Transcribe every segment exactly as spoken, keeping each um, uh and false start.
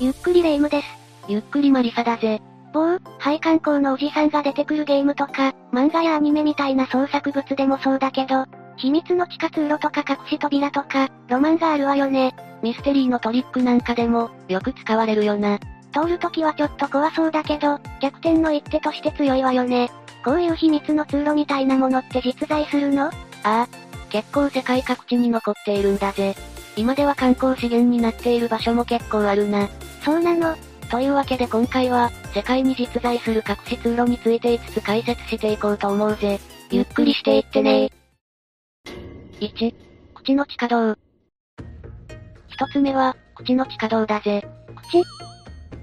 ゆっくりレ夢ムです。ゆっくりマリサだぜ。某、配管工のおじさんが出てくるゲームとか、漫画やアニメみたいな創作物でもそうだけど、秘密の地下通路とか隠し扉とか、ロマンがあるわよね。ミステリーのトリックなんかでも、よく使われるよな。通るときはちょっと怖そうだけど、逆転の一手として強いわよね。こういう秘密の通路みたいなものって実在するの？ああ、結構世界各地に残っているんだぜ。今では観光資源になっている場所も結構あるな。そうなの？というわけで今回は、世界に実在する隠し通路についていつつ解説していこうと思うぜ。ゆっくりしていってねー。いち. 口の地下道。一つ目は、口の地下道だぜ。口？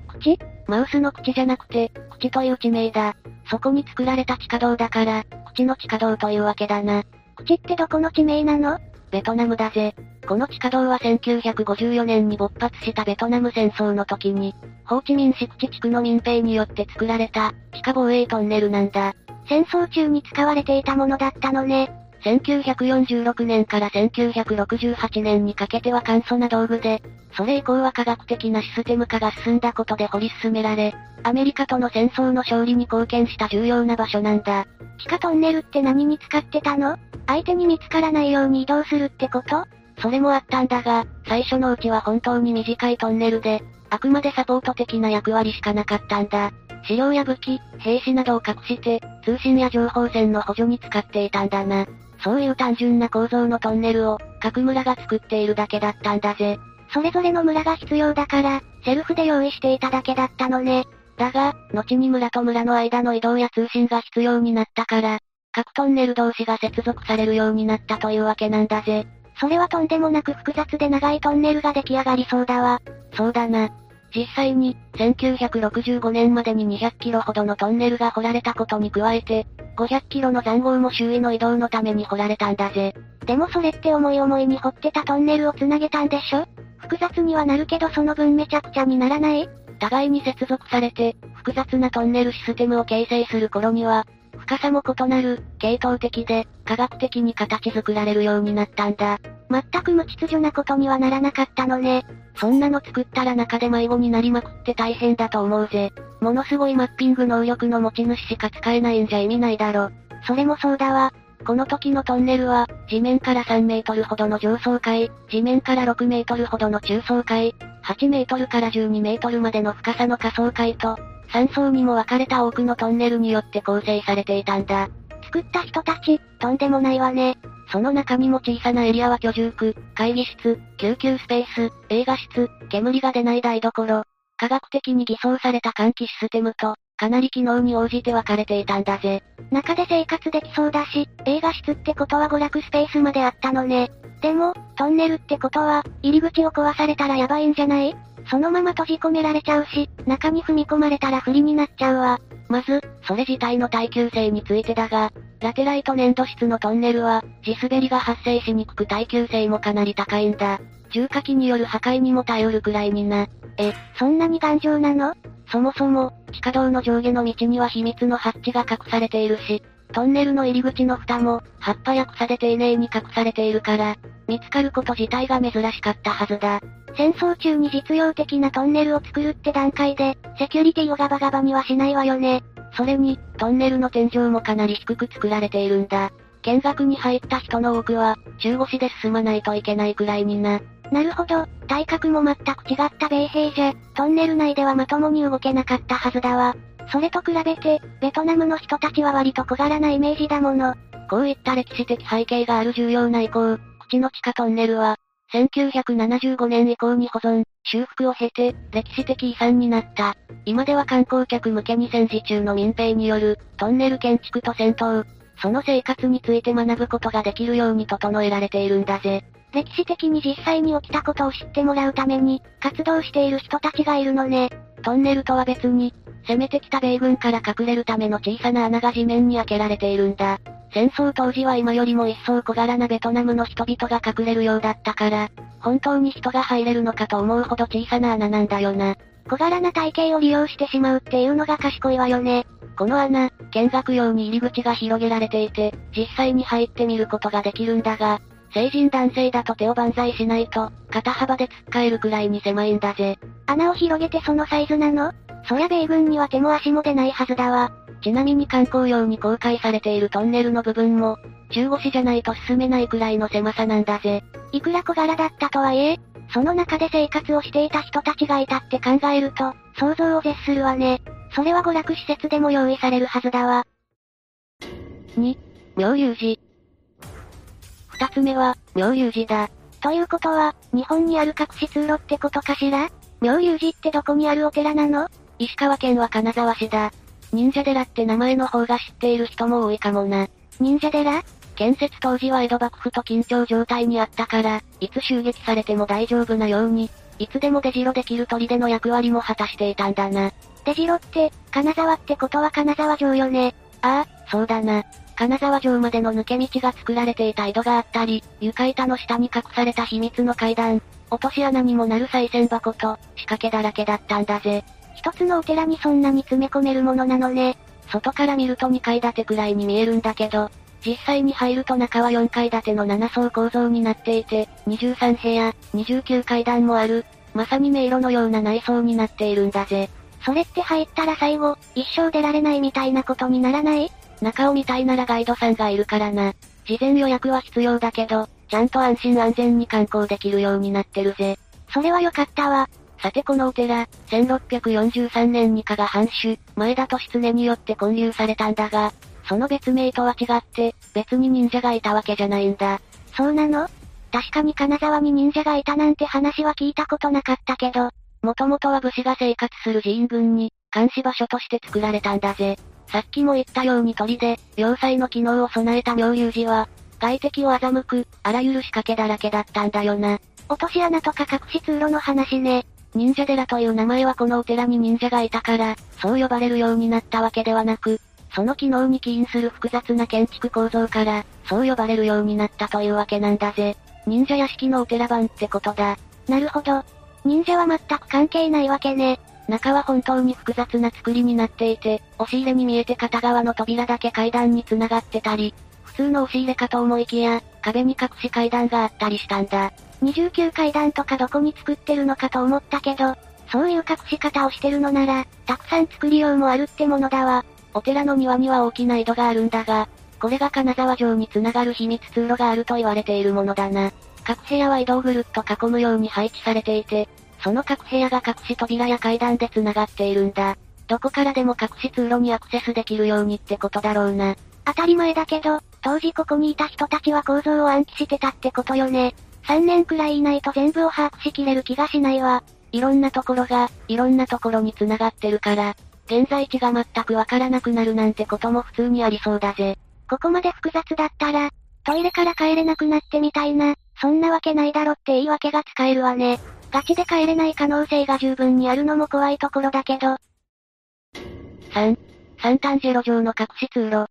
口？マウスの口じゃなくて、口という地名だ。そこに作られた地下道だから、口の地下道というわけだな。口ってどこの地名なの？ベトナムだぜ。この地下道はせんきゅうひゃくごじゅうよねんに勃発したベトナム戦争の時に、ホーチミン市口地区の民兵によって作られた、地下防衛トンネルなんだ。戦争中に使われていたものだったのね。せんきゅうひゃくよんじゅうろくねんからせんきゅうひゃくろくじゅうはちねんにかけては簡素な道具で、それ以降は科学的なシステム化が進んだことで掘り進められ、アメリカとの戦争の勝利に貢献した重要な場所なんだ。地下トンネルって何に使ってたの？相手に見つからないように移動するってこと？それもあったんだが、最初のうちは本当に短いトンネルで、あくまでサポート的な役割しかなかったんだ。資料や武器、兵士などを隠して、通信や情報戦の補助に使っていたんだな。そういう単純な構造のトンネルを、各村が作っているだけだったんだぜ。それぞれの村が必要だから、セルフで用意していただけだったのね。だが、後に村と村の間の移動や通信が必要になったから、各トンネル同士が接続されるようになったというわけなんだぜ。それはとんでもなく複雑で長いトンネルが出来上がりそうだわ。そうだな。実際に、せんきゅうひゃくろくじゅうごねんまでににひゃくキロほどのトンネルが掘られたことに加えて、ごひゃくキロの塹壕も周囲の移動のために掘られたんだぜ。でもそれって思い思いに掘ってたトンネルをつなげたんでしょ？複雑にはなるけどその分めちゃくちゃにならない？互いに接続されて、複雑なトンネルシステムを形成する頃には、深さも異なる、系統的で、科学的に形作られるようになったんだ。全く無秩序なことにはならなかったのね。そんなの作ったら中で迷子になりまくって大変だと思うぜ。ものすごいマッピング能力の持ち主しか使えないんじゃ意味ないだろ。それもそうだわ。この時のトンネルは、地面からさんメートルほどの上層階、地面からろくメートルほどの中層階、はちメートルからじゅうにメートルまでの深さの下層階と、さん層にも分かれた多くのトンネルによって構成されていたんだ。作った人たち、とんでもないわね。その中にも小さなエリアは居住区、会議室、救急スペース、映画室、煙が出ない台所、科学的に偽装された換気システムと、かなり機能に応じて分かれていたんだぜ。中で生活できそうだし、映画室ってことは娯楽スペースまであったのね。でも、トンネルってことは、入り口を壊されたらやばいんじゃない？そのまま閉じ込められちゃうし、中に踏み込まれたら不利になっちゃうわ。まず、それ自体の耐久性についてだが、ラテライト粘土質のトンネルは、地滑りが発生しにくく耐久性もかなり高いんだ。重火器による破壊にも耐えるくらいにな。え、そんなに頑丈なの？そもそも、地下道の上下の道には秘密のハッチが隠されているし、トンネルの入り口の蓋も、葉っぱや草で丁寧に隠されているから、見つかること自体が珍しかったはずだ。戦争中に実用的なトンネルを作るって段階で、セキュリティをガバガバにはしないわよね。それに、トンネルの天井もかなり低く作られているんだ。見学に入った人の多くは、中腰で進まないといけないくらいにな。なるほど、体格も全く違った米兵じゃ、トンネル内ではまともに動けなかったはずだわ。それと比べて、ベトナムの人たちは割と小柄なイメージだもの。こういった歴史的背景がある重要な遺構、口の地下トンネルは、せんきゅうひゃくななじゅうごねん以降に保存、修復を経て、歴史的遺産になった。今では観光客向けに戦時中の民兵による、トンネル建築と戦闘、その生活について学ぶことができるように整えられているんだぜ。歴史的に実際に起きたことを知ってもらうために、活動している人たちがいるのね。トンネルとは別に、攻めてきた米軍から隠れるための小さな穴が地面に開けられているんだ。戦争当時は今よりも一層小柄なベトナムの人々が隠れるようだったから、本当に人が入れるのかと思うほど小さな穴なんだよな。小柄な体型を利用してしまうっていうのが賢いわよね。この穴、見学用に入り口が広げられていて、実際に入ってみることができるんだが、成人男性だと手を万歳しないと、肩幅で突っかえるくらいに狭いんだぜ。穴を広げてそのサイズなの？そりゃ米軍には手も足も出ないはずだわ。ちなみに観光用に公開されているトンネルの部分も、中腰じゃないと進めないくらいの狭さなんだぜ。いくら小柄だったとはいえ、その中で生活をしていた人たちがいたって考えると、想像を絶するわね。それは娯楽施設でも用意されるはずだわ。に. 妙立寺。二つ目は、妙立寺だ。ということは、日本にある隠し通路ってことかしら？妙立寺ってどこにあるお寺なの？石川県は金沢市だ。忍者寺って名前の方が知っている人も多いかもな。忍者寺？建設当時は江戸幕府と緊張状態にあったから、いつ襲撃されても大丈夫なように、いつでも出城できる砦の役割も果たしていたんだな。出城って、金沢ってことは金沢城よね。ああ、そうだな。金沢城までの抜け道が作られていた井戸があったり、床板の下に隠された秘密の階段、落とし穴にもなる賽銭箱と、仕掛けだらけだったんだぜ。一つのお寺にそんなに詰め込めるものなのね。外から見るとにかい建てくらいに見えるんだけど、実際に入ると中はよんかい建てのなな層構造になっていて、にじゅうさん部屋、にじゅうきゅう階段もある、まさに迷路のような内装になっているんだぜ。それって入ったら最後、一生出られないみたいなことにならない？中を見たいならガイドさんがいるからな。事前予約は必要だけど、ちゃんと安心安全に観光できるようになってるぜ。それは良かったわ。さてこのお寺、せんろっぴゃくよんじゅうさんねんに加賀藩主、前田利常によって建立されたんだが、その別名とは違って、別に忍者がいたわけじゃないんだ。そうなの？確かに金沢に忍者がいたなんて話は聞いたことなかったけど、もともとは武士が生活する寺院群に、監視場所として作られたんだぜ。さっきも言ったように砦、要塞の機能を備えた妙立寺は、外敵を欺く、あらゆる仕掛けだらけだったんだよな。落とし穴とか隠し通路の話ね。忍者寺という名前はこのお寺に忍者がいたから、そう呼ばれるようになったわけではなく、その機能に起因する複雑な建築構造から、そう呼ばれるようになったというわけなんだぜ。忍者屋敷のお寺版ってことだ。なるほど。忍者は全く関係ないわけね。中は本当に複雑な作りになっていて、押し入れに見えて片側の扉だけ階段に繋がってたり、普通の押し入れかと思いきや、壁に隠し階段があったりしたんだ。にじゅうきゅう階段とかどこに作ってるのかと思ったけど、そういう隠し方をしてるのなら、たくさん作りようもあるってものだわ。お寺の庭には大きな井戸があるんだが、これが金沢城に繋がる秘密通路があると言われているものだな。各部屋は井戸をぐるっと囲むように配置されていて、その各部屋が隠し扉や階段で繋がっているんだ。どこからでも隠し通路にアクセスできるようにってことだろうな。当たり前だけど、当時ここにいた人たちは構造を暗記してたってことよね。さんねんくらいいないと全部を把握しきれる気がしないわ。いろんなところが、いろんなところに繋がってるから、現在地が全くわからなくなるなんてことも普通にありそうだぜ。ここまで複雑だったら、トイレから帰れなくなってみたいな、そんなわけないだろって言い訳が使えるわね。ガチで帰れない可能性が十分にあるのも怖いところだけど。さん. サンタンジェロ城の隠し通路。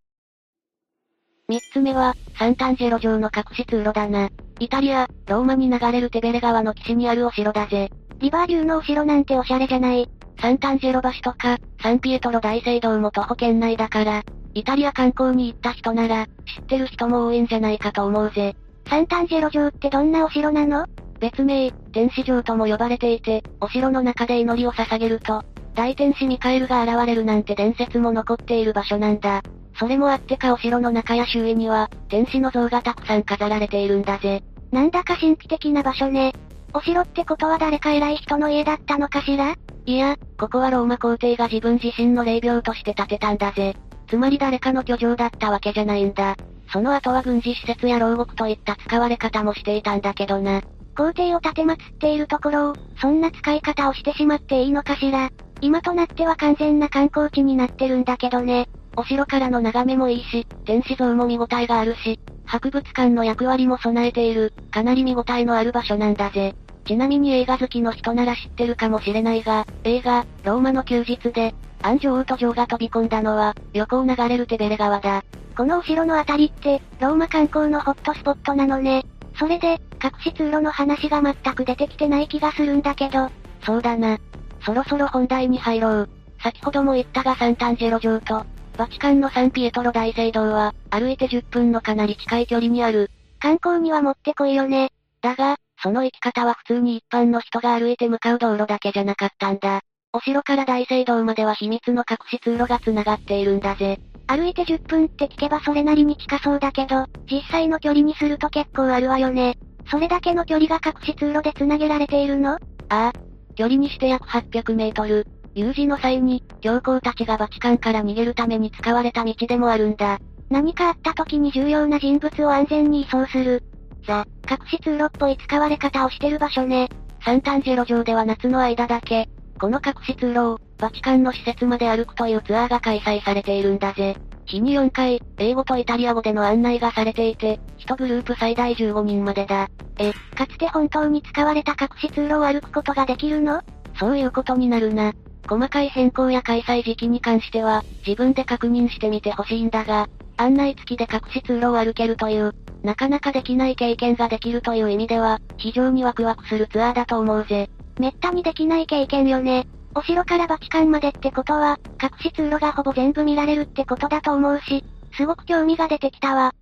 三つ目は、サンタンジェロ城の隠し通路だな。イタリア、ローマに流れるテベレ川の岸にあるお城だぜ。リバービューのお城なんておしゃれじゃない。サンタンジェロ橋とか、サンピエトロ大聖堂も徒歩圏内だから、イタリア観光に行った人なら、知ってる人も多いんじゃないかと思うぜ。サンタンジェロ城ってどんなお城なの？別名、天使城とも呼ばれていて、お城の中で祈りを捧げると、大天使ミカエルが現れるなんて伝説も残っている場所なんだ。それもあってかお城の中や周囲には、天使の像がたくさん飾られているんだぜ。なんだか神秘的な場所ね。お城ってことは誰か偉い人の家だったのかしら？いや、ここはローマ皇帝が自分自身の霊廟として建てたんだぜ。つまり誰かの居城だったわけじゃないんだ。その後は軍事施設や牢獄といった使われ方もしていたんだけどな。皇帝を建て祀っているところを、そんな使い方をしてしまっていいのかしら。今となっては完全な観光地になってるんだけどね。お城からの眺めもいいし、天使像も見応えがあるし、博物館の役割も備えている、かなり見応えのある場所なんだぜ。ちなみに映画好きの人なら知ってるかもしれないが、映画、ローマの休日で、アン・ジョート城が飛び込んだのは、横を流れるテベレ川だ。このお城のあたりって、ローマ観光のホットスポットなのね。それで、隠し通路の話が全く出てきてない気がするんだけど。そうだな。そろそろ本題に入ろう。先ほども言ったがサンタンジェロ城と、バチカンのサンピエトロ大聖堂は、歩いてじゅっぷんのかなり近い距離にある、観光にはもってこいよね。だが、その行き方は普通に一般の人が歩いて向かう道路だけじゃなかったんだ。お城から大聖堂までは秘密の隠し通路が繋がっているんだぜ。歩いてじゅっぷんって聞けばそれなりに近そうだけど、実際の距離にすると結構あるわよね。それだけの距離が隠し通路で繋げられているの？ああ。距離にして約はっぴゃくメートル。有事の際に、教皇たちがバチカンから逃げるために使われた道でもあるんだ。何かあった時に重要な人物を安全に移送する。ザ、隠し通路っぽい使われ方をしてる場所ね。サンタンジェロ城では夏の間だけ、この隠し通路を、バチカンの施設まで歩くというツアーが開催されているんだぜ。日によんかい、英語とイタリア語での案内がされていて、いちグループ最大じゅうごにんまでだ。え、かつて本当に使われた隠し通路を歩くことができるの？そういうことになるな。細かい変更や開催時期に関しては、自分で確認してみてほしいんだが、案内付きで隠し通路を歩けるという、なかなかできない経験ができるという意味では、非常にワクワクするツアーだと思うぜ。めったにできない経験よね。お城からバチカンまでってことは、隠し通路がほぼ全部見られるってことだと思うし、すごく興味が出てきたわ。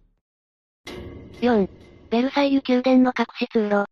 よん. ベルサイユ宮殿の隠し通路。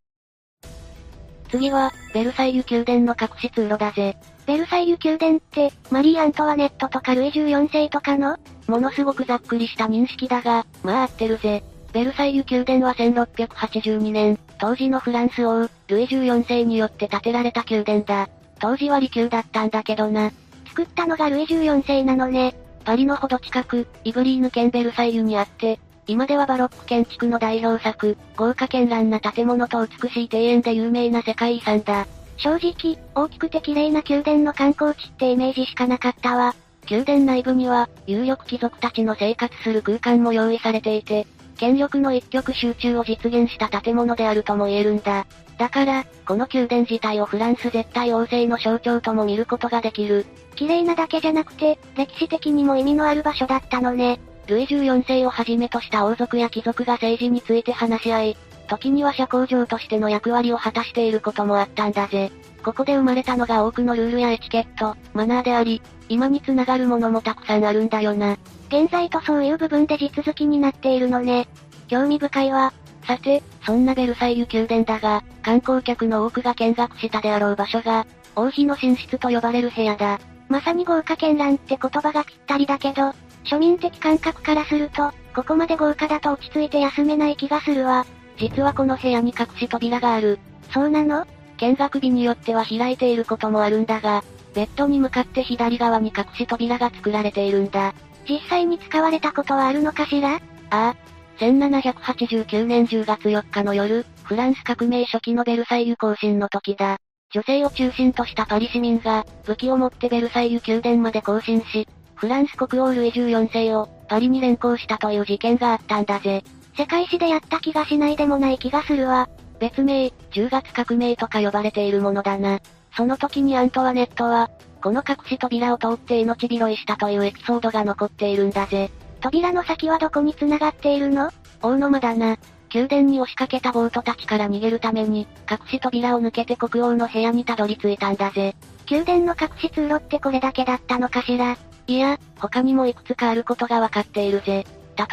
次は、ベルサイユ宮殿の隠し通路だぜ。ベルサイユ宮殿って、マリー・アントワネットとかルイじゅうよん世とかの？ものすごくざっくりした認識だが、まあ合ってるぜ。ベルサイユ宮殿はせんろっぴゃくはちじゅうにねん、当時のフランス王、ルイじゅうよん世によって建てられた宮殿だ。当時は離宮だったんだけどな。作ったのがルイじゅうよん世なのね。パリのほど近く、イブリーヌ県ベルサイユにあって、今ではバロック建築の代表作、豪華絢爛な建物と美しい庭園で有名な世界遺産だ。正直、大きくて綺麗な宮殿の観光地ってイメージしかなかったわ。宮殿内部には、有力貴族たちの生活する空間も用意されていて、権力の一極集中を実現した建物であるとも言えるんだ。だから、この宮殿自体をフランス絶対王政の象徴とも見ることができる。綺麗なだけじゃなくて、歴史的にも意味のある場所だったのね。ルイじゅうよん世をはじめとした王族や貴族が政治について話し合い、時には社交場としての役割を果たしていることもあったんだぜ。ここで生まれたのが多くのルールやエチケット、マナーであり、今に繋がるものもたくさんあるんだよな。現在とそういう部分で地続きになっているのね。興味深いわ。さて、そんなベルサイユ宮殿だが、観光客の多くが見学したであろう場所が、王妃の寝室と呼ばれる部屋だ。まさに豪華絢爛って言葉がぴったりだけど、庶民的感覚からすると、ここまで豪華だと落ち着いて休めない気がするわ。実はこの部屋に隠し扉がある。そうなの？見学日によっては開いていることもあるんだが、ベッドに向かって左側に隠し扉が作られているんだ。実際に使われたことはあるのかしら？ああ。せんななひゃくはちじゅうきゅうねんじゅうがつよっかの夜、フランス革命初期のベルサイユ行進の時だ。女性を中心としたパリ市民が、武器を持ってベルサイユ宮殿まで行進し、フランス国王ルイじゅうよん世を、パリに連行したという事件があったんだぜ。世界史でやった気がしないでもない気がするわ。別名、じゅうがつ革命とか呼ばれているものだな。その時にアントワネットは、この隠し扉を通って命拾いしたというエピソードが残っているんだぜ。扉の先はどこに繋がっているの？王の間だな。宮殿に押しかけた暴徒たちから逃げるために、隠し扉を抜けて国王の部屋にたどり着いたんだぜ。宮殿の隠し通路ってこれだけだったのかしら？いや、他にもいくつかあることがわかっているぜ。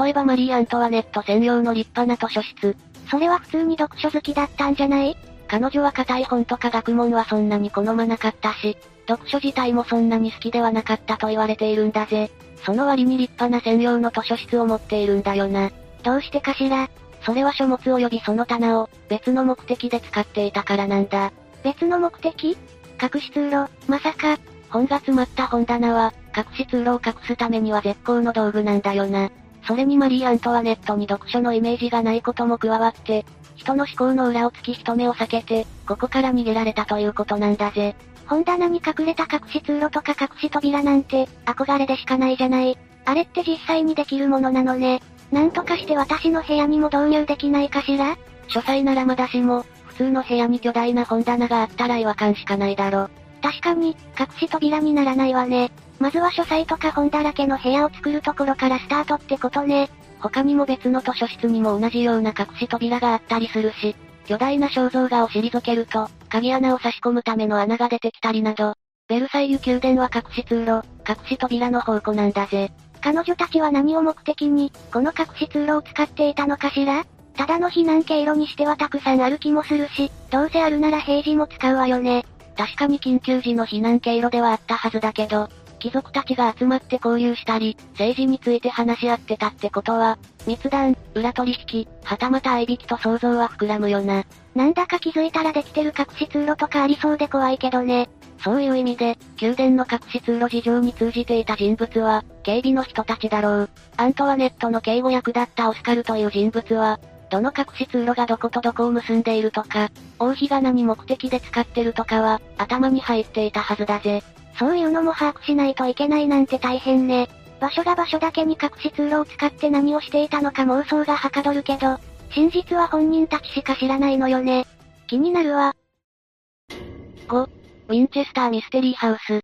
例えばマリー・アントワネット専用の立派な図書室。それは普通に読書好きだったんじゃない？彼女は硬い本とか学問はそんなに好まなかったし、読書自体もそんなに好きではなかったと言われているんだぜ。その割に立派な専用の図書室を持っているんだよな。どうしてかしら？それは書物及びその棚を、別の目的で使っていたからなんだ。別の目的？隠し通路、まさか。本が詰まった本棚は、隠し通路を隠すためには絶好の道具なんだよな。それにマリー・アントワネットに読書のイメージがないことも加わって、人の思考の裏を突き人目を避けて、ここから逃げられたということなんだぜ。本棚に隠れた隠し通路とか隠し扉なんて、憧れでしかないじゃない。あれって実際にできるものなのね。なんとかして私の部屋にも導入できないかしら？書斎ならまだしも、普通の部屋に巨大な本棚があったら違和感しかないだろ。確かに、隠し扉にならないわね。まずは書斎とか本だらけの部屋を作るところからスタートってことね。他にも別の図書室にも同じような隠し扉があったりするし、巨大な肖像画を退けると、鍵穴を差し込むための穴が出てきたりなど、ベルサイユ宮殿は隠し通路、隠し扉の宝庫なんだぜ。彼女たちは何を目的に、この隠し通路を使っていたのかしら？ただの避難経路にしてはたくさんある気もするし、どうせあるなら平時も使うわよね。確かに緊急時の避難経路ではあったはずだけど、貴族たちが集まって交流したり、政治について話し合ってたってことは、密談、裏取引、はたまた合いびきと想像は膨らむよな。なんだか気づいたらできてる隠し通路とかありそうで怖いけどね。そういう意味で、宮殿の隠し通路事情に通じていた人物は、警備の人たちだろう。アントワネットの警護役だったオスカルという人物は、どの隠し通路がどことどこを結んでいるとか、王妃が何目的で使ってるとかは、頭に入っていたはずだぜ。そういうのも把握しないといけないなんて大変ね。場所が場所だけに隠し通路を使って何をしていたのか妄想がはかどるけど、真実は本人たちしか知らないのよね。気になるわ。ご、ウィンチェスターミステリーハウス。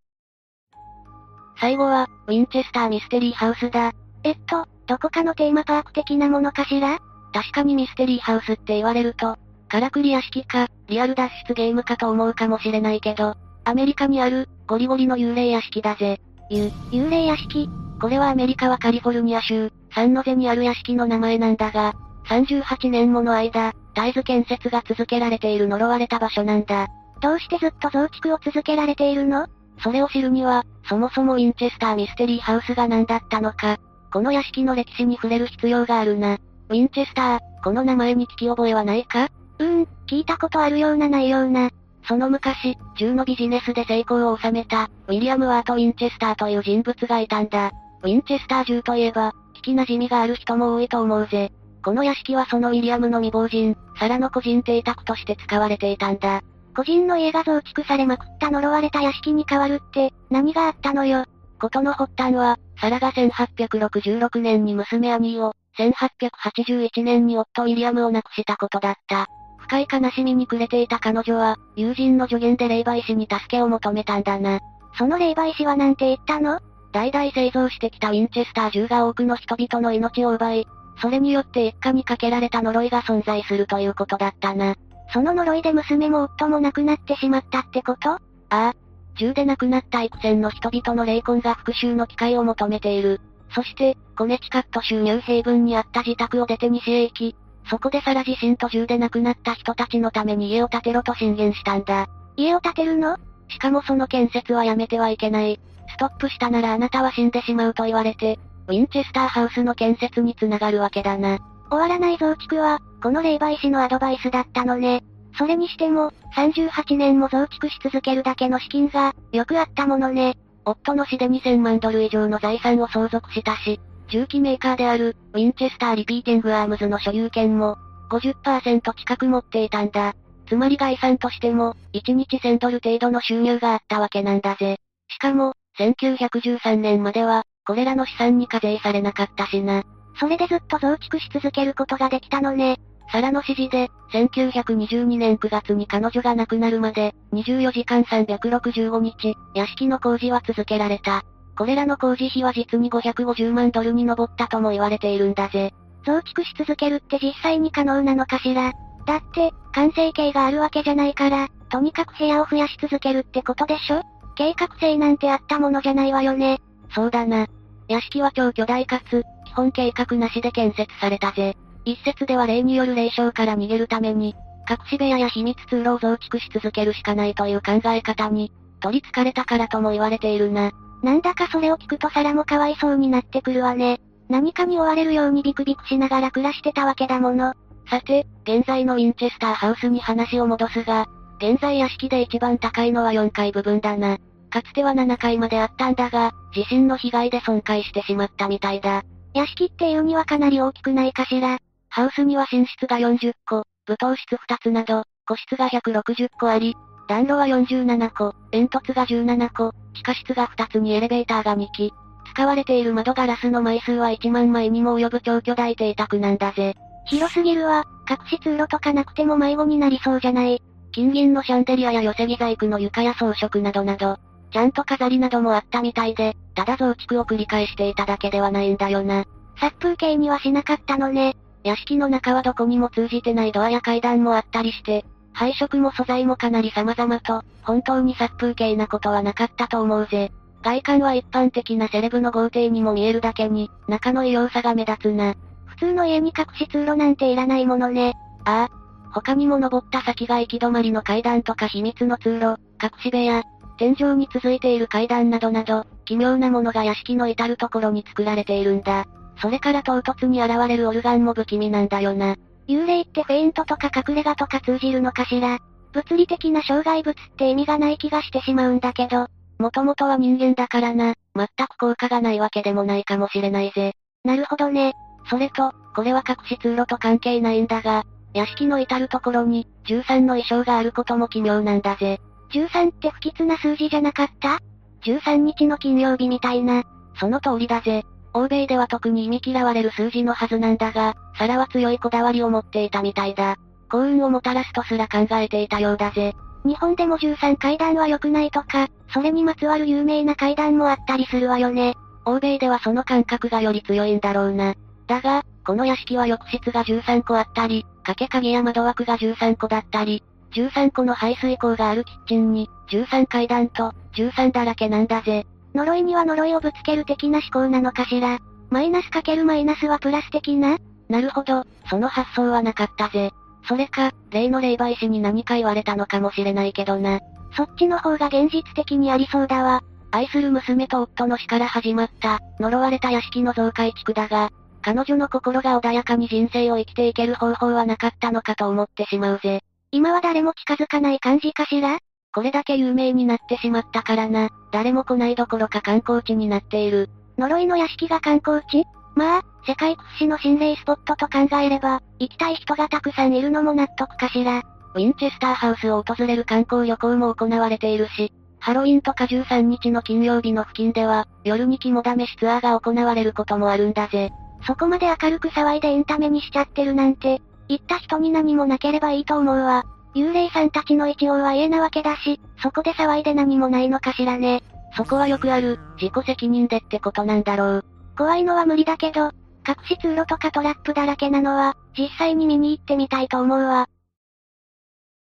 最後は、ウィンチェスターミステリーハウスだ。えっと、どこかのテーマパーク的なものかしら？確かにミステリーハウスって言われると、からくり屋敷か、リアル脱出ゲームかと思うかもしれないけど、アメリカにある、ゴリゴリの幽霊屋敷だぜ。ゆ、幽霊屋敷？これはアメリカはカリフォルニア州、サンノゼにある屋敷の名前なんだが、さんじゅうはちねんもの間、絶えず建設が続けられている呪われた場所なんだ。どうしてずっと増築を続けられているの？それを知るには、そもそもウィンチェスターミステリーハウスが何だったのか、この屋敷の歴史に触れる必要があるな。ウィンチェスター、この名前に聞き覚えはないか？うーん、聞いたことあるようなないような。その昔、銃のビジネスで成功を収めた、ウィリアム・ワート・ウィンチェスターという人物がいたんだ。ウィンチェスター銃といえば、聞き馴染みがある人も多いと思うぜ。この屋敷はそのウィリアムの未亡人、サラの個人邸宅として使われていたんだ。個人の家が増築されまくった呪われた屋敷に変わるって、何があったのよ。ことの発端は、サラがせんはっぴゃくろくじゅうろくねんに娘アニーを、せんはっぴゃくはちじゅういちねんに夫ウィリアムを亡くしたことだった。深い悲しみに暮れていた彼女は、友人の助言で霊媒師に助けを求めたんだな。その霊媒師はなんて言ったの？代々製造してきたウィンチェスター銃が多くの人々の命を奪い、それによって一家にかけられた呪いが存在するということだったな。その呪いで娘も夫も亡くなってしまったってこと？ああ。銃で亡くなった幾千の人々の霊魂が復讐の機会を求めている。そして、コネチカット州ニューヘイブンにあった自宅を出て西へ行き、そこでサラ自身と銃で亡くなった人たちのために家を建てろと進言したんだ。家を建てるの？しかもその建設はやめてはいけない。ストップしたならあなたは死んでしまうと言われて、ウィンチェスターハウスの建設に繋がるわけだな。終わらない増築は、この霊媒師のアドバイスだったのね。それにしても、さんじゅうはちねんも増築し続けるだけの資金が、よくあったものね。夫の死でにせんまんドル以上の財産を相続したし、銃器メーカーである、ウィンチェスターリピーティングアームズの所有権も、ごじゅっパーセント 近く持っていたんだ。つまり概算としても、いちにちせんドル程度の収入があったわけなんだぜ。しかも、せんきゅうひゃくじゅうさんねんまでは、これらの資産に課税されなかったしな。それでずっと増築し続けることができたのね。サラの指示で、せんきゅうひゃくにじゅうにねんくがつに彼女が亡くなるまで、にじゅうよじかんさんびゃくろくじゅうごにち、屋敷の工事は続けられた。これらの工事費は実にごひゃくごじゅうまんドルに上ったとも言われているんだぜ。増築し続けるって実際に可能なのかしら？だって、完成形があるわけじゃないから、とにかく部屋を増やし続けるってことでしょ？計画性なんてあったものじゃないわよね。そうだな。屋敷は超巨大かつ、基本計画なしで建設されたぜ。一説では霊による霊障から逃げるために、隠し部屋や秘密通路を増築し続けるしかないという考え方に、取り憑かれたからとも言われているな。なんだかそれを聞くとサラもかわいそうになってくるわね。何かに追われるようにビクビクしながら暮らしてたわけだもの。さて、現在のウィンチェスターハウスに話を戻すが、現在屋敷で一番高いのはよんかいぶぶんだな。かつてはななかいまであったんだが、地震の被害で損壊してしまったみたいだ。屋敷っていうにはかなり大きくないかしら。ハウスには寝室がよんじゅっこ、舞踏室ふたつなど、個室がひゃくろくじゅっこあり、暖炉はよんじゅうななこ、煙突がじゅうななこ、地下室がふたつにエレベーターがにき。使われている窓ガラスの枚数はいちまんまいにも及ぶ超巨大邸宅なんだぜ。広すぎるわ、隠し通路とかなくても迷子になりそうじゃない。金銀のシャンデリアや寄せ木細工の床や装飾などなど、ちゃんと飾りなどもあったみたいで、ただ増築を繰り返していただけではないんだよな。殺風景にはしなかったのね。屋敷の中はどこにも通じてないドアや階段もあったりして、配色も素材もかなり様々と、本当に殺風景なことはなかったと思うぜ。外観は一般的なセレブの豪邸にも見えるだけに、中の異様さが目立つな。普通の家に隠し通路なんていらないものね。ああ。他にも登った先が行き止まりの階段とか秘密の通路、隠し部屋、天井に続いている階段などなど、奇妙なものが屋敷の至るところに作られているんだ。それから唐突に現れるオルガンも不気味なんだよな。幽霊ってフェイントとか隠れ家とか通じるのかしら。物理的な障害物って意味がない気がしてしまうんだけど。もともとは人間だからな、全く効果がないわけでもないかもしれないぜ。なるほどね。それと、これは隠し通路と関係ないんだが、屋敷の至るところに、じゅうさんの意匠があることも奇妙なんだぜ。じゅうさんって不吉な数字じゃなかった？ じゅうさん 日の金曜日みたいな。その通りだぜ。欧米では特に忌み嫌われる数字のはずなんだが、サラは強いこだわりを持っていたみたいだ。幸運をもたらすとすら考えていたようだぜ。日本でもじゅうさん階段は良くないとか、それにまつわる有名な階段もあったりするわよね。欧米ではその感覚がより強いんだろうな。だが、この屋敷は浴室がじゅうさんこあったり、掛け鍵や窓枠がじゅうさんこだったり、じゅうさんこの排水口があるキッチンに、じゅうさん階段と、じゅうさんだらけなんだぜ。呪いには呪いをぶつける的な思考なのかしら。マイナスかけるマイナスはプラス的な？なるほど、その発想はなかったぜ。それか、例の霊媒師に何か言われたのかもしれないけどな。そっちの方が現実的にありそうだわ。愛する娘と夫の死から始まった、呪われた屋敷の増改築だが、彼女の心が穏やかに人生を生きていける方法はなかったのかと思ってしまうぜ。今は誰も近づかない感じかしら？これだけ有名になってしまったからな、誰も来ないどころか観光地になっている。呪いの屋敷が観光地？まあ、世界屈指の心霊スポットと考えれば、行きたい人がたくさんいるのも納得かしら。ウィンチェスターハウスを訪れる観光旅行も行われているし、ハロウィンとかじゅうさんにちの金曜日の付近では、夜に肝試しツアーが行われることもあるんだぜ。そこまで明るく騒いでエンタメにしちゃってるなんて、行った人に何もなければいいと思うわ。幽霊さんたちの一応は家なわけだし、そこで騒いで何もないのかしらね。そこはよくある、自己責任でってことなんだろう。怖いのは無理だけど、隠し通路とかトラップだらけなのは、実際に見に行ってみたいと思うわ。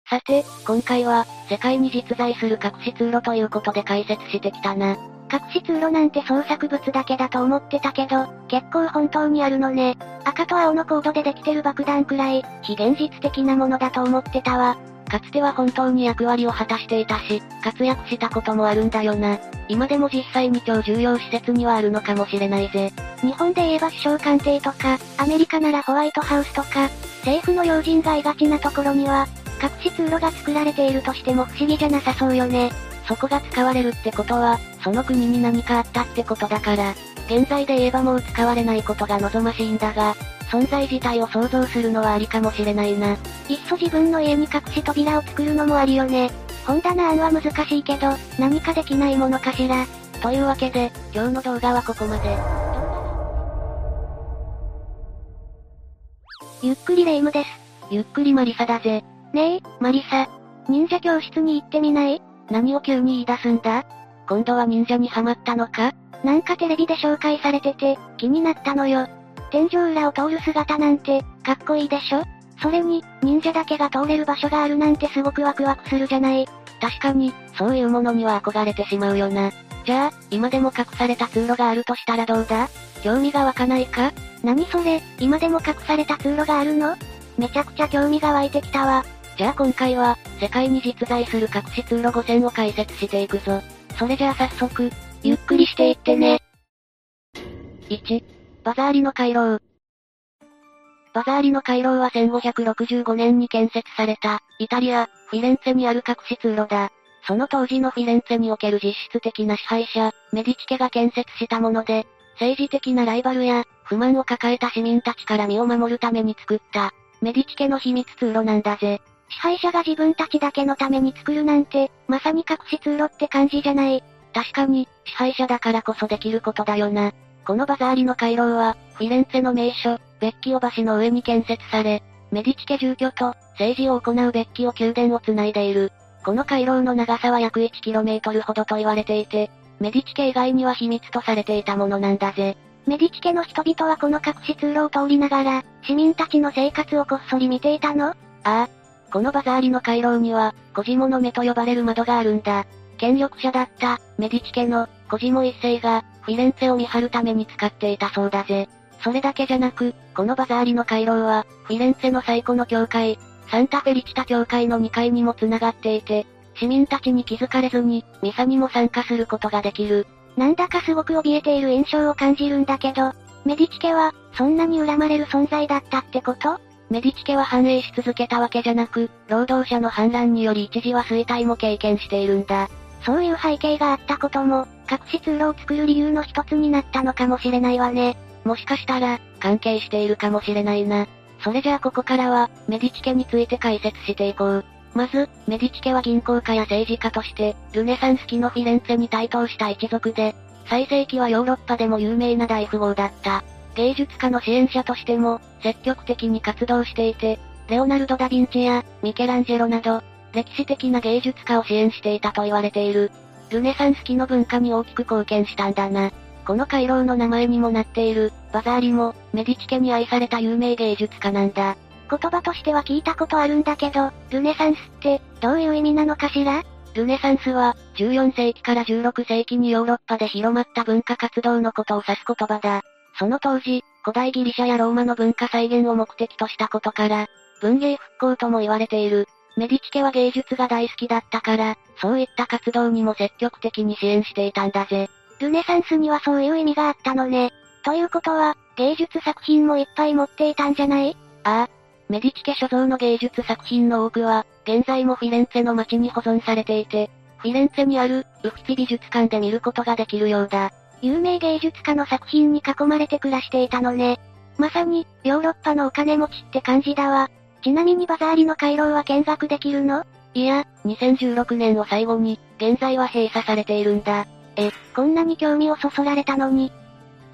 さて、今回は、世界に実在する隠し通路ということで解説してきたな。隠し通路なんて創作物だけだと思ってたけど、結構本当にあるのね。赤と青のコードでできてる爆弾くらい、非現実的なものだと思ってたわ。かつては本当に役割を果たしていたし、活躍したこともあるんだよな。今でも実際に超重要施設にはあるのかもしれないぜ。日本で言えば首相官邸とか、アメリカならホワイトハウスとか、政府の要人がいがちなところには、隠し通路が作られているとしても不思議じゃなさそうよね。そこが使われるってことは、その国に何かあったってことだから、現在で言えばもう使われないことが望ましいんだが、存在自体を想像するのはありかもしれないな。いっそ自分の家に隠し扉を作るのもありよね。本棚案は難しいけど、何かできないものかしら。というわけで、今日の動画はここまで。ゆっくりレ夢ムです。ゆっくりマリサだぜ。ねえ、マリサ。忍者教室に行ってみない？何を急に言い出すんだ？今度は忍者にハマったのか？なんかテレビで紹介されてて、気になったのよ。天井裏を通る姿なんて、かっこいいでしょ？それに、忍者だけが通れる場所があるなんてすごくワクワクするじゃない。確かに、そういうものには憧れてしまうよな。じゃあ、今でも隠された通路があるとしたらどうだ？興味が湧かないか？何それ、今でも隠された通路があるの？めちゃくちゃ興味が湧いてきたわ。じゃあ今回は、世界に実在する隠し通路ごせんを解説していくぞ。それじゃあ早速、ゆっくりしていってね。いち、バザーリの回廊。バザーリの回廊はせんごひゃくろくじゅうごねんに建設された、イタリア、フィレンツェにある隠し通路だ。その当時のフィレンツェにおける実質的な支配者、メディチ家が建設したもので、政治的なライバルや、不満を抱えた市民たちから身を守るために作った、メディチ家の秘密通路なんだぜ。支配者が自分たちだけのために作るなんて、まさに隠し通路って感じじゃない。確かに、支配者だからこそできることだよな。このバザーリの回廊は、フィレンツェの名所、ベッキオ橋の上に建設され、メディチ家住居と、政治を行うベッキオ宮殿を繋いでいる。この回廊の長さは約 いちキロメートル ほどと言われていて、メディチ家以外には秘密とされていたものなんだぜ。メディチ家の人々はこの隠し通路を通りながら、市民たちの生活をこっそり見ていたの？ああ。このバザーリの回廊には、コジモの目と呼ばれる窓があるんだ。権力者だった、メディチ家の、コジモ一世が、フィレンツェを見張るために使っていたそうだぜ。それだけじゃなく、このバザーリの回廊は、フィレンツェの最古の教会、サンタフェリチタ教会のにかいにも繋がっていて、市民たちに気づかれずに、ミサにも参加することができる。なんだかすごく怯えている印象を感じるんだけど、メディチ家は、そんなに恨まれる存在だったってこと？メディチ家は繁栄し続けたわけじゃなく、労働者の反乱により一時は衰退も経験しているんだ。そういう背景があったことも、隠し通路を作る理由の一つになったのかもしれないわね。もしかしたら、関係しているかもしれないな。それじゃあここからは、メディチ家について解説していこう。まず、メディチ家は銀行家や政治家として、ルネサンス期のフィレンツェに台頭した一族で、最盛期はヨーロッパでも有名な大富豪だった。芸術家の支援者としても、積極的に活動していて、レオナルド・ダ・ヴィンチや、ミケランジェロなど、歴史的な芸術家を支援していたと言われている。ルネサンス期の文化に大きく貢献したんだな。この回廊の名前にもなっている、バザーリも、メディチ家に愛された有名芸術家なんだ。言葉としては聞いたことあるんだけど、ルネサンスって、どういう意味なのかしら？ルネサンスは、じゅうよんせいきからじゅうろくせいきにヨーロッパで広まった文化活動のことを指す言葉だ。その当時、古代ギリシャやローマの文化再現を目的としたことから、文芸復興とも言われている。メディチ家は芸術が大好きだったから、そういった活動にも積極的に支援していたんだぜ。ルネサンスにはそういう意味があったのね。ということは、芸術作品もいっぱい持っていたんじゃない？ああ。メディチ家所蔵の芸術作品の多くは、現在もフィレンツェの街に保存されていて、フィレンツェにある、ウフィツィ美術館で見ることができるようだ。有名芸術家の作品に囲まれて暮らしていたのね。まさに、ヨーロッパのお金持ちって感じだわ。ちなみにバザーリの回廊は見学できるの？いや、にせんじゅうろくねんを最後に、現在は閉鎖されているんだ。え、こんなに興味をそそられたのに。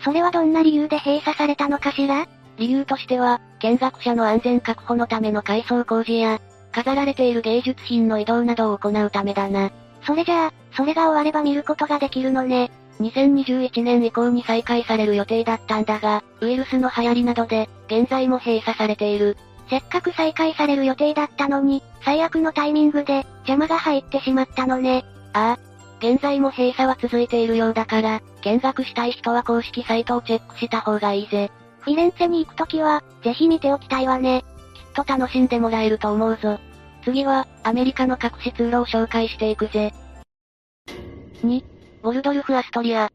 それはどんな理由で閉鎖されたのかしら？理由としては、見学者の安全確保のための改装工事や、飾られている芸術品の移動などを行うためだな。それじゃあ、それが終われば見ることができるのね。にせんにじゅういちねん以降に再開される予定だったんだが、ウイルスの流行りなどで、現在も閉鎖されている。せっかく再開される予定だったのに、最悪のタイミングで、邪魔が入ってしまったのね。ああ。現在も閉鎖は続いているようだから、見学したい人は公式サイトをチェックした方がいいぜ。フィレンツェに行くときは、ぜひ見ておきたいわね。きっと楽しんでもらえると思うぞ。次は、アメリカの隠し通路を紹介していくぜ。に、ウォルドルフ・アストリア。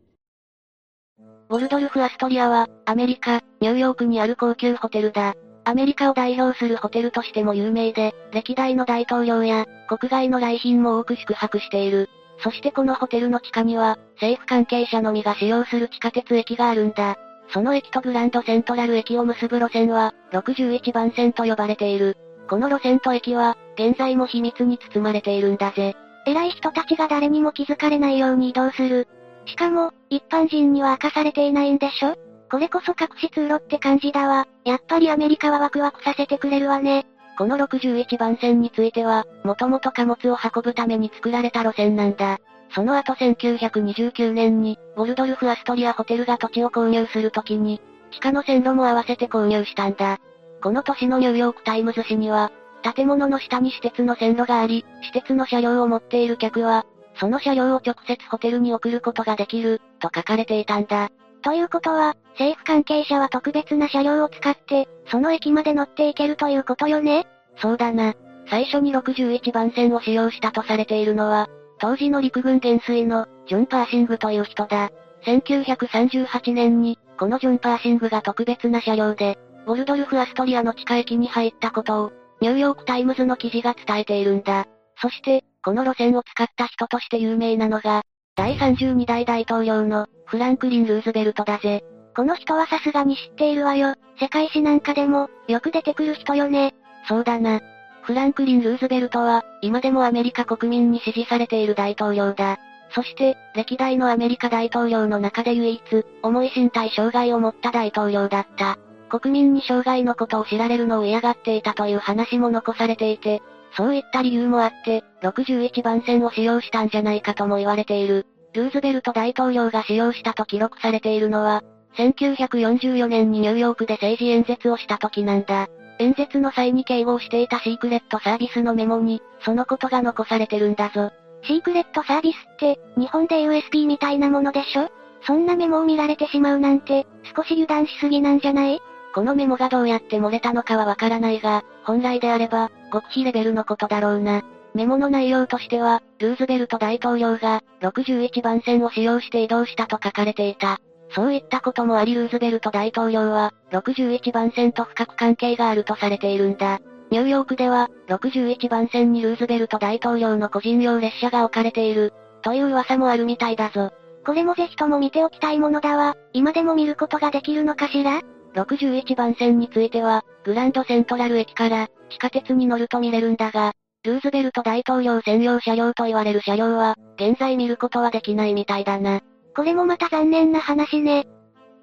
ウォルドルフ・アストリアは、アメリカ、ニューヨークにある高級ホテルだ。アメリカを代表するホテルとしても有名で、歴代の大統領や、国外の来賓も多く宿泊している。そしてこのホテルの地下には、政府関係者のみが使用する地下鉄駅があるんだ。その駅とグランドセントラル駅を結ぶ路線は、ろくじゅういちばんせんと呼ばれている。この路線と駅は、現在も秘密に包まれているんだぜ。偉い人たちが誰にも気づかれないように移動する。しかも、一般人には明かされていないんでしょ？これこそ隠し通路って感じだわ。やっぱりアメリカはワクワクさせてくれるわね。このろくじゅういちばんせんについては、もともと貨物を運ぶために作られた路線なんだ。その後せんきゅうひゃくにじゅうきゅうねんに、ウォルドルフ・アストリアホテルが土地を購入するときに、地下の線路も合わせて購入したんだ。この年のニューヨークタイムズ紙には、建物の下に私鉄の線路があり、私鉄の車両を持っている客は、その車両を直接ホテルに送ることができる、と書かれていたんだ。ということは、政府関係者は特別な車両を使って、その駅まで乗っていけるということよね？そうだな。最初にろくじゅういちばんせんを使用したとされているのは、当時の陸軍元帥の、ジョン・パーシングという人だ。せんきゅうひゃくさんじゅうはちねんに、このジョン・パーシングが特別な車両で、ウォルドルフ・アストリアの地下駅に入ったことを、ニューヨークタイムズの記事が伝えているんだ。そして、この路線を使った人として有名なのが、だいさんじゅうにだい大統領の、フランクリン・ルーズベルトだぜ。この人はさすがに知っているわよ。世界史なんかでも、よく出てくる人よね。そうだな。フランクリン・ルーズベルトは、今でもアメリカ国民に支持されている大統領だ。そして、歴代のアメリカ大統領の中で唯一、重い身体障害を持った大統領だった。国民に障害のことを知られるのを嫌がっていたという話も残されていて、そういった理由もあって、ろくじゅういちばんせんを使用したんじゃないかとも言われている。ルーズベルト大統領が使用したと記録されているのは、せんきゅうひゃくよんじゅうよねんにニューヨークで政治演説をした時なんだ。演説の際に警護をしていたシークレットサービスのメモに、そのことが残されてるんだぞ。シークレットサービスって、日本で ユーエスビー みたいなものでしょ？そんなメモを見られてしまうなんて、少し油断しすぎなんじゃない？このメモがどうやって漏れたのかはわからないが、本来であれば、極秘レベルのことだろうな。メモの内容としては、ルーズベルト大統領が、ろくじゅういちばん線を使用して移動したと書かれていた。そういったこともありルーズベルト大統領は、ろくじゅういちばん線と深く関係があるとされているんだ。ニューヨークでは、ろくじゅういちばん線にルーズベルト大統領の個人用列車が置かれている、という噂もあるみたいだぞ。これもぜひとも見ておきたいものだわ。今でも見ることができるのかしら？ろくじゅういちばん線については、グランドセントラル駅から、地下鉄に乗ると見れるんだが、ルーズベルト大統領専用車両と言われる車両は、現在見ることはできないみたいだな。これもまた残念な話ね。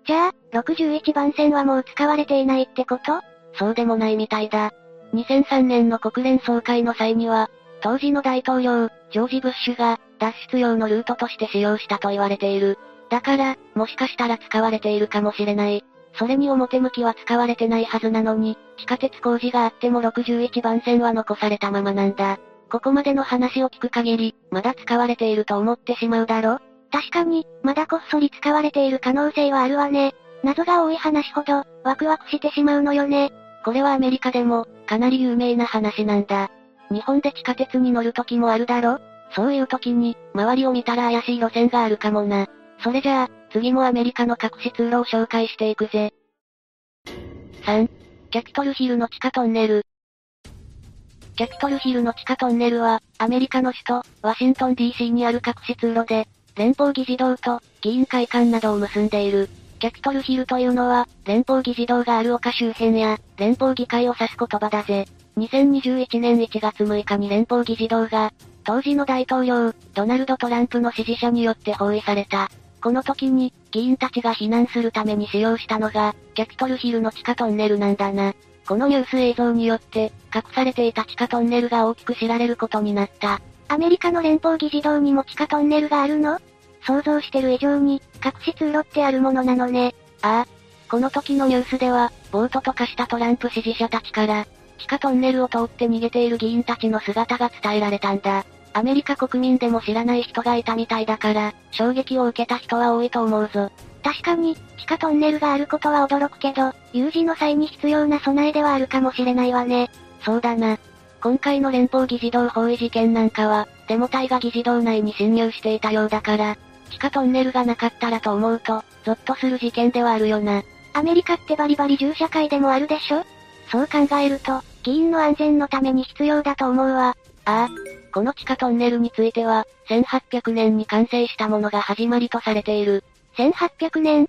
じゃあ、ろくじゅういちばん線はもう使われていないってこと？そうでもないみたいだ。にせんさんねんの国連総会の際には、当時の大統領、ジョージ・ブッシュが、脱出用のルートとして使用したと言われている。だから、もしかしたら使われているかもしれない。それに表向きは使われてないはずなのに、地下鉄工事があってもろくじゅういちばん線は残されたままなんだ。ここまでの話を聞く限り、まだ使われていると思ってしまうだろ？確かに、まだこっそり使われている可能性はあるわね。謎が多い話ほど、ワクワクしてしまうのよね。これはアメリカでも、かなり有名な話なんだ。日本で地下鉄に乗る時もあるだろ？そういう時に、周りを見たら怪しい路線があるかもな。それじゃあ、次もアメリカの隠し通路を紹介していくぜ。さん. キャピトルヒルの地下トンネル。キャピトルヒルの地下トンネルは、アメリカの首都、ワシントン ディーシー にある隠し通路で、連邦議事堂と、議員会館などを結んでいる。キャピトルヒルというのは、連邦議事堂がある丘周辺や、連邦議会を指す言葉だぜ。にせんにじゅういちねんいちがつむいかに連邦議事堂が、当時の大統領、ドナルド・トランプの支持者によって包囲された。この時に、議員たちが避難するために使用したのが、キャピトルヒルの地下トンネルなんだな。このニュース映像によって、隠されていた地下トンネルが大きく知られることになった。アメリカの連邦議事堂にも地下トンネルがあるの？想像してる以上に、隠し通路ってあるものなのね。ああ。この時のニュースでは、暴徒と化したトランプ支持者たちから、地下トンネルを通って逃げている議員たちの姿が伝えられたんだ。アメリカ国民でも知らない人がいたみたいだから、衝撃を受けた人は多いと思うぞ。確かに、地下トンネルがあることは驚くけど、有事の際に必要な備えではあるかもしれないわね。そうだな。今回の連邦議事堂包囲事件なんかは、デモ隊が議事堂内に侵入していたようだから、地下トンネルがなかったらと思うと、ゾッとする事件ではあるよな。アメリカってバリバリ銃社会でもあるでしょ？そう考えると、議員の安全のために必要だと思うわ。ああ。この地下トンネルについては、せんはっぴゃくねんに完成したものが始まりとされている。せんはっぴゃくねん？っ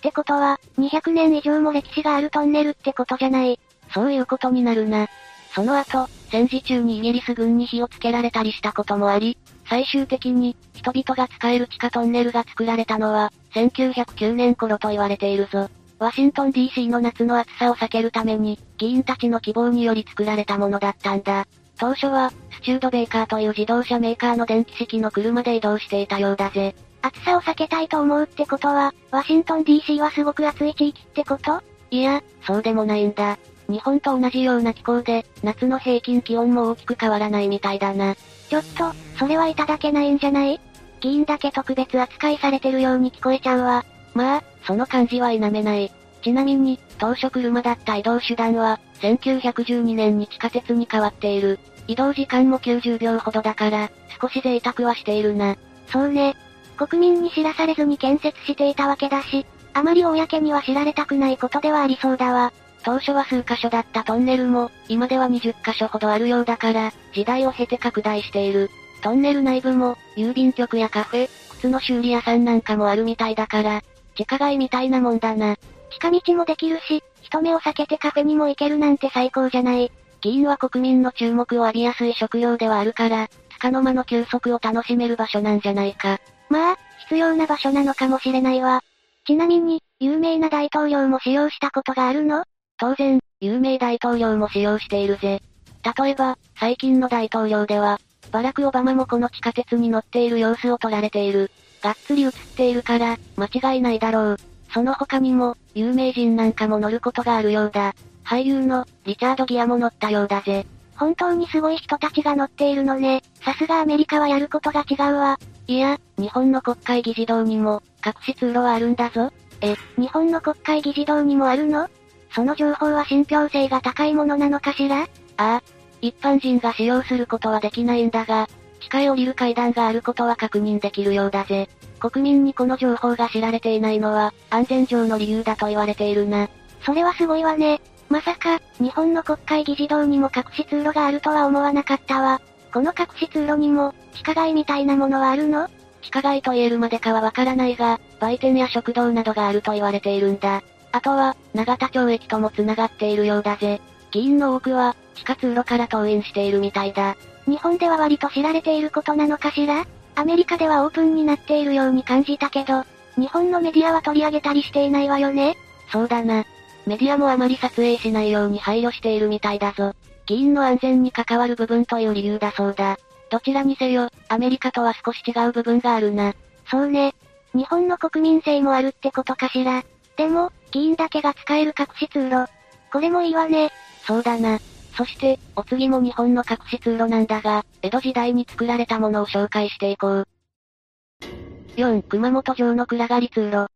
てことは、にひゃくねん以上も歴史があるトンネルってことじゃない。そういうことになるな。その後、戦時中にイギリス軍に火をつけられたりしたこともあり、最終的に、人々が使える地下トンネルが作られたのは、せんきゅうひゃくきゅうねん頃と言われているぞ。ワシントン ディーシー の夏の暑さを避けるために、議員たちの希望により作られたものだったんだ。当初は、スチュードベーカーという自動車メーカーの電気式の車で移動していたようだぜ。暑さを避けたいと思うってことは、ワシントン ディーシー はすごく暑い地域ってこと？いや、そうでもないんだ。日本と同じような気候で、夏の平均気温も大きく変わらないみたいだな。ちょっと、それはいただけないんじゃない？議員だけ特別扱いされてるように聞こえちゃうわ。まあ、その感じは否めない。ちなみに、当初車だった移動手段は、せんきゅうひゃくじゅうにねんに地下鉄に変わっている。移動時間もきゅうじゅうびょうほどだから、少し贅沢はしているな。そうね。国民に知らされずに建設していたわけだし、あまり公には知られたくないことではありそうだわ。当初は数箇所だったトンネルも、今ではにじゅっかしょほどあるようだから、時代を経て拡大している。トンネル内部も、郵便局やカフェ、靴の修理屋さんなんかもあるみたいだから、地下街みたいなもんだな。近道もできるし、人目を避けてカフェにも行けるなんて最高じゃない。議員は国民の注目を浴びやすい職業ではあるから、束の間の休息を楽しめる場所なんじゃないか。まあ、必要な場所なのかもしれないわ。ちなみに、有名な大統領も使用したことがあるの？当然、有名大統領も使用しているぜ。例えば、最近の大統領では、バラク・オバマもこの地下鉄に乗っている様子を撮られている。がっつり映っているから、間違いないだろう。その他にも、有名人なんかも乗ることがあるようだ。俳優の、リチャード・ギアも乗ったようだぜ。本当にすごい人たちが乗っているのね。さすがアメリカはやることが違うわ。いや、日本の国会議事堂にも、隠し通路はあるんだぞ。え、日本の国会議事堂にもあるの？その情報は信憑性が高いものなのかしら？ああ。一般人が使用することはできないんだが、地下へ降りる階段があることは確認できるようだぜ。国民にこの情報が知られていないのは、安全上の理由だと言われているな。それはすごいわね。まさか、日本の国会議事堂にも隠し通路があるとは思わなかったわ。この隠し通路にも、地下街みたいなものはあるの？地下街と言えるまでかはわからないが、売店や食堂などがあると言われているんだ。あとは、長田町駅とも繋がっているようだぜ。議員の多くは、地下通路から登院しているみたいだ。日本では割と知られていることなのかしら？アメリカではオープンになっているように感じたけど、日本のメディアは取り上げたりしていないわよね。そうだな。メディアもあまり撮影しないように配慮しているみたいだぞ。議員の安全に関わる部分という理由だそうだ。どちらにせよ、アメリカとは少し違う部分があるな。そうね。日本の国民性もあるってことかしら。でも、議員だけが使える隠し通路。これもいいわね。そうだな。そして、お次も日本の隠し通路なんだが、江戸時代に作られたものを紹介していこう。よん. 熊本城の暗がり通路。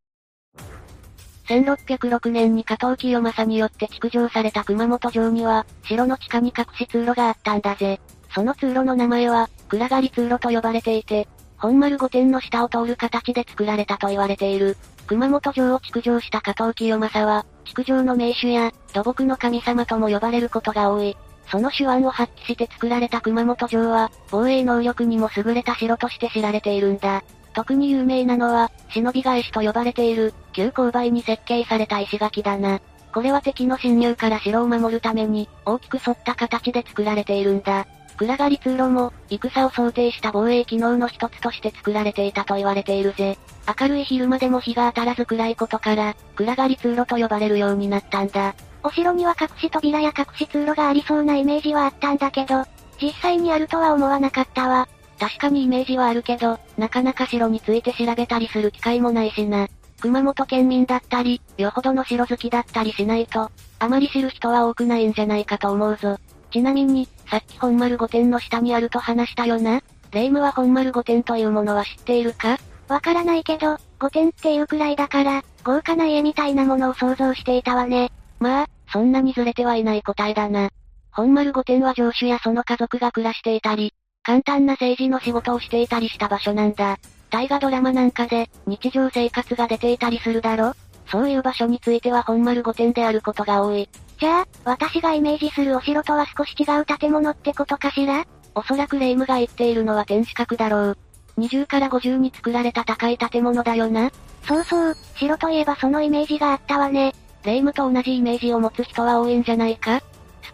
せんろっぴゃくろくねんに加藤清正によって築城された熊本城には、城の地下に隠し通路があったんだぜ。その通路の名前は、暗がり通路と呼ばれていて、本丸御殿の下を通る形で作られたと言われている。熊本城を築城した加藤清正は、築城の名手や、土木の神様とも呼ばれることが多い。その手腕を発揮して作られた熊本城は、防衛能力にも優れた城として知られているんだ。特に有名なのは、忍び返しと呼ばれている、急勾配に設計された石垣だな。これは敵の侵入から城を守るために、大きく沿った形で作られているんだ。暗がり通路も、戦を想定した防衛機能の一つとして作られていたと言われているぜ。明るい昼間でも日が当たらず暗いことから、暗がり通路と呼ばれるようになったんだ。お城には隠し扉や隠し通路がありそうなイメージはあったんだけど、実際にあるとは思わなかったわ。確かにイメージはあるけど、なかなか城について調べたりする機会もないしな。熊本県民だったり、よほどの城好きだったりしないと、あまり知る人は多くないんじゃないかと思うぞ。ちなみに、さっき本丸御殿の下にあると話したよな。霊夢は本丸御殿というものは知っているか？わからないけど、御殿っていうくらいだから、豪華な家みたいなものを想像していたわね。まあ、そんなにずれてはいない答えだな。本丸御殿は城主やその家族が暮らしていたり、簡単な政治の仕事をしていたりした場所なんだ。大河ドラマなんかで、日常生活が出ていたりするだろ？そういう場所については本丸御殿であることが多い。じゃあ、私がイメージするお城とは少し違う建物ってことかしら？おそらく霊夢が言っているのは天守閣だろう。にじゅうからごじゅうに作られた高い建物だよな。そうそう、城といえばそのイメージがあったわね。霊夢と同じイメージを持つ人は多いんじゃないか？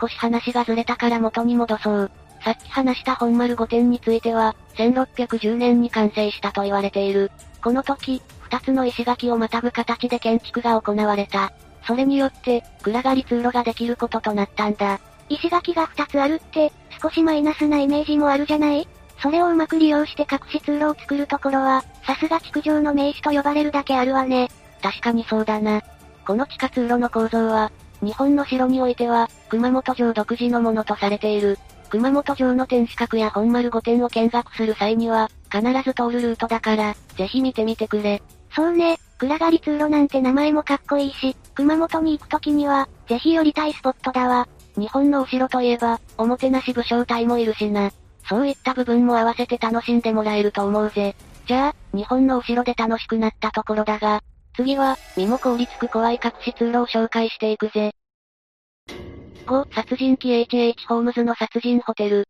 少し話がずれたから元に戻そう。さっき話した本丸御殿については、せんろっぴゃくじゅうねんに完成したと言われている。この時、二つの石垣をまたぐ形で建築が行われた。それによって、暗がり通路ができることとなったんだ。石垣が二つあるって、少しマイナスなイメージもあるじゃない？それをうまく利用して隠し通路を作るところは、さすが築城の名手と呼ばれるだけあるわね。確かにそうだな。この地下通路の構造は、日本の城においては、熊本城独自のものとされている。熊本城の天守閣や本丸御殿を見学する際には、必ず通るルートだから、ぜひ見てみてくれ。そうね、暗がり通路なんて名前もかっこいいし、熊本に行くときには、ぜひ寄りたいスポットだわ。日本のお城といえば、おもてなし武将隊もいるしな。そういった部分も合わせて楽しんでもらえると思うぜ。じゃあ、日本のお城で楽しくなったところだが、次は、身も凍りつく怖い隠し通路を紹介していくぜ。ご. 殺人鬼 エイチエイチ ホームズの殺人ホテル。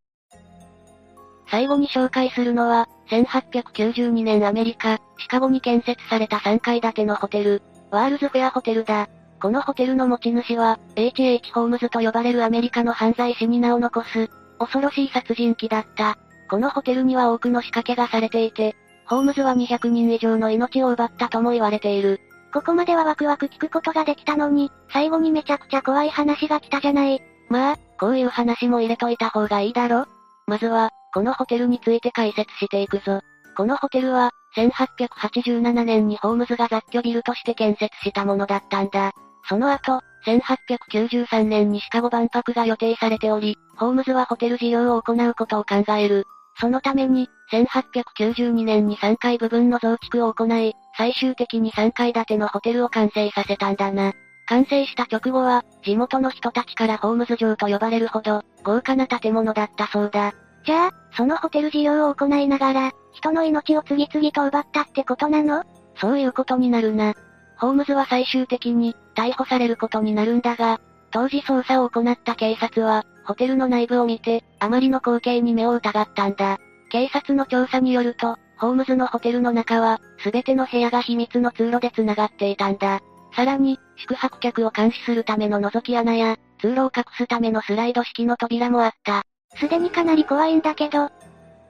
最後に紹介するのは、せんはっぴゃくきゅうじゅうにねんアメリカ、シカゴに建設されたさんかいだてのホテル、ワールズフェアホテルだ。このホテルの持ち主は、エイチエイチ ホームズと呼ばれるアメリカの犯罪史に名を残す、恐ろしい殺人鬼だった。このホテルには多くの仕掛けがされていて、ホームズはにひゃくにん以上の命を奪ったとも言われている。ここまではワクワク聞くことができたのに、最後にめちゃくちゃ怖い話が来たじゃない。まあ、こういう話も入れといた方がいいだろ？まずは、このホテルについて解説していくぞ。このホテルは、せんはっぴゃくはちじゅうななねんにホームズが雑居ビルとして建設したものだったんだ。その後、せんはっぴゃくきゅうじゅうさんねんにシカゴ万博が予定されており、ホームズはホテル事業を行うことを考える。そのために、せんはっぴゃくきゅうじゅうにねんにさんがいぶぶんの増築を行い、最終的にさんかいだてのホテルを完成させたんだな。完成した直後は、地元の人たちからホームズ城と呼ばれるほど、豪華な建物だったそうだ。じゃあ、そのホテル事業を行いながら、人の命を次々と奪ったってことなの？そういうことになるな。ホームズは最終的に、逮捕されることになるんだが、当時捜査を行った警察は、ホテルの内部を見て、あまりの光景に目を疑ったんだ。警察の調査によると、ホームズのホテルの中は、すべての部屋が秘密の通路で繋がっていたんだ。さらに、宿泊客を監視するための覗き穴や、通路を隠すためのスライド式の扉もあった。すでにかなり怖いんだけど、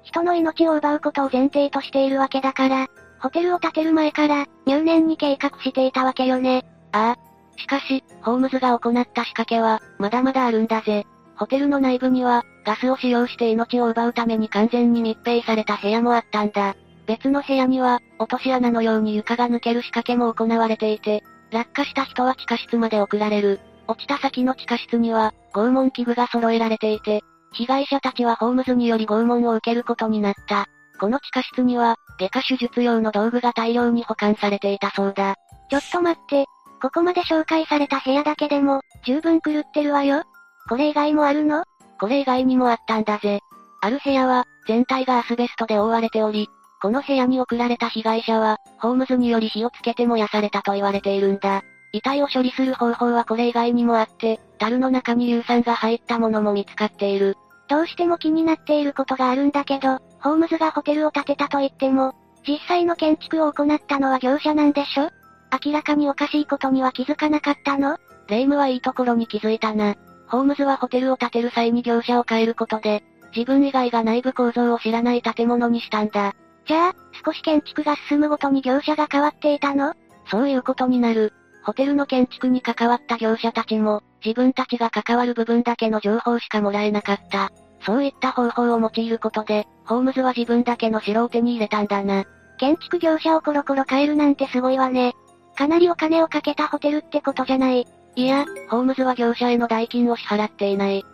人の命を奪うことを前提としているわけだから、ホテルを建てる前から、入念に計画していたわけよね。ああ。しかし、ホームズが行った仕掛けは、まだまだあるんだぜ。ホテルの内部には、ガスを使用して命を奪うために完全に密閉された部屋もあったんだ。別の部屋には、落とし穴のように床が抜ける仕掛けも行われていて、落下した人は地下室まで送られる。落ちた先の地下室には、拷問器具が揃えられていて、被害者たちはホームズにより拷問を受けることになった。この地下室には、外科手術用の道具が大量に保管されていたそうだ。ちょっと待って、ここまで紹介された部屋だけでも、十分狂ってるわよ。これ以外もあるの？これ以外にもあったんだぜ。ある部屋は、全体がアスベストで覆われており、この部屋に送られた被害者は、ホームズにより火をつけて燃やされたと言われているんだ。遺体を処理する方法はこれ以外にもあって、樽の中に硫酸が入ったものも見つかっている。どうしても気になっていることがあるんだけど、ホームズがホテルを建てたと言っても、実際の建築を行ったのは業者なんでしょ？明らかにおかしいことには気づかなかったの？霊夢はいいところに気づいたな。ホームズはホテルを建てる際に業者を変えることで、自分以外が内部構造を知らない建物にしたんだ。じゃあ、少し建築が進むごとに業者が変わっていたの？そういうことになる。ホテルの建築に関わった業者たちも、自分たちが関わる部分だけの情報しかもらえなかった。そういった方法を用いることで、ホームズは自分だけの城を手に入れたんだな。建築業者をコロコロ変えるなんてすごいわね。かなりお金をかけたホテルってことじゃない。いや、ホームズは業者への代金を支払っていない。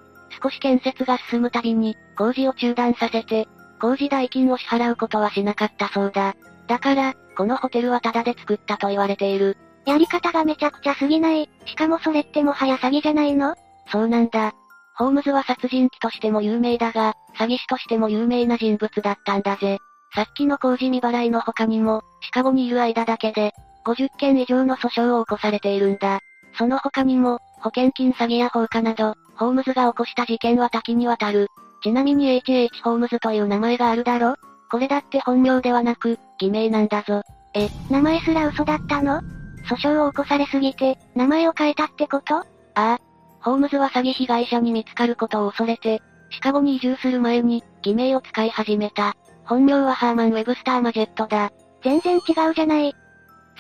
少し建設が進むたびに、工事を中断させて、工事代金を支払うことはしなかったそうだ。だから、このホテルはタダで作ったと言われている。やり方がめちゃくちゃすぎない。しかもそれってもはや詐欺じゃないの？そうなんだ。ホームズは殺人鬼としても有名だが、詐欺師としても有名な人物だったんだぜ。さっきの工事未払いの他にも、シカゴにいる間だけで、ごじゅっけん以上の訴訟を起こされているんだ。その他にも、保険金詐欺や放火など、ホームズが起こした事件は多岐にわたる。ちなみに エイチエイチ ホームズという名前があるだろ？これだって本名ではなく、偽名なんだぞ。え、名前すら嘘だったの？訴訟を起こされすぎて、名前を変えたってこと？ああ。ホームズは詐欺被害者に見つかることを恐れて、シカゴに移住する前に、偽名を使い始めた。本名はハーマン・ウェブスター・マジェットだ。全然違うじゃない。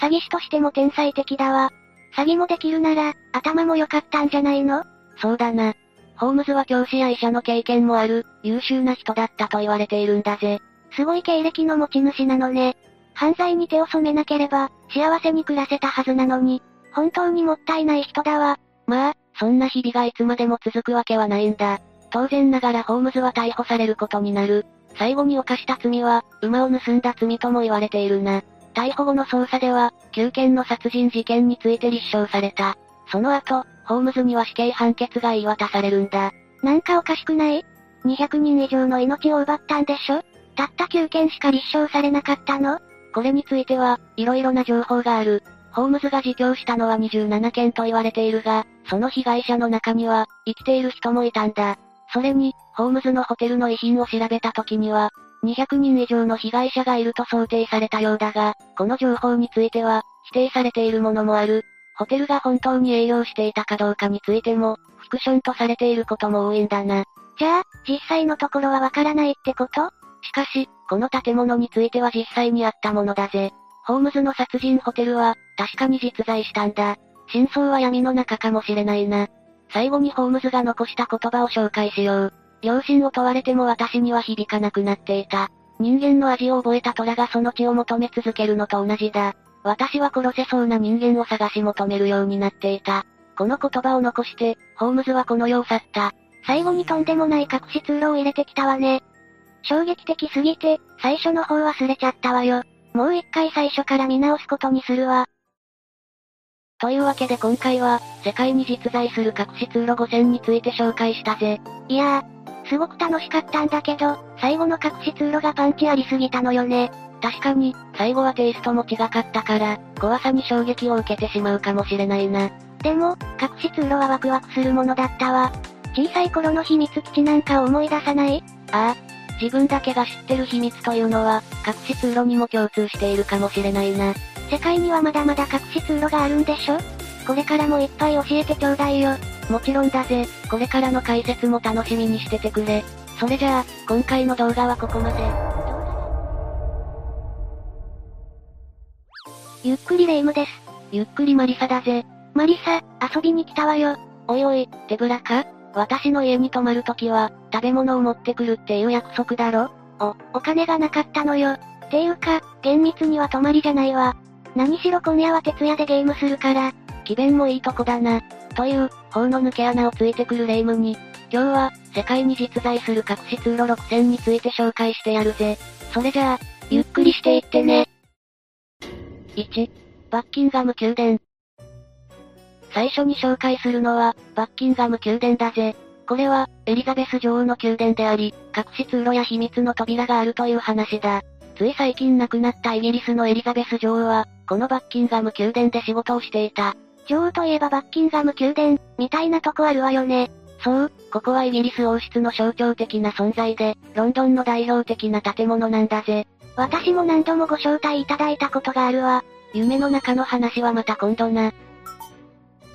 詐欺師としても天才的だわ。詐欺もできるなら、頭も良かったんじゃないの？そうだな。ホームズは教師や医者の経験もある、優秀な人だったと言われているんだぜ。すごい経歴の持ち主なのね。犯罪に手を染めなければ、幸せに暮らせたはずなのに、本当にもったいない人だわ。まあ、そんな日々がいつまでも続くわけはないんだ。当然ながらホームズは逮捕されることになる。最後に犯した罪は、馬を盗んだ罪とも言われているな。逮捕後の捜査では、きゅうけんの殺人事件について立証された。その後、ホームズには死刑判決が言い渡されるんだ。なんかおかしくない？ にひゃくにん以上の命を奪ったんでしょ？たったきゅうけんしか立証されなかったの？これについては、いろいろな情報がある。ホームズが自供したのはにじゅうななけんと言われているが、その被害者の中には、生きている人もいたんだ。それに、ホームズのホテルの遺品を調べた時には、にひゃくにん以上の被害者がいると想定されたようだが、この情報については、否定されているものもある。ホテルが本当に営業していたかどうかについても、フィクションとされていることも多いんだな。じゃあ、実際のところはわからないってこと？しかし、この建物については実際にあったものだぜ。ホームズの殺人ホテルは、確かに実在したんだ。真相は闇の中かもしれないな。最後にホームズが残した言葉を紹介しよう。良心を問われても私には響かなくなっていた。人間の味を覚えた虎がその血を求め続けるのと同じだ。私は殺せそうな人間を探し求めるようになっていた。この言葉を残して、ホームズはこの世を去った。最後にとんでもない隠し通路を入れてきたわね。衝撃的すぎて、最初の方忘れちゃったわよ。もう一回最初から見直すことにするわ。というわけで今回は、世界に実在する隠し通路ごせんについて紹介したぜ。いやー、すごく楽しかったんだけど、最後の隠し通路がパンチありすぎたのよね。確かに、最後はテイストも違かったから、怖さに衝撃を受けてしまうかもしれないな。でも、隠し通路はワクワクするものだったわ。小さい頃の秘密基地なんかを思い出さない？ああ。自分だけが知ってる秘密というのは、隠し通路にも共通しているかもしれないな。世界にはまだまだ隠し通路があるんでしょ？これからもいっぱい教えてちょうだいよ。もちろんだぜ、これからの解説も楽しみにしててくれ。それじゃあ、今回の動画はここまで。ゆっくりレ夢ムです。ゆっくりマリサだぜ。マリサ、遊びに来たわよ。おいおい、手ぶらか？私の家に泊まるときは、食べ物を持ってくるっていう約束だろ？お、お金がなかったのよ。ていうか、厳密には泊まりじゃないわ。何しろ今夜は徹夜でゲームするから。詭弁もいいとこだな。という、法の抜け穴をついてくるレ夢ムに、今日は、世界に実在する隠し通路ろくせんについて紹介してやるぜ。それじゃあ、ゆっくりしていってね。いち、バッキンガム宮殿。最初に紹介するのは、バッキンガム宮殿だぜ。これは、エリザベス女王の宮殿であり、隠し通路や秘密の扉があるという話だ。つい最近亡くなったイギリスのエリザベス女王は、このバッキンガム宮殿で仕事をしていた。女王といえばバッキンガム宮殿、みたいなとこあるわよね。そう、ここはイギリス王室の象徴的な存在で、ロンドンの代表的な建物なんだぜ。私も何度もご招待いただいたことがあるわ。夢の中の話はまた今度な。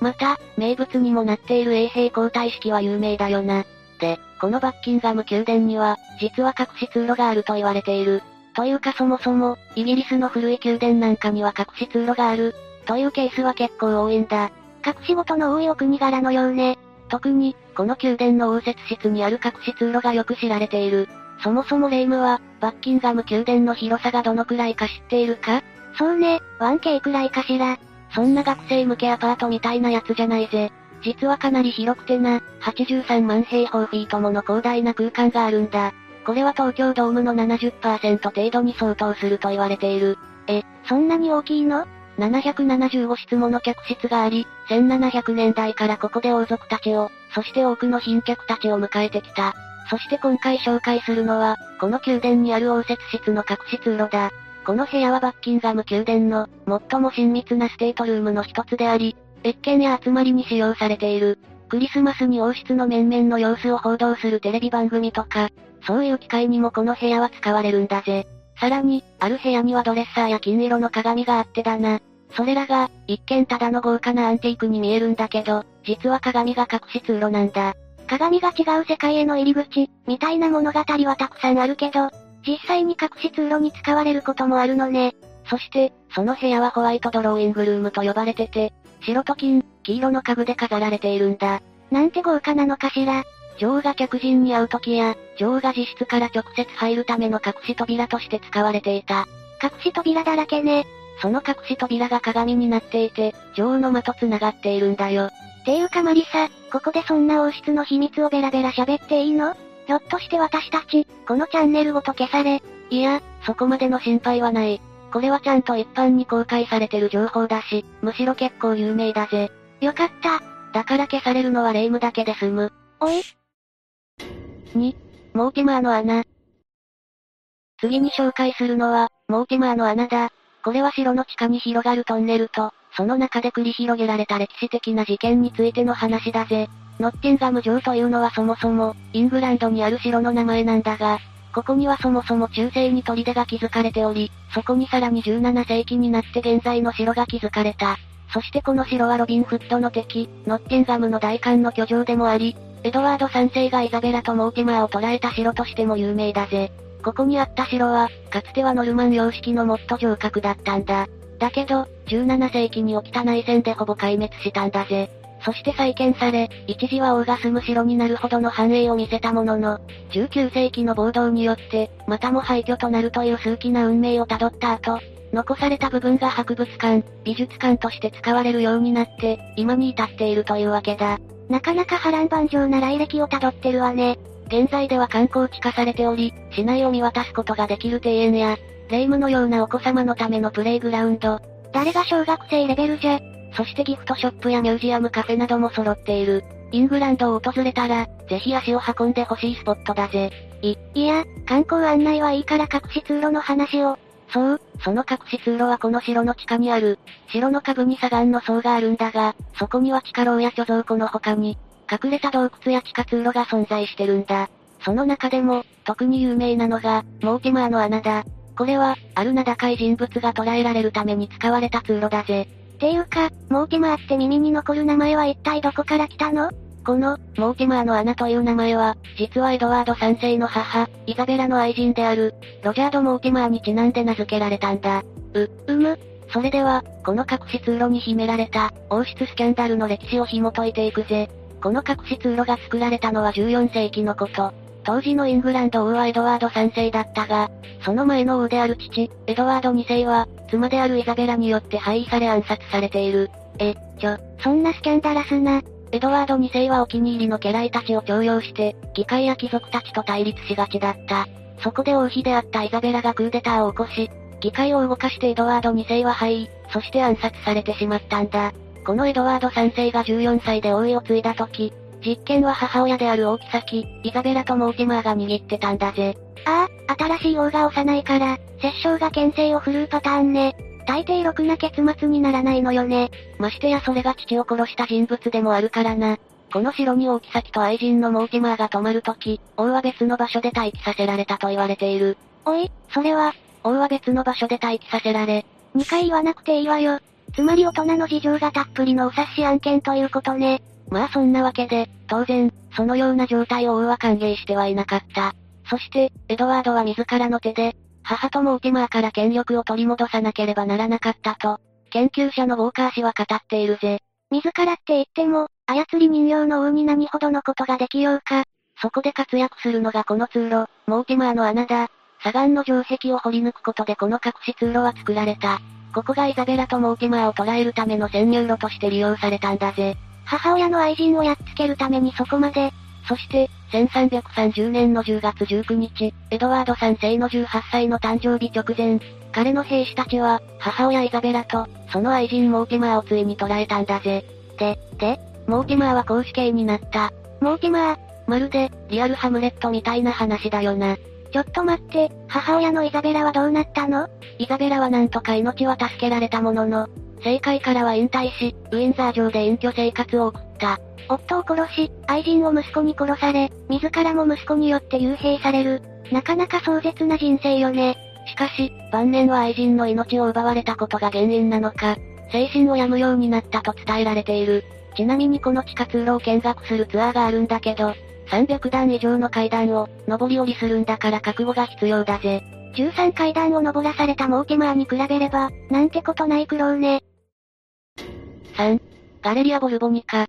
また、名物にもなっている衛兵交代式は有名だよな。で、このバッキンガム宮殿には、実は隠し通路があると言われている。というかそもそも、イギリスの古い宮殿なんかには隠し通路がある、というケースは結構多いんだ。隠し事の多いお国柄のようね。特に、この宮殿の応接室にある隠し通路がよく知られている。そもそもレ夢ムは、バッキンガム宮殿の広さがどのくらいか知っているか？そうね、ワンケー くらいかしら。そんな学生向けアパートみたいなやつじゃないぜ。実はかなり広くてな、はちじゅうさんまん平方フィートもの広大な空間があるんだ。これは東京ドームの ななじゅっパーセント 程度に相当すると言われている。え、そんなに大きいの？ななひゃくななじゅうご室もの客室があり、せんななひゃくねんだいからここで王族たちを、そして多くの賓客たちを迎えてきた。そして今回紹介するのは、この宮殿にある応接室の隠し通路だ。この部屋はバッキンガム宮殿の最も親密なステートルームの一つであり、謁見や集まりに使用されている。クリスマスに王室の面々の様子を報道するテレビ番組とか、そういう機会にもこの部屋は使われるんだぜ。さらに、ある部屋にはドレッサーや金色の鏡があってだな。それらが、一見ただの豪華なアンティークに見えるんだけど、実は鏡が隠し通路なんだ。鏡が違う世界への入り口、みたいな物語はたくさんあるけど、実際に隠し通路に使われることもあるのね。そして、その部屋はホワイトドローイングルームと呼ばれてて、白と金、黄色の家具で飾られているんだ。なんて豪華なのかしら。女王が客人に会う時や、女王が自室から直接入るための隠し扉として使われていた。隠し扉だらけね。その隠し扉が鏡になっていて、女王の間と繋がっているんだよ。ていうかマリサ、ここでそんな王室の秘密をベラベラ喋っていいの？ひょっとして私たち、このチャンネルごと消され？いや、そこまでの心配はない。これはちゃんと一般に公開されてる情報だし、むしろ結構有名だぜ。よかった。だから消されるのはレ夢ムだけで済む。おい。に、モーティマーの穴。次に紹介するのは、モーティマーの穴だ。これは城の地下に広がるトンネルと、その中で繰り広げられた歴史的な事件についての話だぜ。ノッティンガム城というのはそもそも、イングランドにある城の名前なんだが、ここにはそもそも中世に砦が築かれており、そこにさらにじゅうななせいきになって現在の城が築かれた。そしてこの城はロビン・フッドの敵、ノッティンガムの大官の居城でもあり、エドワードさんせいがイザベラとモーティマーを捕らえた城としても有名だぜ。ここにあった城は、かつてはノルマン様式のもっと城郭だったんだ。だけど、じゅうななせいきに起きた内戦でほぼ壊滅したんだぜ。そして再建され、一時は王が住む城になるほどの繁栄を見せたものの、じゅうきゅうせいきの暴動によって、またも廃墟となるという数奇な運命をたどった後、残された部分が博物館、美術館として使われるようになって、今に至っているというわけだ。なかなか波乱万丈な来歴をたどってるわね。現在では観光地化されており、市内を見渡すことができる庭園や、レ夢ムのようなお子様のためのプレイグラウンド。誰が小学生レベルじゃ。そしてギフトショップやミュージアムカフェなども揃っている。イングランドを訪れたら、ぜひ足を運んでほしいスポットだぜ。い、いや、観光案内はいいから隠し通路の話を。そう、その隠し通路はこの城の地下にある。城の下部に砂岩の層があるんだが、そこには地下牢や貯蔵庫の他に、隠れた洞窟や地下通路が存在してるんだ。その中でも、特に有名なのが、モーティマーの穴だ。これは、ある名高い人物が捕らえられるために使われた通路だぜ。っていうか、モーティマーって耳に残る名前は一体どこから来たの？この、モーティマーの穴という名前は、実はエドワードさん世の母、イザベラの愛人である、ロジャード・モーティマーにちなんで名付けられたんだ。う、うむ。それでは、この隠し通路に秘められた、王室スキャンダルの歴史を紐解いていくぜ。この隠し通路が作られたのはじゅうよんせいきのこと。当時のイングランド王はエドワードさん世だったが、その前の王である父、エドワードに世は、妻であるイザベラによって廃位され暗殺されている。え、ちょ、そんなスキャンダラスな。エドワードに世はお気に入りの家来たちを徴用して、議会や貴族たちと対立しがちだった。そこで王妃であったイザベラがクーデターを起こし、議会を動かしてエドワードに世は廃位、そして暗殺されてしまったんだ。このエドワードさん世がじゅうよんさいで王位を継いだ時、実権は母親である王妃、イザベラとモーティマーが握ってたんだぜ。ああ、新しい王が幼いから、摂政が権勢を振るうパターンね。大抵ろくな結末にならないのよね。ましてやそれが父を殺した人物でもあるからな。この城に王妃と愛人のモーティマーが泊まるとき、王は別の場所で待機させられたと言われている。おい、それは、王は別の場所で待機させられ。にかい言わなくていいわよ。つまり大人の事情がたっぷりのお察し案件ということね。まあそんなわけで、当然、そのような状態を王は歓迎してはいなかった。そして、エドワードは自らの手で、母とモーティマーから権力を取り戻さなければならなかったと、研究者のウォーカー氏は語っているぜ。自らって言っても、操り人形の王に何ほどのことができようか。そこで活躍するのがこの通路、モーティマーの穴だ。砂岩の城壁を掘り抜くことでこの隠し通路は作られた。ここがイザベラとモーティマーを捕らえるための潜入路として利用されたんだぜ。母親の愛人をやっつけるためにそこまで。そして、せんさんびゃくさんじゅうねんのじゅうがつじゅうくにち、エドワードさん世のじゅうはっさいの誕生日直前、彼の兵士たちは、母親イザベラと、その愛人モーティマーをついに捕らえたんだぜ。で、で、モーティマーは絞首刑になった。モーティマー、まるで、リアルハムレットみたいな話だよな。ちょっと待って、母親のイザベラはどうなったの？イザベラはなんとか命は助けられたものの、政界からは引退し、ウィンザー城で隠居生活を送った。夫を殺し、愛人を息子に殺され、自らも息子によって幽閉される。なかなか壮絶な人生よね。しかし、晩年は愛人の命を奪われたことが原因なのか、精神を病むようになったと伝えられている。ちなみにこの地下通路を見学するツアーがあるんだけど、さんびゃくだん以上の階段を、上り下りするんだから覚悟が必要だぜ。じゅうさんかいだんを上らされたモーティマーに比べれば、なんてことない苦労ね。さん. ガレリア・ボルボニカ。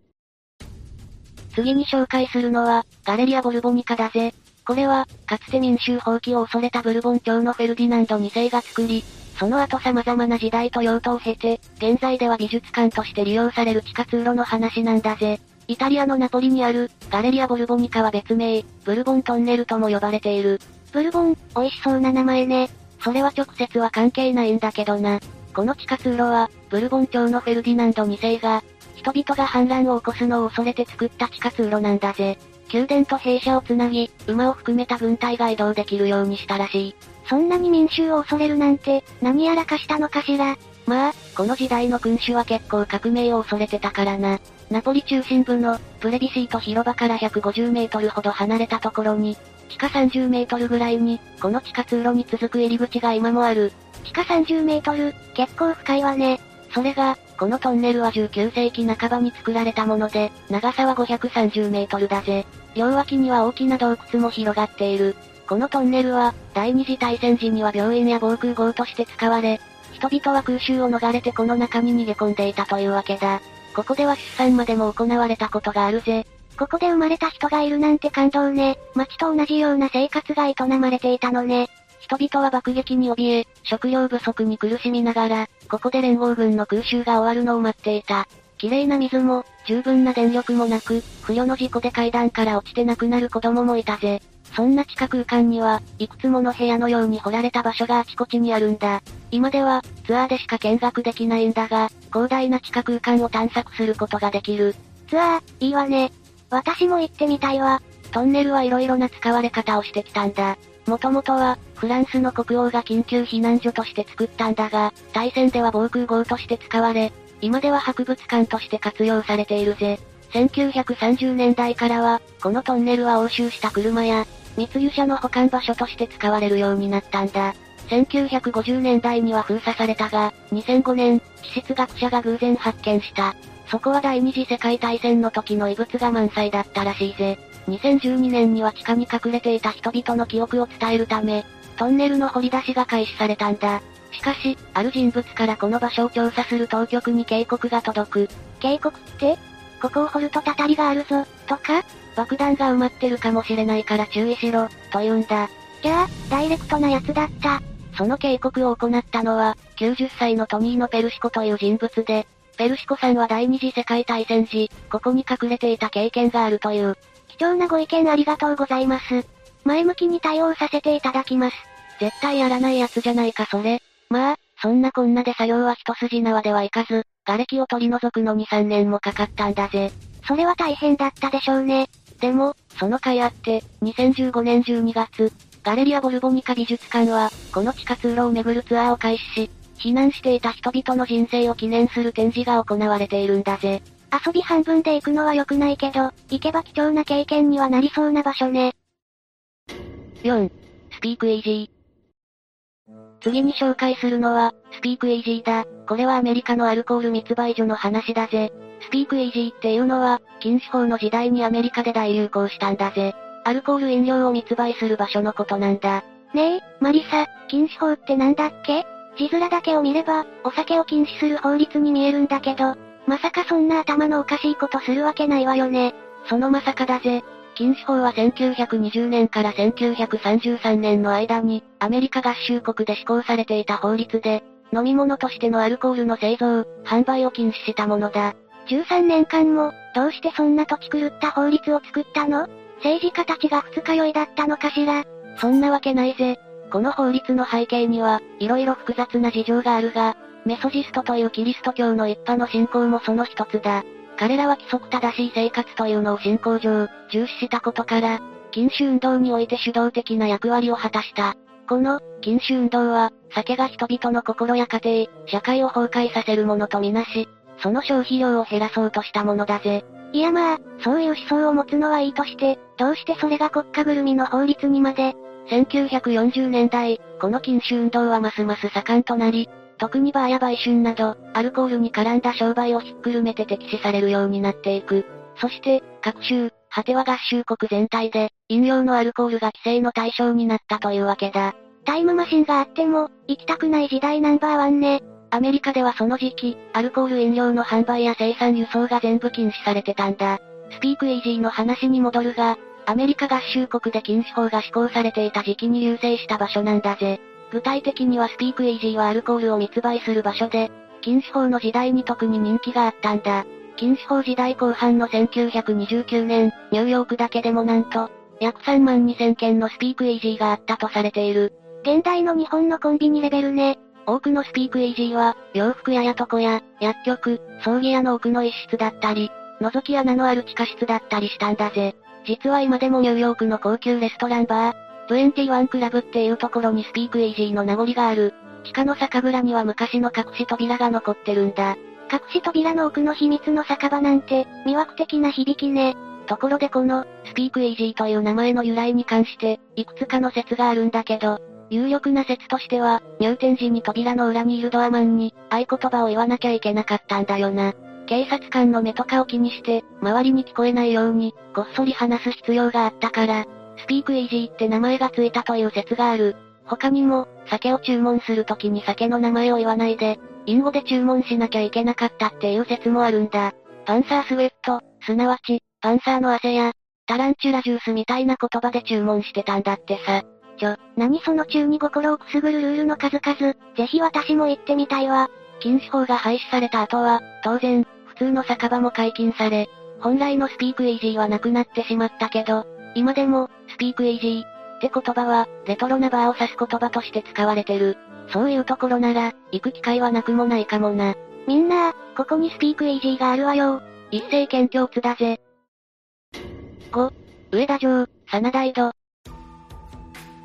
次に紹介するのは、ガレリア・ボルボニカだぜ。これは、かつて民衆放棄を恐れたブルボン朝のフェルディナンドに世が作り、その後様々な時代と用途を経て、現在では美術館として利用される地下通路の話なんだぜ。イタリアのナポリにある、ガレリア・ボルボニカは別名、ブルボントンネルとも呼ばれている。ブルボン、美味しそうな名前ね。それは直接は関係ないんだけどな。この地下通路は、ブルボン朝のフェルディナンドに世が、人々が反乱を起こすのを恐れて作った地下通路なんだぜ。宮殿と兵舎をつなぎ、馬を含めた軍隊が移動できるようにしたらしい。そんなに民衆を恐れるなんて、何やらかしたのかしら。まあ、この時代の君主は結構革命を恐れてたからな。ナポリ中心部の、プレビシート広場からひゃくごじゅうメートルほど離れたところに、地下さんじゅうメートルぐらいに、この地下通路に続く入り口が今もある。地下さんじゅうメートル、結構深いわね。それが、このトンネルはじゅうきゅうせいきなかばに作られたもので、長さはごひゃくさんじゅうメートルだぜ。両脇には大きな洞窟も広がっている。このトンネルは、第二次大戦時には病院や防空壕として使われ、人々は空襲を逃れてこの中に逃げ込んでいたというわけだ。ここでは出産までも行われたことがあるぜ。ここで生まれた人がいるなんて感動ね。町と同じような生活が営まれていたのね。人々は爆撃に怯え、食料不足に苦しみながら、ここで連合軍の空襲が終わるのを待っていた。綺麗な水も、十分な電力もなく、不慮の事故で階段から落ちて亡くなる子供もいたぜ。そんな地下空間には、いくつもの部屋のように掘られた場所があちこちにあるんだ。今では、ツアーでしか見学できないんだが、広大な地下空間を探索することができる。ツアー、いいわね。私も行ってみたいわ。トンネルはいろいろな使われ方をしてきたんだ。もともとは、フランスの国王が緊急避難所として作ったんだが、大戦では防空壕として使われ、今では博物館として活用されているぜ。せんきゅうひゃくさんじゅうねんだいからは、このトンネルは押収した車や、密輸車の保管場所として使われるようになったんだ。せんきゅうひゃくごじゅうねんだいには封鎖されたが、にせんごねん、地質学者が偶然発見した。そこは第二次世界大戦の時の遺物が満載だったらしいぜ。にせんじゅうにねんには地下に隠れていた人々の記憶を伝えるため、トンネルの掘り出しが開始されたんだ。しかし、ある人物からこの場所を調査する当局に警告が届く。警告って?ここを掘るとたたりがあるぞ、とか?爆弾が埋まってるかもしれないから注意しろ、と言うんだ。じゃあ、ダイレクトなやつだった。その警告を行ったのは、きゅうじゅっさいのトニーノ・ペルシコという人物で、ペルシコさんは第二次世界大戦時、ここに隠れていた経験があるという。貴重なご意見ありがとうございます。前向きに対応させていただきます。絶対やらないやつじゃないかそれ。まあ、そんなこんなで作業は一筋縄ではいかず、瓦礫を取り除くのにさんねんもかかったんだぜ。それは大変だったでしょうね。でも、その甲斐あって、にせんじゅうごねんじゅうにがつ、ガレリア・ボルボニカ美術館は、この地下通路を巡るツアーを開始し、避難していた人々の人生を記念する展示が行われているんだぜ。遊び半分で行くのは良くないけど、行けば貴重な経験にはなりそうな場所ね。よん. スピークイージー。次に紹介するのは、スピークイージーだ。これはアメリカのアルコール密売所の話だぜ。スピークイージーっていうのは、禁酒法の時代にアメリカで大流行したんだぜ。アルコール飲料を密売する場所のことなんだ。ねえ、マリサ、禁酒法ってなんだっけ?字面だけを見れば、お酒を禁止する法律に見えるんだけど、まさかそんな頭のおかしいことするわけないわよね。そのまさかだぜ。禁酒法はせんきゅうひゃくにじゅうねんからせんきゅうひゃくさんじゅうさんねんの間に、アメリカ合衆国で施行されていた法律で、飲み物としてのアルコールの製造、販売を禁止したものだ。じゅうさんねんかんも、どうしてそんなとち狂った法律を作ったの?政治家たちが二日酔いだったのかしら?そんなわけないぜ。この法律の背景には、いろいろ複雑な事情があるが、メソジストというキリスト教の一派の信仰もその一つだ。彼らは規則正しい生活というのを信仰上、重視したことから、禁酒運動において主導的な役割を果たした。この、禁酒運動は、酒が人々の心や家庭、社会を崩壊させるものとみなし、その消費量を減らそうとしたものだぜ。いやまあ、そういう思想を持つのはいいとして、どうしてそれが国家ぐるみの法律にまで。せんきゅうひゃくよんじゅうねんだい、この禁酒運動はますます盛んとなり、特にバーや売春など、アルコールに絡んだ商売をひっくるめて敵視されるようになっていく。そして、各州、果ては合衆国全体で、飲料のアルコールが規制の対象になったというわけだ。タイムマシンがあっても、行きたくない時代ナンバーワンね。アメリカではその時期、アルコール飲料の販売や生産輸送が全部禁止されてたんだ。スピークイージーの話に戻るが、アメリカ合衆国で禁酒法が施行されていた時期に隆盛した場所なんだぜ。具体的にはスピークイージーはアルコールを密売する場所で、禁酒法の時代に特に人気があったんだ。禁酒法時代後半のせんきゅうひゃくにじゅうきゅうねん、ニューヨークだけでもなんと、約さんまんにせんけんのスピークイージーがあったとされている。現代の日本のコンビニレベルね。多くのスピークイージーは、洋服屋や床屋、薬局、葬儀屋の奥の一室だったり、覗き穴のある地下室だったりしたんだぜ。実は今でもニューヨークの高級レストランバー、にじゅういちクラブっていうところにスピークイージーの名残がある。地下の酒蔵には昔の隠し扉が残ってるんだ。隠し扉の奥の秘密の酒場なんて、魅惑的な響きね。ところでこの、スピークイージーという名前の由来に関して、いくつかの説があるんだけど、有力な説としては、入店時に扉の裏にいるドアマンに、合言葉を言わなきゃいけなかったんだよな。警察官の目とかを気にして、周りに聞こえないように、こっそり話す必要があったから、スピークイージーって名前がついたという説がある。他にも、酒を注文するときに酒の名前を言わないで、隠語で注文しなきゃいけなかったっていう説もあるんだ。パンサースウェット、すなわち、パンサーの汗や、タランチュラジュースみたいな言葉で注文してたんだってさ。ちょ、何その中に心をくすぐるルールの数々、ぜひ私も行ってみたいわ。禁酒法が廃止された後は、当然、普通の酒場も解禁され、本来のスピークイージーはなくなってしまったけど、今でも、スピークイージー、って言葉は、レトロなバーを指す言葉として使われてる。そういうところなら、行く機会はなくもないかもな。みんな、ここにスピークイージーがあるわよ。一斉検挙つだぜ。ご、上田城、真田井戸。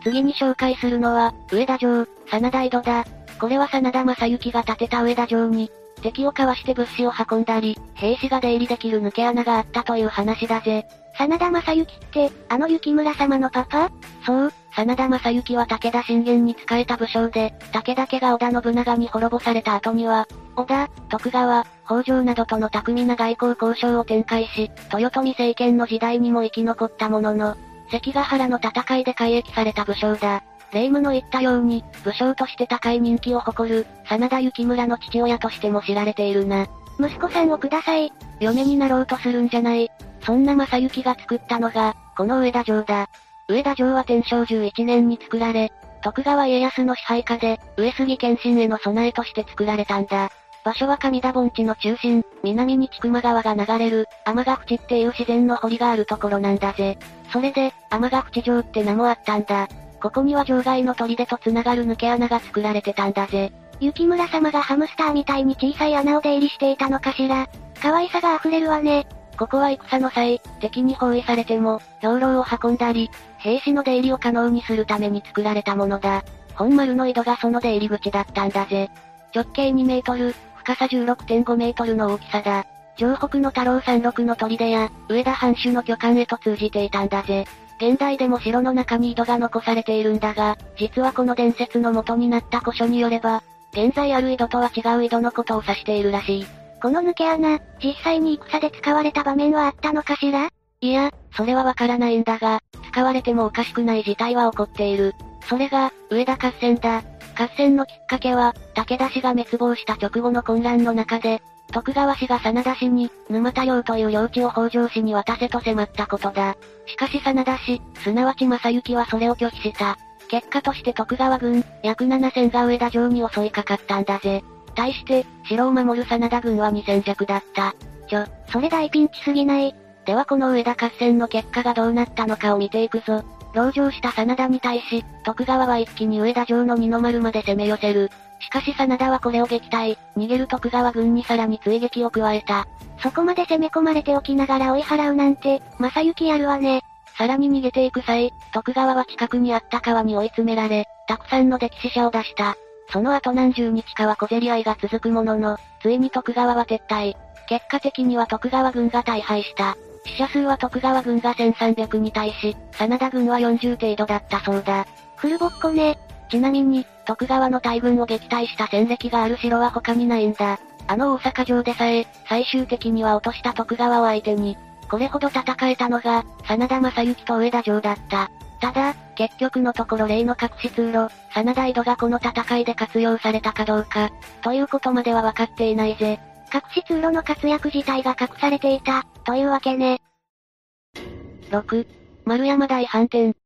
次に紹介するのは、上田城、真田井戸だ。これは真田昌幸が建てた上田城に、敵をかわして物資を運んだり、兵士が出入りできる抜け穴があったという話だぜ。真田昌幸って、あの幸村様のパパ？そう、真田昌幸は武田信玄に仕えた武将で、武田家が織田信長に滅ぼされた後には、織田、徳川、北条などとの巧みな外交交渉を展開し、豊臣政権の時代にも生き残ったものの、関ヶ原の戦いで改易された武将だ。霊夢の言ったように、武将として高い人気を誇る、真田幸村の父親としても知られているな。息子さんをください。嫁になろうとするんじゃない。そんな正幸が作ったのが、この上田城だ。上田城は天正じゅういちねんに作られ、徳川家康の支配下で、上杉謙信への備えとして作られたんだ。場所は上田盆地の中心、南に千曲川が流れる、天ヶ淵っていう自然の堀があるところなんだぜ。それで、天ヶ淵城って名もあったんだ。ここには城外の砦と繋がる抜け穴が作られてたんだぜ。幸村様がハムスターみたいに小さい穴を出入りしていたのかしら。可愛さが溢れるわね。ここは戦の際、敵に包囲されても、兵糧を運んだり、兵士の出入りを可能にするために作られたものだ。本丸の井戸がその出入り口だったんだぜ。直径にメートル、深さ じゅうろくてんごメートルの大きさだ。城北の太郎山麓の砦や、上田藩主の巨漢へと通じていたんだぜ。現代でも城の中に井戸が残されているんだが、実はこの伝説の元になった古書によれば、現在ある井戸とは違う井戸のことを指しているらしい。この抜け穴、実際に戦で使われた場面はあったのかしら？いや、それはわからないんだが、使われてもおかしくない事態は起こっている。それが、上田合戦だ。合戦のきっかけは、武田氏が滅亡した直後の混乱の中で、徳川氏が真田氏に、沼田領という領地を北条氏に渡せと迫ったことだ。しかし真田氏、すなわち正幸はそれを拒否した。結果として徳川軍、約ななせんが上田城に襲いかかったんだぜ。対して、城を守る真田軍はにせん弱だった。ちょ、それ大ピンチすぎない。ではこの上田合戦の結果がどうなったのかを見ていくぞ。籠城した真田に対し、徳川は一気に上田城の二の丸まで攻め寄せる。しかし真田はこれを撃退、逃げる徳川軍にさらに追撃を加えた。そこまで攻め込まれておきながら追い払うなんて、正幸やるわね。さらに逃げていく際、徳川は近くにあった川に追い詰められ、たくさんの溺死者を出した。その後何十日かは小競り合いが続くものの、ついに徳川は撤退。結果的には徳川軍が大敗した。死者数は徳川軍がせんさんびゃくに対し、真田軍はよんじゅう程度だったそうだ。フルボッコね。ちなみに、徳川の大軍を撃退した戦歴がある城は他にないんだ。あの大阪城でさえ、最終的には落とした徳川を相手に、これほど戦えたのが、真田昌幸と上田城だった。ただ、結局のところ例の隠し通路、真田井戸がこの戦いで活用されたかどうか、ということまでは分かっていないぜ。隠し通路の活躍自体が隠されていた、というわけね。ろく、丸山大飯店。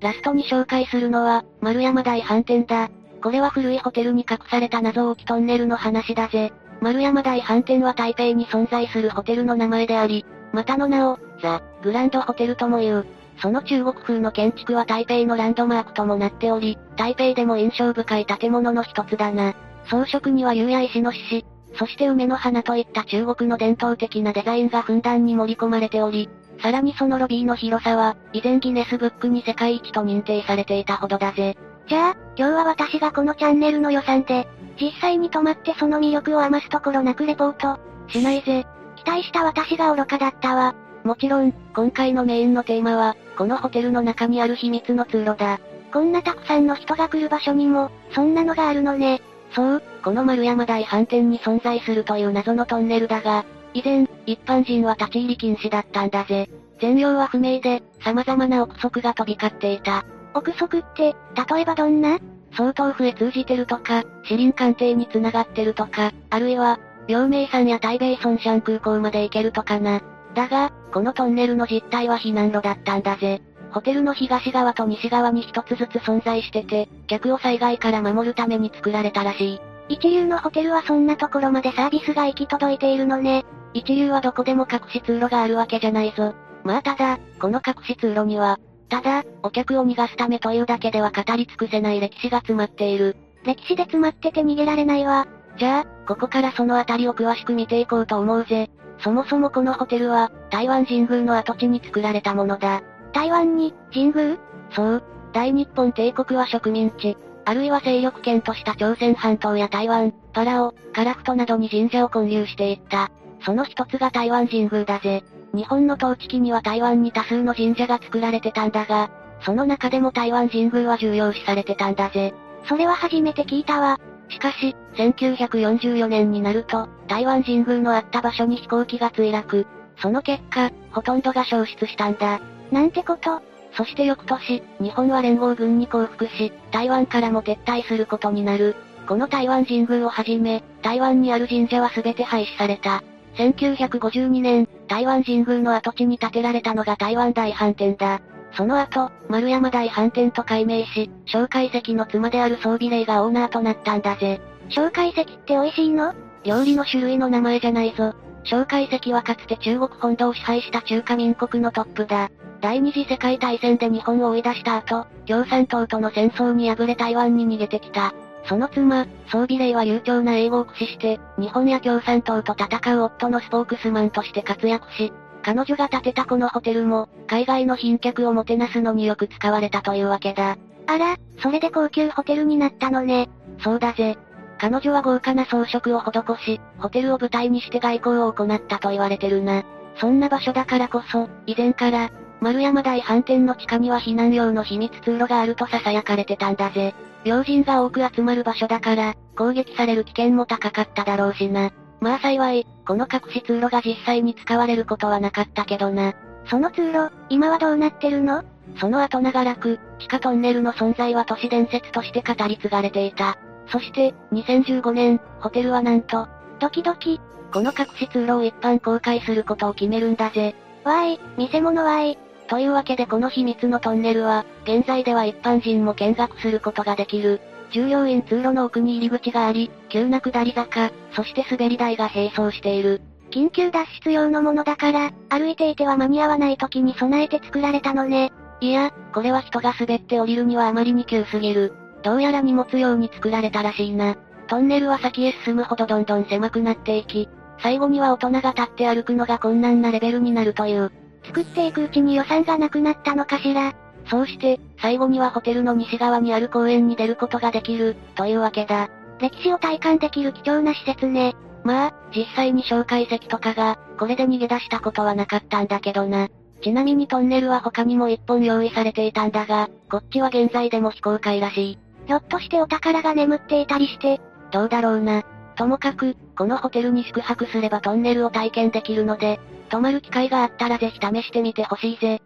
ラストに紹介するのは、丸山大飯店だ。これは古いホテルに隠された謎多きトンネルの話だぜ。丸山大飯店は台北に存在するホテルの名前であり、またの名を、ザ・グランドホテルとも言う。その中国風の建築は台北のランドマークともなっており、台北でも印象深い建物の一つだな。装飾には釉や石の獅子、そして梅の花といった中国の伝統的なデザインがふんだんに盛り込まれており、さらにそのロビーの広さは、以前ギネスブックに世界一と認定されていたほどだぜ。じゃあ、今日は私がこのチャンネルの予算で、実際に泊まってその魅力を余すところなくレポート、しないぜ。期待した私が愚かだったわ。もちろん、今回のメインのテーマは、このホテルの中にある秘密の通路だ。こんなたくさんの人が来る場所にも、そんなのがあるのね。そう、この丸山大飯店に存在するという謎のトンネルだが、以前、一般人は立ち入り禁止だったんだぜ。全容は不明で、様々な憶測が飛び交っていた。憶測って、例えばどんな？総統府へ通じてるとか、四輪艦艇に繋がってるとか、あるいは、陽明山や台北松山空港まで行けるとかな。だが、このトンネルの実態は避難路だったんだぜ。ホテルの東側と西側に一つずつ存在してて、客を災害から守るために作られたらしい。一流のホテルはそんなところまでサービスが行き届いているのね。一流はどこでも隠し通路があるわけじゃないぞ。まあただ、この隠し通路には、ただ、お客を逃がすためというだけでは語り尽くせない歴史が詰まっている。歴史で詰まってて逃げられないわ。じゃあ、ここからそのあたりを詳しく見ていこうと思うぜ。そもそもこのホテルは、台湾神宮の跡地に作られたものだ。台湾に、神宮？そう。大日本帝国は植民地、あるいは勢力圏とした朝鮮半島や台湾、パラオ、樺太などに神社を建立していった。その一つが台湾神宮だぜ。日本の統治期には台湾に多数の神社が作られてたんだが、その中でも台湾神宮は重要視されてたんだぜ。それは初めて聞いたわ。しかし、せんきゅうひゃくよんじゅうよねんになると、台湾神宮のあった場所に飛行機が墜落。その結果、ほとんどが消失したんだ。なんてこと。そして翌年、日本は連合軍に降伏し、台湾からも撤退することになる。この台湾神宮をはじめ、台湾にある神社は全て廃止された。せんきゅうひゃくごじゅうにねん、台湾神宮の跡地に建てられたのが台湾大飯店だ。その後、丸山大飯店と改名し、蒋介石の妻である宋美齢がオーナーとなったんだぜ。蒋介石って美味しいの？料理の種類の名前じゃないぞ。蒋介石はかつて中国本土を支配した中華民国のトップだ。第二次世界大戦で日本を追い出した後、共産党との戦争に敗れ台湾に逃げてきた。その妻、宋美齢は流暢な英語を駆使して、日本や共産党と戦う夫のスポークスマンとして活躍し、彼女が建てたこのホテルも、海外の賓客をもてなすのによく使われたというわけだ。あら、それで高級ホテルになったのね。そうだぜ。彼女は豪華な装飾を施し、ホテルを舞台にして外交を行ったと言われてるな。そんな場所だからこそ、以前から、丸山大飯店の地下には避難用の秘密通路があると囁かれてたんだぜ。要人が多く集まる場所だから、攻撃される危険も高かっただろうしな。まあ幸い、この隠し通路が実際に使われることはなかったけどな。その通路、今はどうなってるの？その後長らく、地下トンネルの存在は都市伝説として語り継がれていた。そして、にせんじゅうごねん、ホテルはなんと、ドキドキ、この隠し通路を一般公開することを決めるんだぜ。わーい、見せ物わーい。というわけでこの秘密のトンネルは、現在では一般人も見学することができる。従業員通路の奥に入り口があり、急な下り坂、そして滑り台が並走している。緊急脱出用のものだから、歩いていては間に合わない時に備えて作られたのね。いや、これは人が滑って降りるにはあまりに急すぎる。どうやら荷物用に作られたらしいな。トンネルは先へ進むほどどんどん狭くなっていき、最後には大人が立って歩くのが困難なレベルになるという。作っていくうちに予算がなくなったのかしら。そうして、最後にはホテルの西側にある公園に出ることができる、というわけだ。歴史を体感できる貴重な施設ね。まあ、実際に蒋介石とかが、これで逃げ出したことはなかったんだけどな。ちなみにトンネルは他にも一本用意されていたんだが、こっちは現在でも非公開らしい。ひょっとしてお宝が眠っていたりして、どうだろうな。ともかく、このホテルに宿泊すればトンネルを体験できるので、泊まる機会があったらぜひ試してみてほしいぜ。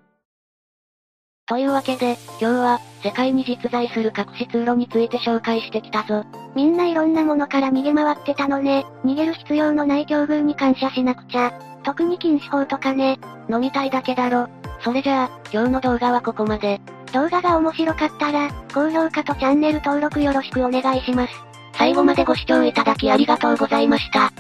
というわけで、今日は、世界に実在する隠し通路について紹介してきたぞ。みんないろんなものから逃げ回ってたのね。逃げる必要のない境遇に感謝しなくちゃ。特に禁止法とかね。飲みたいだけだろ。それじゃあ、今日の動画はここまで。動画が面白かったら、高評価とチャンネル登録よろしくお願いします。最後までご視聴いただきありがとうございました。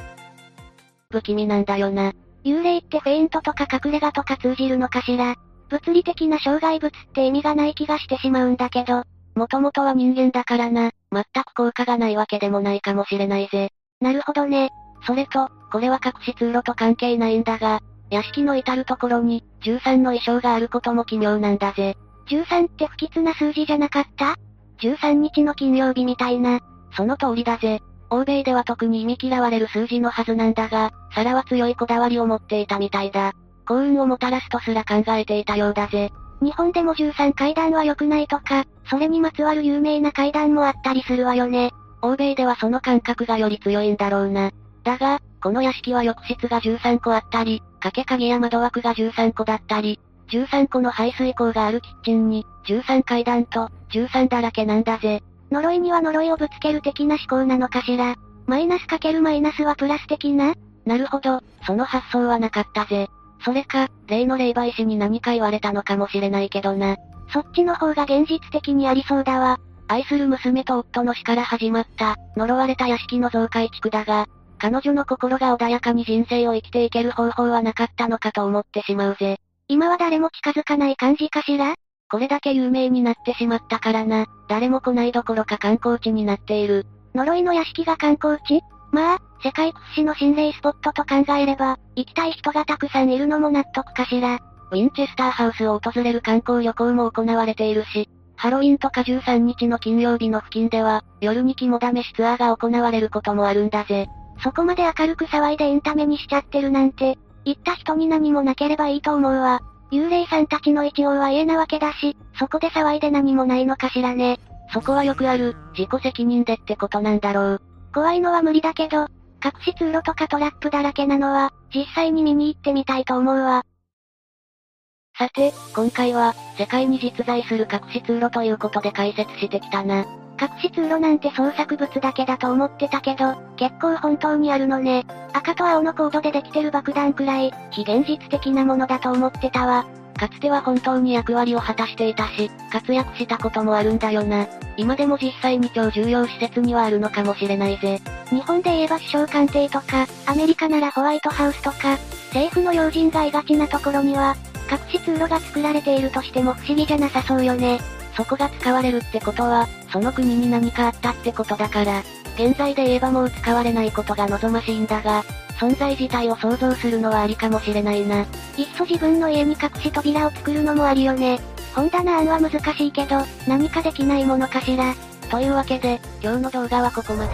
不気味なんだよな。幽霊ってフェイントとか隠れ家とか通じるのかしら。物理的な障害物って意味がない気がしてしまうんだけど、もともとは人間だからな、全く効果がないわけでもないかもしれないぜ。なるほどね。それと、これは隠し通路と関係ないんだが、屋敷の至るところに、じゅうさんの意匠があることも奇妙なんだぜ。じゅうさんって不吉な数字じゃなかった？ じゅうさんにちの金曜日みたいな。その通りだぜ。欧米では特に忌み嫌われる数字のはずなんだが、皿は強いこだわりを持っていたみたいだ。幸運をもたらすとすら考えていたようだぜ。日本でもじゅうさんかいだんは良くないとか、それにまつわる有名な怪談もあったりするわよね。欧米ではその感覚がより強いんだろうな。だが、この屋敷は浴室がじゅうさんこあったり、掛け鍵や窓枠がじゅうさんこだったり、じゅうさんこの排水口があるキッチンに、じゅうさんかいだんと、じゅうさんだらけなんだぜ。呪いには呪いをぶつける的な思考なのかしら。マイナスかけるマイナスはプラス的な？なるほど、その発想はなかったぜ。それか、例の霊媒師に何か言われたのかもしれないけどな。そっちの方が現実的にありそうだわ。愛する娘と夫の死から始まった、呪われた屋敷の増改築だが、彼女の心が穏やかに人生を生きていける方法はなかったのかと思ってしまうぜ。今は誰も近づかない感じかしら？これだけ有名になってしまったからな、誰も来ないどころか観光地になっている。呪いの屋敷が観光地？まあ、世界屈指の心霊スポットと考えれば、行きたい人がたくさんいるのも納得かしら。ウィンチェスターハウスを訪れる観光旅行も行われているし、ハロウィンとかじゅうさんにちの金曜日の付近では、夜に肝試しツアーが行われることもあるんだぜ。そこまで明るく騒いでエンタメにしちゃってるなんて、行った人に何もなければいいと思うわ。幽霊さんたちの一応は家なわけだし、そこで騒いで何もないのかしらね。そこはよくある、自己責任でってことなんだろう。怖いのは無理だけど、隠し通路とかトラップだらけなのは、実際に見に行ってみたいと思うわ。さて、今回は、世界に実在する隠し通路ということで解説してきたな。隠し通路なんて創作物だけだと思ってたけど、結構本当にあるのね。赤と青のコードでできてる爆弾くらい、非現実的なものだと思ってたわ。かつては本当に役割を果たしていたし、活躍したこともあるんだよな。今でも実際に超重要施設にはあるのかもしれないぜ。日本で言えば首相官邸とか、アメリカならホワイトハウスとか、政府の要人がいがちなところには、隠し通路が作られているとしても不思議じゃなさそうよね。そこが使われるってことは、その国に何かあったってことだから、現在で言えばもう使われないことが望ましいんだが、存在自体を想像するのはありかもしれないな。いっそ自分の家に隠し扉を作るのもありよね。本棚案は難しいけど、何かできないものかしら。というわけで、今日の動画はここま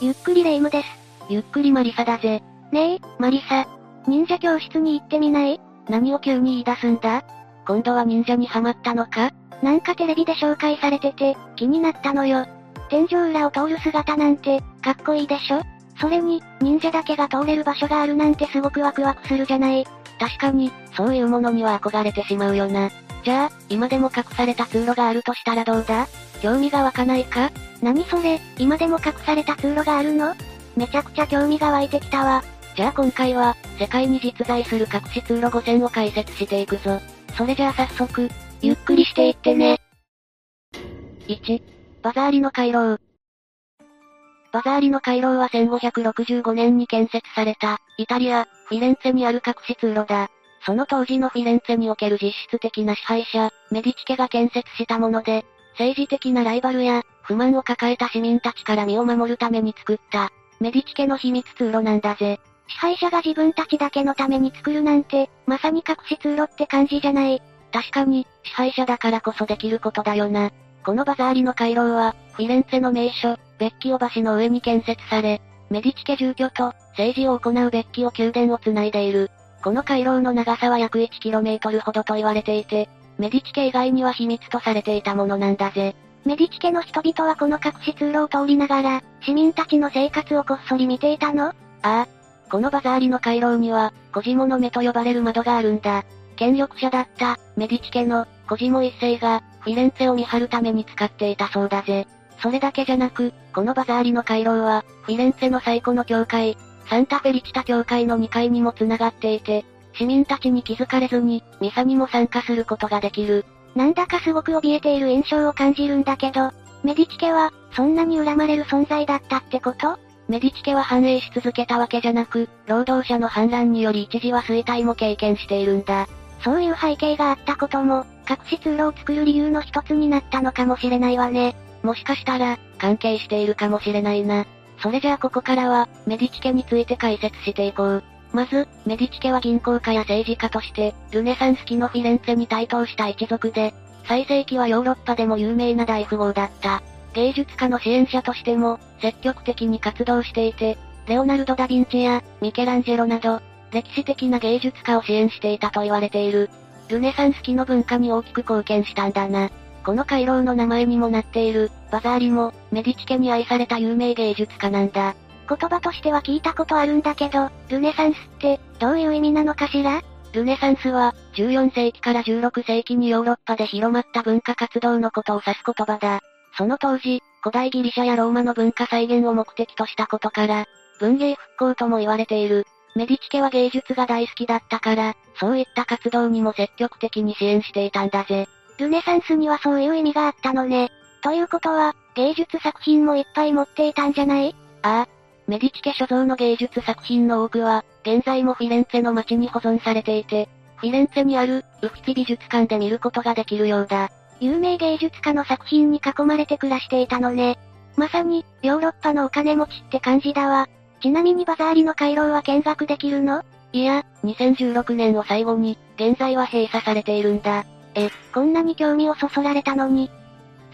で。ゆっくりレ夢ムです。ゆっくりマリサだぜ。ねえ、マリサ。忍者教室に行ってみない？何を急に言い出すんだ？今度は忍者にハマったのか？なんかテレビで紹介されてて、気になったのよ。天井裏を通る姿なんて、かっこいいでしょ？それに、忍者だけが通れる場所があるなんてすごくワクワクするじゃない。確かに、そういうものには憧れてしまうよな。じゃあ、今でも隠された通路があるとしたらどうだ？興味が湧かないか？何それ、今でも隠された通路があるの？めちゃくちゃ興味が湧いてきたわ。じゃあ今回は、世界に実在する隠し通路ごせんを解説していくぞ。それじゃあ早速、ゆっくりしていってね。いち、バザーリの回廊。バザーリの回廊はせんごひゃくろくじゅうごねんに建設された、イタリア、フィレンツェにある隠し通路だ。その当時のフィレンツェにおける実質的な支配者、メディチ家が建設したもので、政治的なライバルや、不満を抱えた市民たちから身を守るために作った、メディチ家の秘密通路なんだぜ。支配者が自分たちだけのために作るなんて、まさに隠し通路って感じじゃない。確かに、支配者だからこそできることだよな。このバザーリの回廊は、フィレンツェの名所、ベッキオ橋の上に建設され、メディチ家住居と、政治を行うベッキオ宮殿をつないでいる。この回廊の長さは約 いちキロメートル ほどと言われていて、メディチ家以外には秘密とされていたものなんだぜ。メディチ家の人々はこの隠し通路を通りながら、市民たちの生活をこっそり見ていたの？ああ。このバザーリの回廊には、コジモの目と呼ばれる窓があるんだ。権力者だった、メディチ家の、コジモ一世が、フィレンツェを見張るために使っていたそうだぜ。それだけじゃなく、このバザーリの回廊は、フィレンツェの最古の教会、サンタフェリチタ教会のにかいにも繋がっていて、市民たちに気づかれずに、ミサにも参加することができる。なんだかすごく怯えている印象を感じるんだけど、メディチ家は、そんなに恨まれる存在だったってこと？メディチ家は繁栄し続けたわけじゃなく、労働者の反乱により一時は衰退も経験しているんだ。そういう背景があったことも、隠し通路を作る理由の一つになったのかもしれないわね。もしかしたら、関係しているかもしれないな。それじゃあここからは、メディチ家について解説していこう。まず、メディチ家は銀行家や政治家として、ルネサンス期のフィレンツェに台頭した一族で、最盛期はヨーロッパでも有名な大富豪だった。芸術家の支援者としても、積極的に活動していて、レオナルド・ダ・ヴィンチや、ミケランジェロなど、歴史的な芸術家を支援していたと言われている。ルネサンス期の文化に大きく貢献したんだな。この回廊の名前にもなっている、バザーリも、メディチ家に愛された有名芸術家なんだ。言葉としては聞いたことあるんだけど、ルネサンスって、どういう意味なのかしら？ルネサンスは、じゅうよんせいきからじゅうろくせいきにヨーロッパで広まった文化活動のことを指す言葉だ。その当時、古代ギリシャやローマの文化再現を目的としたことから、文芸復興とも言われている。メディチ家は芸術が大好きだったから、そういった活動にも積極的に支援していたんだぜ。ルネサンスにはそういう意味があったのね。ということは、芸術作品もいっぱい持っていたんじゃない？ああ。メディチ家所蔵の芸術作品の多くは、現在もフィレンツェの街に保存されていて、フィレンツェにある、ウフィツィ美術館で見ることができるようだ。有名芸術家の作品に囲まれて暮らしていたのね。まさに、ヨーロッパのお金持ちって感じだわ。ちなみにバザーリの回廊は見学できるの？いや、にせんじゅうろくねんを最後に、現在は閉鎖されているんだ。え、こんなに興味をそそられたのに。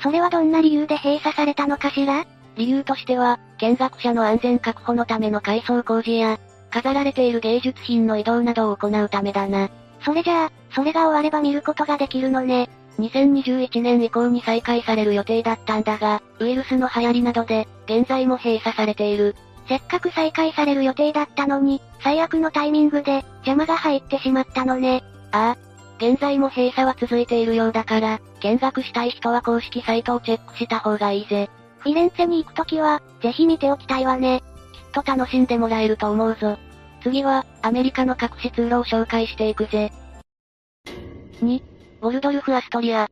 それはどんな理由で閉鎖されたのかしら？理由としては、見学者の安全確保のための改装工事や、飾られている芸術品の移動などを行うためだな。それじゃあ、それが終われば見ることができるのね。にせんにじゅういちねん以降に再開される予定だったんだが、ウイルスの流行りなどで、現在も閉鎖されている。せっかく再開される予定だったのに、最悪のタイミングで、邪魔が入ってしまったのね。ああ。現在も閉鎖は続いているようだから、見学したい人は公式サイトをチェックした方がいいぜ。フィレンツェに行くときは、ぜひ見ておきたいわね。きっと楽しんでもらえると思うぞ。次は、アメリカの隠し通路を紹介していくぜ。に、ウォルドルフ・アストリア。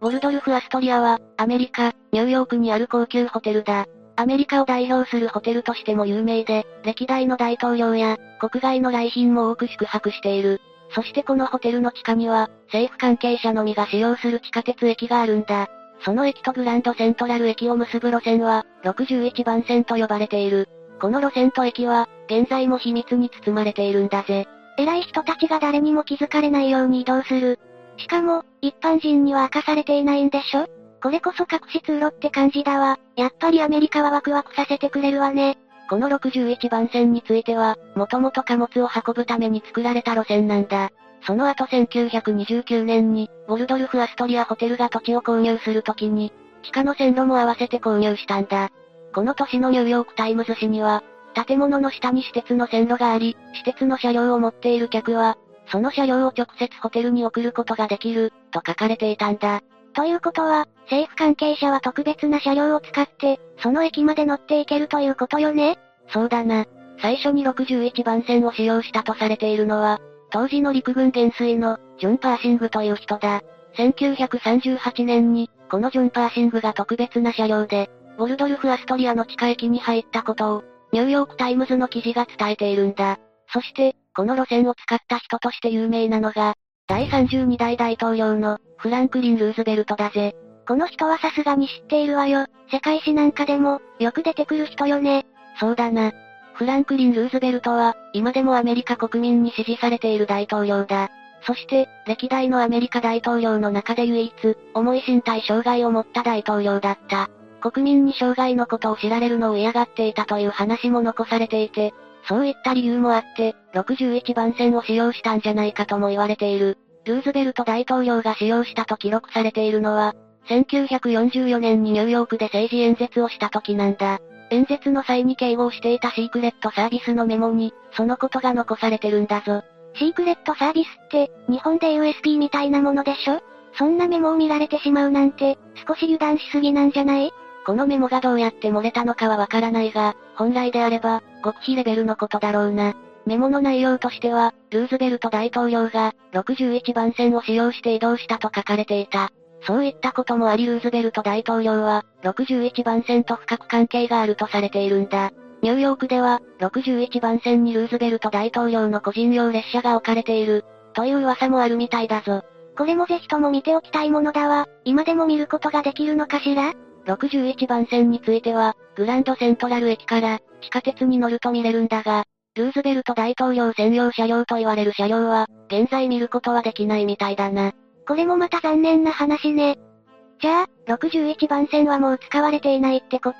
ウォルドルフ・アストリアは、アメリカ、ニューヨークにある高級ホテルだ。アメリカを代表するホテルとしても有名で、歴代の大統領や、国外の来賓も多く宿泊している。そしてこのホテルの地下には、政府関係者のみが使用する地下鉄駅があるんだ。その駅とグランドセントラル駅を結ぶ路線は、ろくじゅういちばんせんと呼ばれている。この路線と駅は、現在も秘密に包まれているんだぜ。偉い人たちが誰にも気づかれないように移動する。しかも、一般人には明かされていないんでしょ？これこそ隠し通路って感じだわ。やっぱりアメリカはワクワクさせてくれるわね。このろくじゅういちばんせんについては、もともと貨物を運ぶために作られた路線なんだ。その後せんきゅうひゃくにじゅうきゅうねんに、ウォルドルフ・アストリアホテルが土地を購入するときに、地下の線路も合わせて購入したんだ。この年のニューヨークタイムズ紙には、建物の下に私鉄の線路があり、私鉄の車両を持っている客は、その車両を直接ホテルに送ることができる、と書かれていたんだ。ということは、政府関係者は特別な車両を使って、その駅まで乗っていけるということよね？そうだな。最初にろくじゅういちばんせんを使用したとされているのは、当時の陸軍元帥の、ジョン・パーシングという人だ。せんきゅうひゃくさんじゅうはちねんに、このジョン・パーシングが特別な車両で、ウォルドルフ・アストリアの地下駅に入ったことを、ニューヨークタイムズの記事が伝えているんだ。そして、この路線を使った人として有名なのが、だいさんじゅうにだい大統領の、フランクリン・ルーズベルトだぜ。この人はさすがに知っているわよ。世界史なんかでも、よく出てくる人よね。そうだな。フランクリン・ルーズベルトは、今でもアメリカ国民に支持されている大統領だ。そして、歴代のアメリカ大統領の中で唯一、重い身体障害を持った大統領だった。国民に障害のことを知られるのを嫌がっていたという話も残されていて、そういった理由もあって、ろくじゅういちばんせんを使用したんじゃないかとも言われている。ルーズベルト大統領が使用したと記録されているのは、せんきゅうひゃくよんじゅうよねんにニューヨークで政治演説をした時なんだ。演説の際に警護をしていたシークレットサービスのメモに、そのことが残されてるんだぞ。シークレットサービスって、日本で ユーエスビー みたいなものでしょ？そんなメモを見られてしまうなんて、少し油断しすぎなんじゃない？このメモがどうやって漏れたのかはわからないが、本来であれば、極秘レベルのことだろうな。メモの内容としては、ルーズベルト大統領が、ろくじゅういちばんせんを使用して移動したと書かれていた。そういったこともありルーズベルト大統領は、ろくじゅういちばんせんと深く関係があるとされているんだ。ニューヨークでは、ろくじゅういちばんせんにルーズベルト大統領の個人用列車が置かれている、という噂もあるみたいだぞ。これもぜひとも見ておきたいものだわ。今でも見ることができるのかしら？ろくじゅういちばんせんについては、グランドセントラル駅から、地下鉄に乗ると見れるんだが、ルーズベルト大統領専用車両と言われる車両は、現在見ることはできないみたいだな。これもまた残念な話ね。じゃあ、ろくじゅういちばんせんはもう使われていないってこと？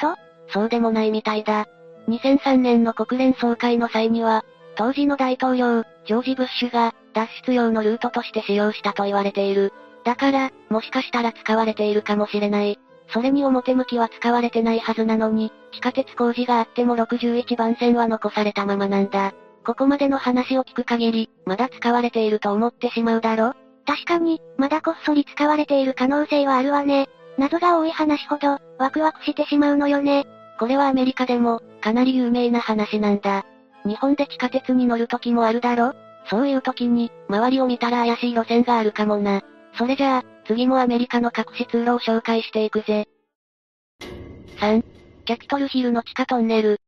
そうでもないみたいだ。にせんさんねんの国連総会の際には、当時の大統領、ジョージ・ブッシュが、脱出用のルートとして使用したと言われている。だから、もしかしたら使われているかもしれない。それに表向きは使われてないはずなのに、地下鉄工事があってもろくじゅういちばんせんは残されたままなんだ。ここまでの話を聞く限り、まだ使われていると思ってしまうだろ？確かに、まだこっそり使われている可能性はあるわね。謎が多い話ほど、ワクワクしてしまうのよね。これはアメリカでも、かなり有名な話なんだ。日本で地下鉄に乗る時もあるだろ？そういう時に、周りを見たら怪しい路線があるかもな。それじゃあ、次もアメリカの隠し通路を紹介していくぜ。さん. キャピトルヒルの地下トンネル。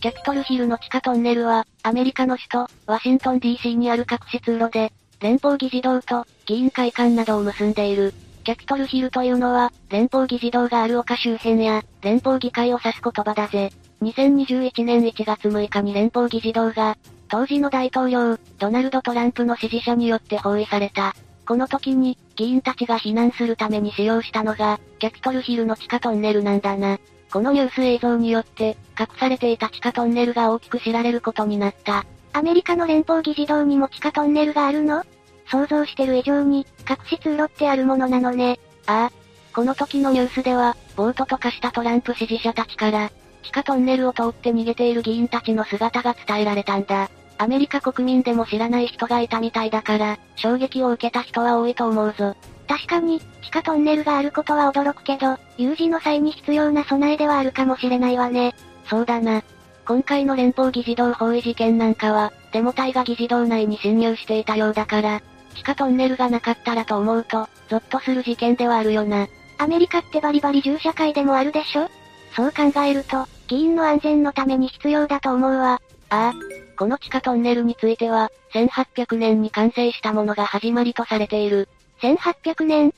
キャピトルヒルの地下トンネルは、アメリカの首都、ワシントン ディーシー にある隠し通路で、連邦議事堂と、議員会館などを結んでいる。キャピトルヒルというのは、連邦議事堂がある丘周辺や、連邦議会を指す言葉だぜ。にせんにじゅういちねんいちがつむいかに連邦議事堂が、当時の大統領、ドナルド・トランプの支持者によって包囲された。この時に、議員たちが避難するために使用したのが、キャピトルヒルの地下トンネルなんだな。このニュース映像によって、隠されていた地下トンネルが大きく知られることになった。アメリカの連邦議事堂にも地下トンネルがあるの？想像してる以上に、隠し通路ってあるものなのね。ああ。この時のニュースでは、暴徒と化したトランプ支持者たちから、地下トンネルを通って逃げている議員たちの姿が伝えられたんだ。アメリカ国民でも知らない人がいたみたいだから、衝撃を受けた人は多いと思うぞ。確かに、地下トンネルがあることは驚くけど、有事の際に必要な備えではあるかもしれないわね。そうだな。今回の連邦議事堂包囲事件なんかは、デモ隊が議事堂内に侵入していたようだから、地下トンネルがなかったらと思うと、ゾッとする事件ではあるよな。アメリカってバリバリ銃社会でもあるでしょ？そう考えると、議員の安全のために必要だと思うわ。ああ。この地下トンネルについては、せんはっぴゃくねんに完成したものが始まりとされている。せんはっぴゃくねんっ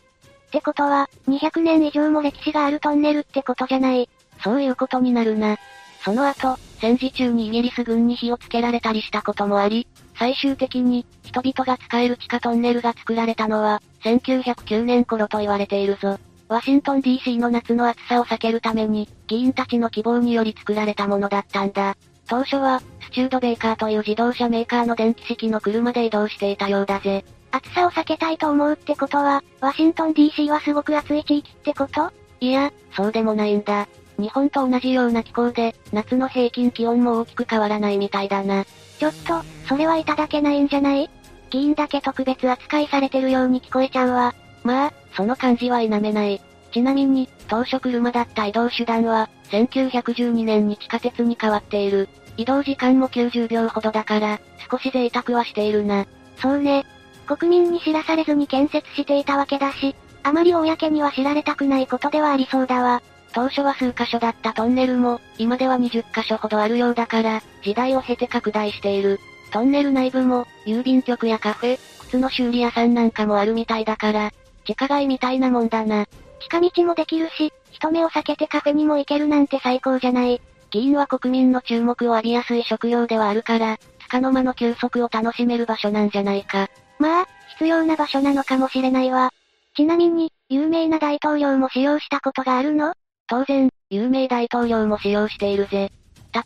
てことは、にひゃくねん以上も歴史があるトンネルってことじゃない。そういうことになるな。その後、戦時中にイギリス軍に火をつけられたりしたこともあり、最終的に、人々が使える地下トンネルが作られたのは、せんきゅうひゃくきゅうねん頃と言われているぞ。ワシントン ディーシー の夏の暑さを避けるために、議員たちの希望により作られたものだったんだ。当初は、スチュードベーカーという自動車メーカーの電気式の車で移動していたようだぜ。暑さを避けたいと思うってことは、ワシントン ディーシー はすごく暑い地域ってこと？いや、そうでもないんだ。日本と同じような気候で、夏の平均気温も大きく変わらないみたいだな。ちょっと、それはいただけないんじゃない？議員だけ特別扱いされてるように聞こえちゃうわ。まあ、その感じは否めない。ちなみに、当初車だった移動手段は、せんきゅうひゃくじゅうにねんに地下鉄に変わっている。移動時間もきゅうじゅうびょうほどだから、少し贅沢はしているな。そうね。国民に知らされずに建設していたわけだし、あまり公には知られたくないことではありそうだわ。当初は数カ所だったトンネルも、今ではにじゅっかしょほどあるようだから、時代を経て拡大している。トンネル内部も、郵便局やカフェ、靴の修理屋さんなんかもあるみたいだから、地下街みたいなもんだな。近道もできるし、人目を避けてカフェにも行けるなんて最高じゃない。議員は国民の注目を浴びやすい職業ではあるから、束の間の休息を楽しめる場所なんじゃないか。まあ、必要な場所なのかもしれないわ。ちなみに、有名な大統領も使用したことがあるの？当然、有名大統領も使用しているぜ。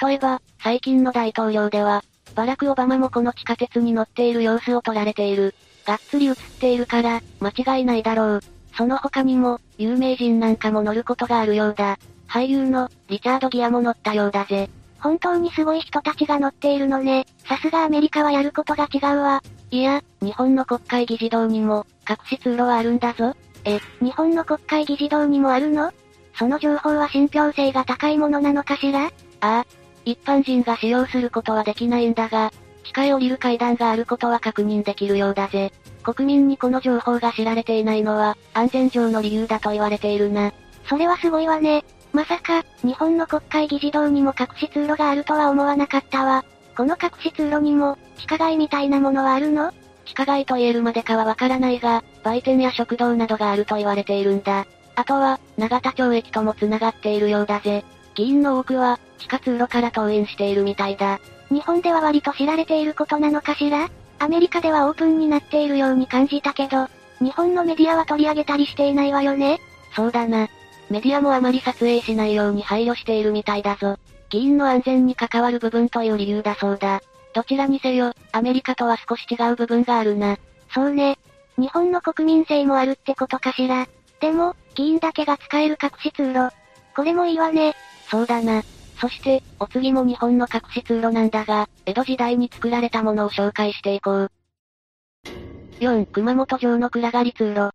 例えば、最近の大統領では、バラク・オバマもこの地下鉄に乗っている様子を撮られている。がっつり映っているから、間違いないだろう。その他にも、有名人なんかも乗ることがあるようだ。俳優の、リチャード・ギアも乗ったようだぜ。本当にすごい人たちが乗っているのね。さすがアメリカはやることが違うわ。いや、日本の国会議事堂にも、隠し通路はあるんだぞ。え、日本の国会議事堂にもあるの？その情報は信憑性が高いものなのかしら？ああ。一般人が使用することはできないんだが、地下へ降りる階段があることは確認できるようだぜ。国民にこの情報が知られていないのは、安全上の理由だと言われているな。それはすごいわね。まさか、日本の国会議事堂にも隠し通路があるとは思わなかったわ。この隠し通路にも、地下街みたいなものはあるの？地下街と言えるまでかはわからないが、売店や食堂などがあると言われているんだ。あとは、長田町駅とも繋がっているようだぜ。議員の多くは、地下通路から登院しているみたいだ。日本では割と知られていることなのかしら？アメリカではオープンになっているように感じたけど、日本のメディアは取り上げたりしていないわよね？そうだな。メディアもあまり撮影しないように配慮しているみたいだぞ。議員の安全に関わる部分という理由だそうだ。どちらにせよ、アメリカとは少し違う部分があるな。そうね。日本の国民性もあるってことかしら。でも、議員だけが使える隠し通路。これもいいわね。そうだな。そして、お次も日本の隠し通路なんだが、江戸時代に作られたものを紹介していこう。よん. 熊本城の暗がり通路。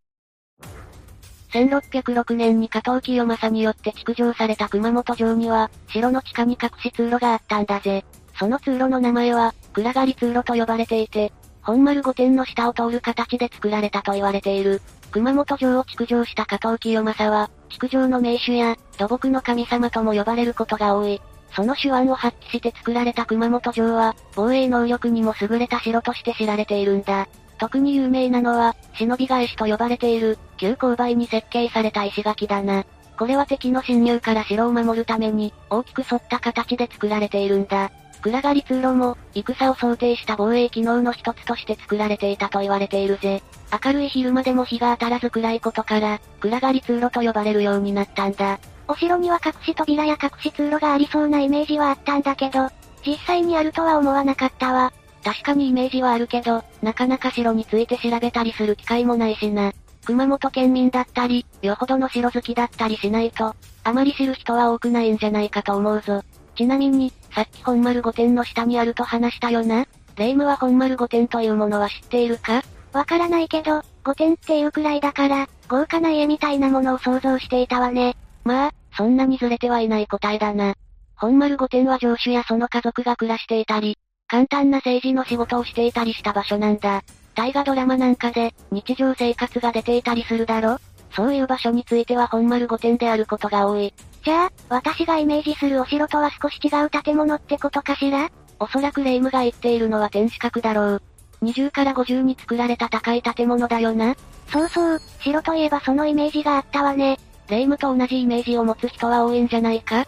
せんろっぴゃくろくねんに加藤清正によって築城された熊本城には、城の地下に隠し通路があったんだぜ。その通路の名前は、暗がり通路と呼ばれていて、本丸御殿の下を通る形で作られたと言われている。熊本城を築城した加藤清正は、築城の名手や、土木の神様とも呼ばれることが多い。その手腕を発揮して作られた熊本城は、防衛能力にも優れた城として知られているんだ。特に有名なのは、忍び返しと呼ばれている、急勾配に設計された石垣だな。これは敵の侵入から城を守るために、大きく沿った形で作られているんだ。暗がり通路も、戦を想定した防衛機能の一つとして作られていたと言われているぜ。明るい昼間でも日が当たらず暗いことから、暗がり通路と呼ばれるようになったんだ。お城には隠し扉や隠し通路がありそうなイメージはあったんだけど、実際にあるとは思わなかったわ。確かにイメージはあるけど、なかなか城について調べたりする機会もないしな。熊本県民だったり、よほどの城好きだったりしないと、あまり知る人は多くないんじゃないかと思うぞ。ちなみに、さっき本丸ごてんの下にあると話したよな。霊夢は本丸ごてんというものは知っているか？わからないけど、ごてんっていうくらいだから、豪華な家みたいなものを想像していたわね。まあ、そんなにずれてはいない答えだな。本丸ごてんは城主やその家族が暮らしていたり、簡単な政治の仕事をしていたりした場所なんだ。大河ドラマなんかで、日常生活が出ていたりするだろ？そういう場所については本丸ごてんであることが多い。じゃあ、私がイメージするお城とは少し違う建物ってことかしら？おそらく霊夢が言っているのは天守閣だろう。にじゅうからごじゅうに作られた高い建物だよな。そうそう、城といえばそのイメージがあったわね。霊夢と同じイメージを持つ人は多いんじゃないか？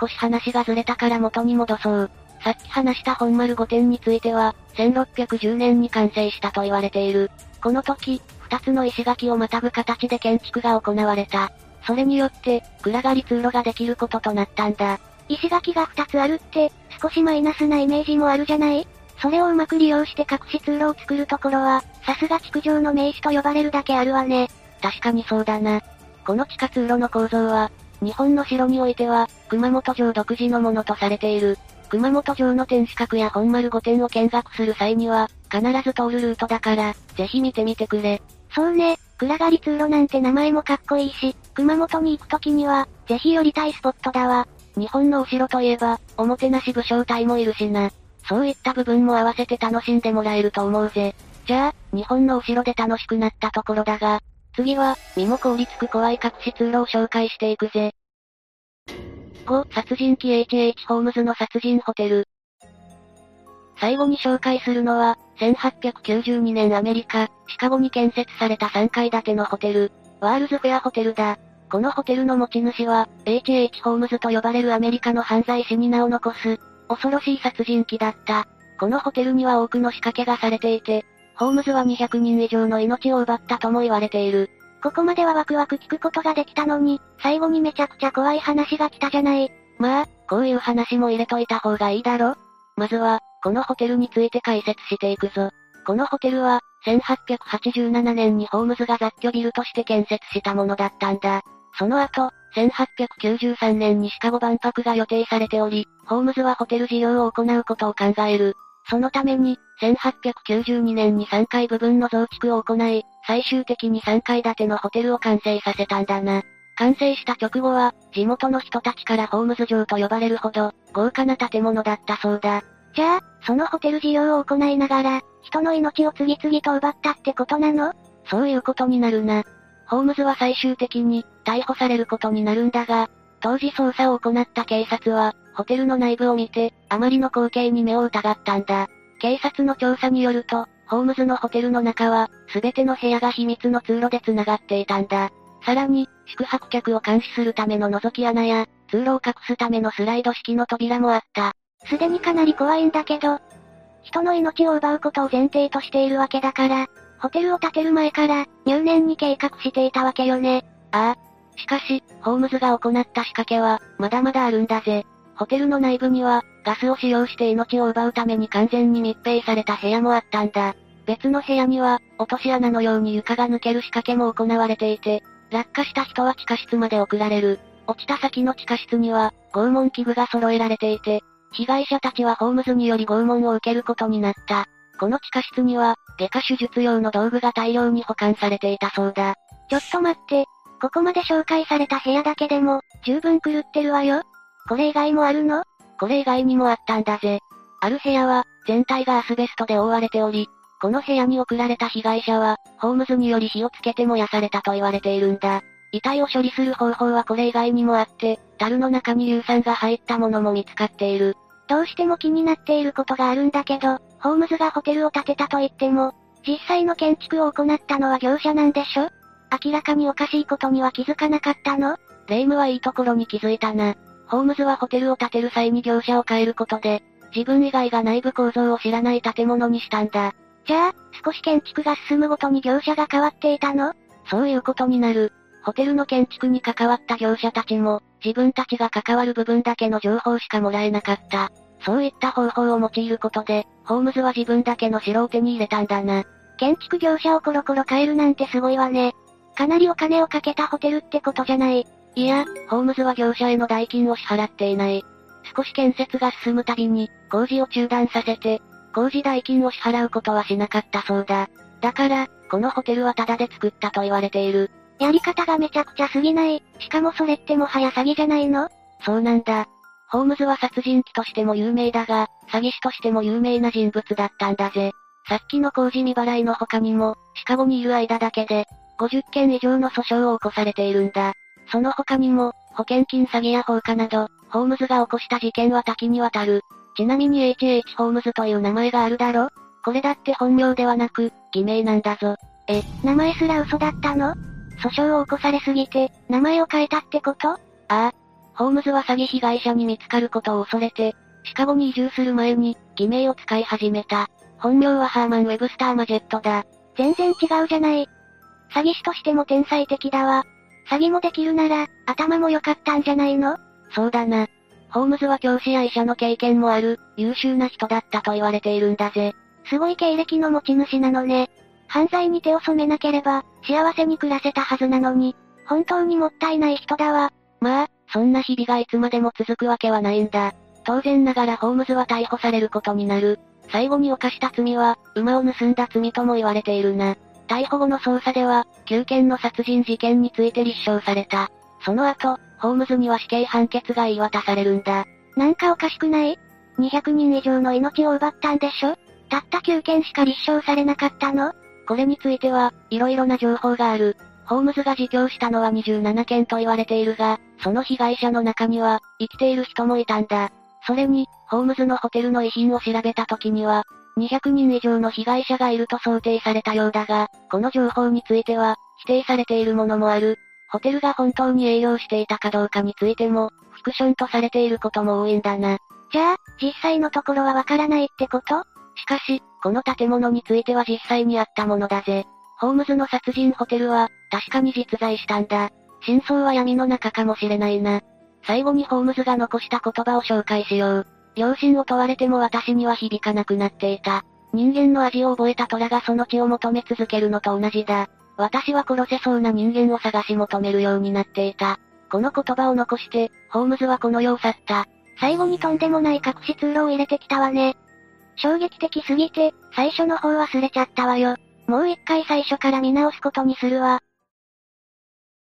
少し話がずれたから元に戻そう。さっき話した本丸ごてんについては、せんろっぴゃくじゅうねんに完成したと言われている。この時、ふたつの石垣をまたぐ形で建築が行われた。それによって、暗がり通路ができることとなったんだ。石垣がふたつあるって、少しマイナスなイメージもあるじゃない？それをうまく利用して隠し通路を作るところは、さすが築城の名手と呼ばれるだけあるわね。確かにそうだな。この地下通路の構造は、日本の城においては、熊本城独自のものとされている。熊本城の天守閣や本丸ごてんを見学する際には、必ず通るルートだから、ぜひ見てみてくれ。そうね、暗がり通路なんて名前もかっこいいし、熊本に行くときには、ぜひ寄りたいスポットだわ。日本のお城といえば、おもてなし武将隊もいるしな。そういった部分も合わせて楽しんでもらえると思うぜ。じゃあ、日本のお城で楽しくなったところだが、次は、身も凍りつく怖い隠し通路を紹介していくぜ。ご、殺人鬼 エイチエイチ ホームズの殺人ホテル。最後に紹介するのは、せんはっぴゃくきゅうじゅうにねんアメリカ、シカゴに建設されたさんかいだてのホテル、ワールズフェアホテルだ。このホテルの持ち主は、エイチエイチ ホームズと呼ばれるアメリカの犯罪史に名を残す、恐ろしい殺人鬼だった。このホテルには多くの仕掛けがされていて、ホームズはにひゃくにん以上の命を奪ったとも言われている。ここまではワクワク聞くことができたのに、最後にめちゃくちゃ怖い話が来たじゃない。まあ、こういう話も入れといた方がいいだろ。まずは、このホテルについて解説していくぞ。このホテルは、せんはっぴゃくはちじゅうななねんにホームズが雑居ビルとして建設したものだったんだ。その後、せんはっぴゃくきゅうじゅうさんねんにシカゴ万博が予定されており、ホームズはホテル事業を行うことを考える。そのために、せんはっぴゃくきゅうじゅうにねんにさんがい部分の増築を行い、最終的にさんかいだてのホテルを完成させたんだな。完成した直後は、地元の人たちからホームズ城と呼ばれるほど、豪華な建物だったそうだ。じゃあ、そのホテル事業を行いながら、人の命を次々と奪ったってことなの？そういうことになるな。ホームズは最終的に、逮捕されることになるんだが、当時捜査を行った警察は、ホテルの内部を見て、あまりの光景に目を疑ったんだ。警察の調査によると、ホームズのホテルの中は、すべての部屋が秘密の通路で繋がっていたんだ。さらに、宿泊客を監視するための覗き穴や、通路を隠すためのスライド式の扉もあった。すでにかなり怖いんだけど、人の命を奪うことを前提としているわけだから、ホテルを建てる前から、入念に計画していたわけよね。ああ。しかし、ホームズが行った仕掛けは、まだまだあるんだぜ。ホテルの内部には、ガスを使用して命を奪うために完全に密閉された部屋もあったんだ。別の部屋には、落とし穴のように床が抜ける仕掛けも行われていて、落下した人は地下室まで送られる。落ちた先の地下室には、拷問器具が揃えられていて、被害者たちはホームズにより拷問を受けることになった。この地下室には、外科手術用の道具が大量に保管されていたそうだ。ちょっと待って、ここまで紹介された部屋だけでも、十分狂ってるわよ。これ以外もあるの？これ以外にもあったんだぜ。ある部屋は、全体がアスベストで覆われており、この部屋に送られた被害者は、ホームズにより火をつけて燃やされたと言われているんだ。遺体を処理する方法はこれ以外にもあって、樽の中に硫酸が入ったものも見つかっている。どうしても気になっていることがあるんだけど、ホームズがホテルを建てたと言っても、実際の建築を行ったのは業者なんでしょ？明らかにおかしいことには気づかなかったの？レイムはいいところに気づいたな。ホームズはホテルを建てる際に業者を変えることで、自分以外が内部構造を知らない建物にしたんだ。じゃあ、少し建築が進むごとに業者が変わっていたの？そういうことになる。ホテルの建築に関わった業者たちも、自分たちが関わる部分だけの情報しかもらえなかった。そういった方法を用いることで、ホームズは自分だけの城を手に入れたんだな。建築業者をコロコロ変えるなんてすごいわね。かなりお金をかけたホテルってことじゃない。いや、ホームズは業者への代金を支払っていない。少し建設が進むたびに、工事を中断させて、工事代金を支払うことはしなかったそうだ。だから、このホテルはタダで作ったと言われている。やり方がめちゃくちゃすぎない。しかもそれってもはや詐欺じゃないの？そうなんだ。ホームズは殺人鬼としても有名だが、詐欺師としても有名な人物だったんだぜ。さっきの工事未払いの他にも、シカゴにいる間だけで、ごじゅっけん以上の訴訟を起こされているんだ。その他にも、保険金詐欺や放火など、ホームズが起こした事件は多岐にわたる。ちなみに エイチエイチ ホームズという名前があるだろ？これだって本名ではなく、偽名なんだぞ。え、名前すら嘘だったの？訴訟を起こされすぎて、名前を変えたってこと？ああ。ホームズは詐欺被害者に見つかることを恐れて、シカゴに移住する前に、偽名を使い始めた。本名はハーマン・ウェブスター・マジェットだ。全然違うじゃない。詐欺師としても天才的だわ。詐欺もできるなら、頭も良かったんじゃないの？そうだな。ホームズは教師や医者の経験もある、優秀な人だったと言われているんだぜ。すごい経歴の持ち主なのね。犯罪に手を染めなければ、幸せに暮らせたはずなのに、本当にもったいない人だわ。まあ、そんな日々がいつまでも続くわけはないんだ。当然ながらホームズは逮捕されることになる。最後に犯した罪は、馬を盗んだ罪とも言われているな。逮捕後の捜査では、きゅうけんの殺人事件について立証された。その後、ホームズには死刑判決が言い渡されるんだ。なんかおかしくない？ にひゃくにん以上の命を奪ったんでしょ？たったきゅうけんしか立証されなかったの？これについては、いろいろな情報がある。ホームズが自供したのはにじゅうななけんと言われているが、その被害者の中には、生きている人もいたんだ。それに、ホームズのホテルの遺品を調べた時には、にひゃくにん以上の被害者がいると想定されたようだが、この情報については、否定されているものもある。ホテルが本当に営業していたかどうかについても、フィクションとされていることも多いんだな。じゃあ、実際のところはわからないってこと？しかし、この建物については実際にあったものだぜ。ホームズの殺人ホテルは、確かに実在したんだ。真相は闇の中かもしれないな。最後にホームズが残した言葉を紹介しよう。良心を問われても私には響かなくなっていた。人間の味を覚えた虎がその血を求め続けるのと同じだ。私は殺せそうな人間を探し求めるようになっていた。この言葉を残して、ホームズはこの世を去った。最後にとんでもない隠し通路を入れてきたわね。衝撃的すぎて、最初の方忘れちゃったわよ。もう一回最初から見直すことにするわ。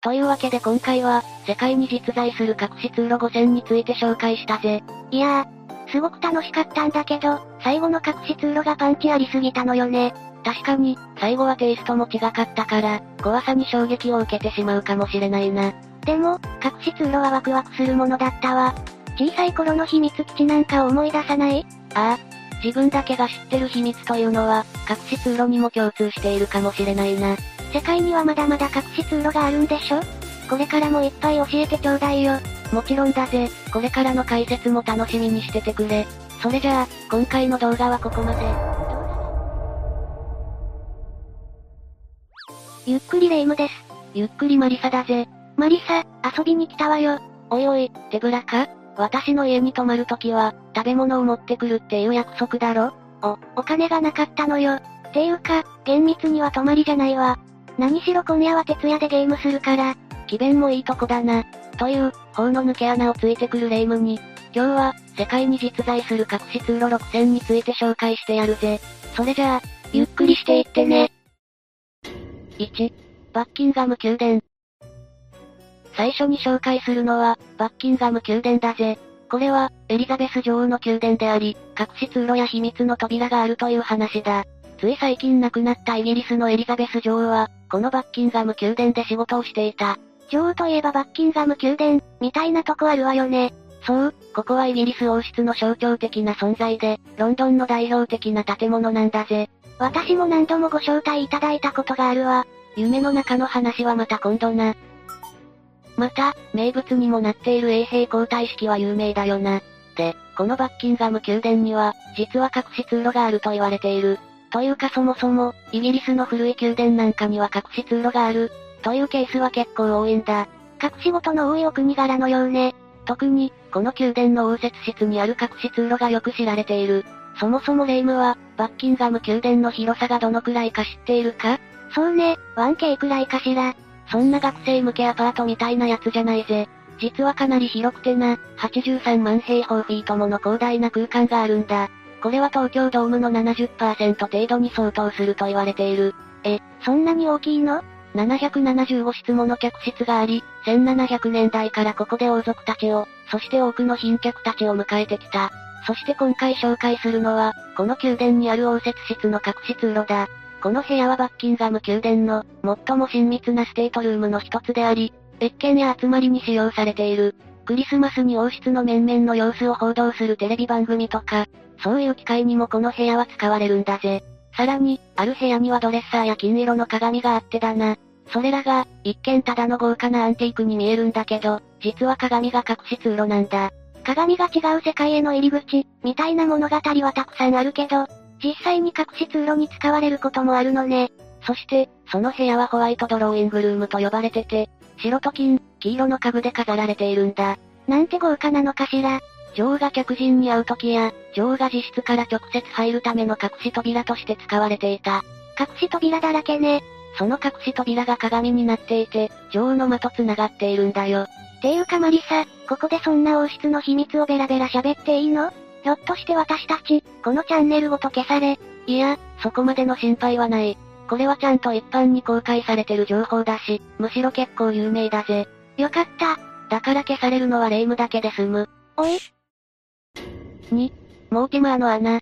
というわけで今回は、世界に実在する隠し通路ごせんについて紹介したぜ。いやー、すごく楽しかったんだけど、最後の隠し通路がパンチありすぎたのよね。確かに、最後はテイストも違かったから、怖さに衝撃を受けてしまうかもしれないな。でも、隠し通路はワクワクするものだったわ。小さい頃の秘密基地なんかを思い出さない？ああ。自分だけが知ってる秘密というのは、隠し通路にも共通しているかもしれないな。世界にはまだまだ隠し通路があるんでしょ？これからもいっぱい教えてちょうだいよ。もちろんだぜ、これからの解説も楽しみにしててくれ。それじゃあ、今回の動画はここまで。ゆっくりレイムです。ゆっくりマリサだぜ。マリサ、遊びに来たわよ。おいおい、手ぶらか？私の家に泊まるときは、食べ物を持ってくるっていう約束だろ？お、お金がなかったのよ。ていうか、厳密には泊まりじゃないわ。何しろ今夜は徹夜でゲームするから、気弁もいいとこだな。という、法の抜け穴をついてくる霊夢に、今日は、世界に実在する隠し通路ろくせんについて紹介してやるぜ。それじゃあ、ゆっくりしていってね。いち、バッキンガム宮殿。最初に紹介するのは、バッキンガム宮殿だぜ。これは、エリザベス女王の宮殿であり、隠し通路や秘密の扉があるという話だ。つい最近亡くなったイギリスのエリザベス女王は、このバッキンガム宮殿で仕事をしていた。女王といえばバッキンガム宮殿、みたいなとこあるわよね。そう、ここはイギリス王室の象徴的な存在で、ロンドンの代表的な建物なんだぜ。私も何度もご招待いただいたことがあるわ。夢の中の話はまた今度な。また、名物にもなっている衛兵交代式は有名だよな。で、このバッキンガム宮殿には、実は隠し通路があると言われている。というかそもそも、イギリスの古い宮殿なんかには隠し通路がある、というケースは結構多いんだ。隠し事の多いお国柄のようね。特に、この宮殿の応接室にある隠し通路がよく知られている。そもそも霊夢は、バッキンガム宮殿の広さがどのくらいか知っているか？そうね、ワンケー くらいかしら。そんな学生向けアパートみたいなやつじゃないぜ。実はかなり広くてな、はちじゅうさんまんへいほうフィートもの広大な空間があるんだ。これは東京ドームの ななじゅっパーセント 程度に相当すると言われている。え、そんなに大きいの？ななひゃくななじゅうごしつもの客室があり、せんななひゃくねんだいからここで王族たちを、そして多くの賓客たちを迎えてきた。そして今回紹介するのは、この宮殿にある応接室の隠し通路だ。この部屋はバッキンガム宮殿の、最も親密なステートルームの一つであり、別件や集まりに使用されている。クリスマスに王室の面々の様子を報道するテレビ番組とか、そういう機会にもこの部屋は使われるんだぜ。さらに、ある部屋にはドレッサーや金色の鏡があってだな。それらが、一見ただの豪華なアンティークに見えるんだけど、実は鏡が隠し通路なんだ。鏡が違う世界への入り口、みたいな物語はたくさんあるけど、実際に隠し通路に使われることもあるのね。そして、その部屋はホワイトドローイングルームと呼ばれてて、白と金、黄色の家具で飾られているんだ。なんて豪華なのかしら。女王が客人に会う時や、女王が自室から直接入るための隠し扉として使われていた。隠し扉だらけね。その隠し扉が鏡になっていて、女王の間と繋がっているんだよ。ていうかマリサ、ここでそんな王室の秘密をベラベラ喋っていいの？ひょっとして私たち、このチャンネルごと消され。いや、そこまでの心配はない。これはちゃんと一般に公開されてる情報だし、むしろ結構有名だぜ。よかった。だから消されるのは霊夢だけで済む。おい。に、モーティマーの穴。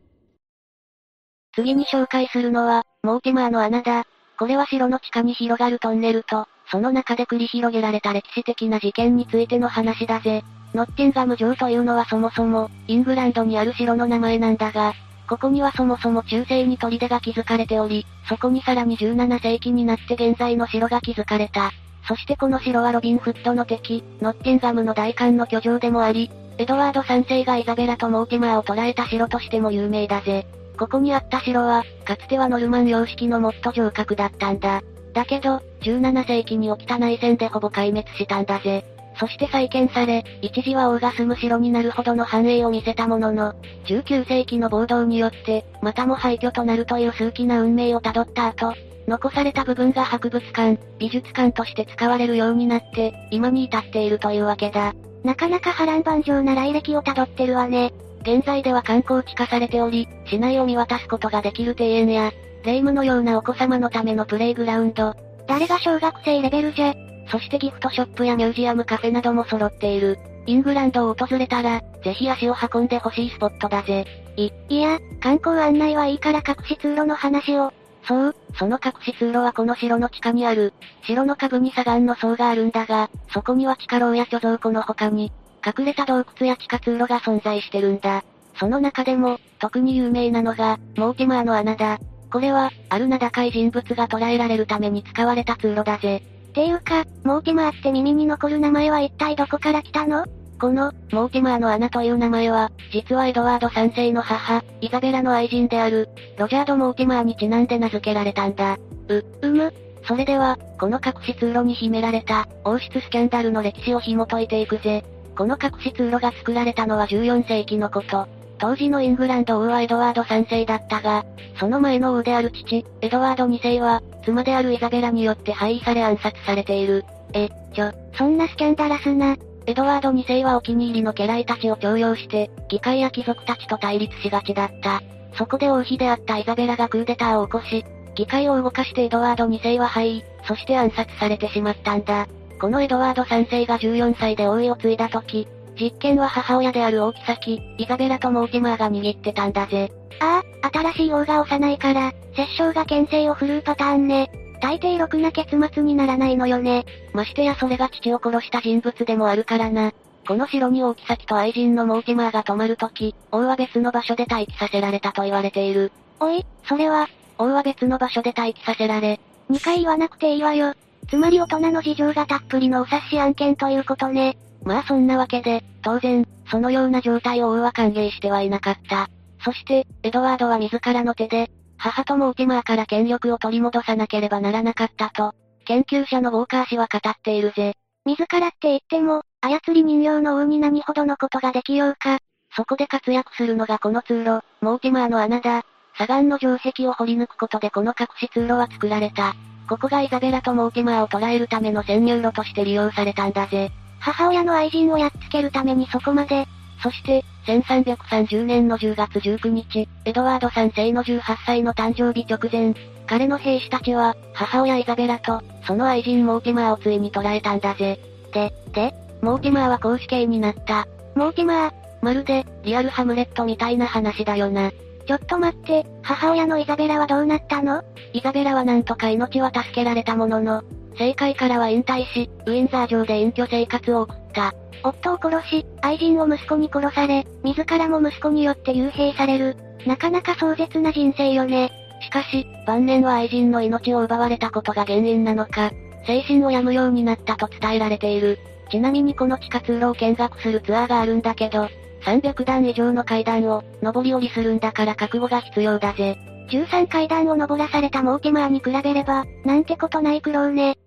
次に紹介するのは、モーティマーの穴だ。これは城の地下に広がるトンネルと、その中で繰り広げられた歴史的な事件についての話だぜ。ノッティンガム城というのはそもそも、イングランドにある城の名前なんだが、ここにはそもそも中世に砦が築かれており、そこにさらにじゅうななせいきになって現在の城が築かれた。そしてこの城はロビンフッドの敵、ノッティンガムの代官の居城でもあり、エドワードさんせいがイザベラとモーティマーを捕らえた城としても有名だぜ。ここにあった城は、かつてはノルマン様式のもっと城郭だったんだ。だけど、じゅうななせいきに起きた内戦でほぼ壊滅したんだぜ。そして再建され、一時は王が住む城になるほどの繁栄を見せたものの、じゅうきゅうせいきの暴動によって、またも廃墟となるという数奇な運命をたどった後、残された部分が博物館、美術館として使われるようになって、今に至っているというわけだ。なかなか波乱万丈な来歴をたどってるわね。現在では観光地化されており、市内を見渡すことができる庭園や、霊夢のようなお子様のためのプレイグラウンド。誰が小学生レベルじゃ。そしてギフトショップやミュージアムカフェなども揃っている。イングランドを訪れたら、ぜひ足を運んでほしいスポットだぜ。い、いや、観光案内はいいから隠し通路の話を。そう、その隠し通路はこの城の地下にある。城の下部に砂岩の層があるんだが、そこには地下牢や貯蔵庫の他に、隠れた洞窟や地下通路が存在してるんだ。その中でも、特に有名なのが、モーティマーの穴だ。これは、ある名高い人物が捕らえられるために使われた通路だぜ。ていうか、モーティマーって耳に残る名前は一体どこから来たの？この、モーティマーの穴という名前は、実はエドワードさんせいの母、イザベラの愛人である、ロジャード・モーティマーにちなんで名付けられたんだ。う、うむ。それでは、この隠し通路に秘められた、王室スキャンダルの歴史を紐解いていくぜ。この隠し通路が作られたのはじゅうよんせいきのこと。当時のイングランド王はエドワードさんせいだったが、その前の王である父、エドワードにせいは、妻であるイザベラによって廃位され暗殺されている。え、ちょ、そんなスキャンダラスな。エドワードにせいはお気に入りの家来たちを徴用して、議会や貴族たちと対立しがちだった。そこで王妃であったイザベラがクーデターを起こし、議会を動かしてエドワードにせいは廃位、そして暗殺されてしまったんだ。このエドワードさんせいがじゅうよんさいで王位を継いだ時、実権は母親である王妃、イザベラとモーティマーが握ってたんだぜ。ああ、新しい王が幼いから、摂政が権勢を振るうパターンね。大抵ろくな結末にならないのよね。ましてやそれが父を殺した人物でもあるからな。この城に大木崎と愛人のモーチマーが泊まるとき、王は別の場所で待機させられたと言われている。おい、それは。王は別の場所で待機させられ。にかい言わなくていいわよ。つまり大人の事情がたっぷりのお察し案件ということね。まあそんなわけで、当然、そのような状態を王は歓迎してはいなかった。そして、エドワードは自らの手で、母とモーチマーから権力を取り戻さなければならなかったと、研究者のウォーカー氏は語っているぜ。自らって言っても、操り人形の王に何ほどのことができようか。そこで活躍するのがこの通路、モーティマーの穴だ。砂岩の城壁を掘り抜くことでこの隠し通路は作られた。ここがイザベラとモーティマーを捕らえるための潜入路として利用されたんだぜ。母親の愛人をやっつけるためにそこまで。そして、せんさんびゃくさんじゅうねんのじゅうがつじゅうくにち、エドワードさんせいのじゅうはっさいの誕生日直前、彼の兵士たちは、母親イザベラと、その愛人モーティマーをついに捕らえたんだぜ。で、で、モーティマーは絞首刑になった。モーティマー、まるで、リアルハムレットみたいな話だよな。ちょっと待って、母親のイザベラはどうなったの？イザベラはなんとか命は助けられたものの、政界からは引退し、ウィンザー城で隠居生活を送った。夫を殺し、愛人を息子に殺され、自らも息子によって幽閉される。なかなか壮絶な人生よね。しかし、晩年は愛人の命を奪われたことが原因なのか、精神を病むようになったと伝えられている。ちなみにこの地下通路を見学するツアーがあるんだけど、さんびゃくだん以上の階段を、上り下りするんだから覚悟が必要だぜ。じゅうさんかいだんを上らされたモーティマーに比べれば、なんてことない苦労ね。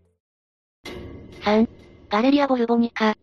さん. ガレリア・ボルボニカ。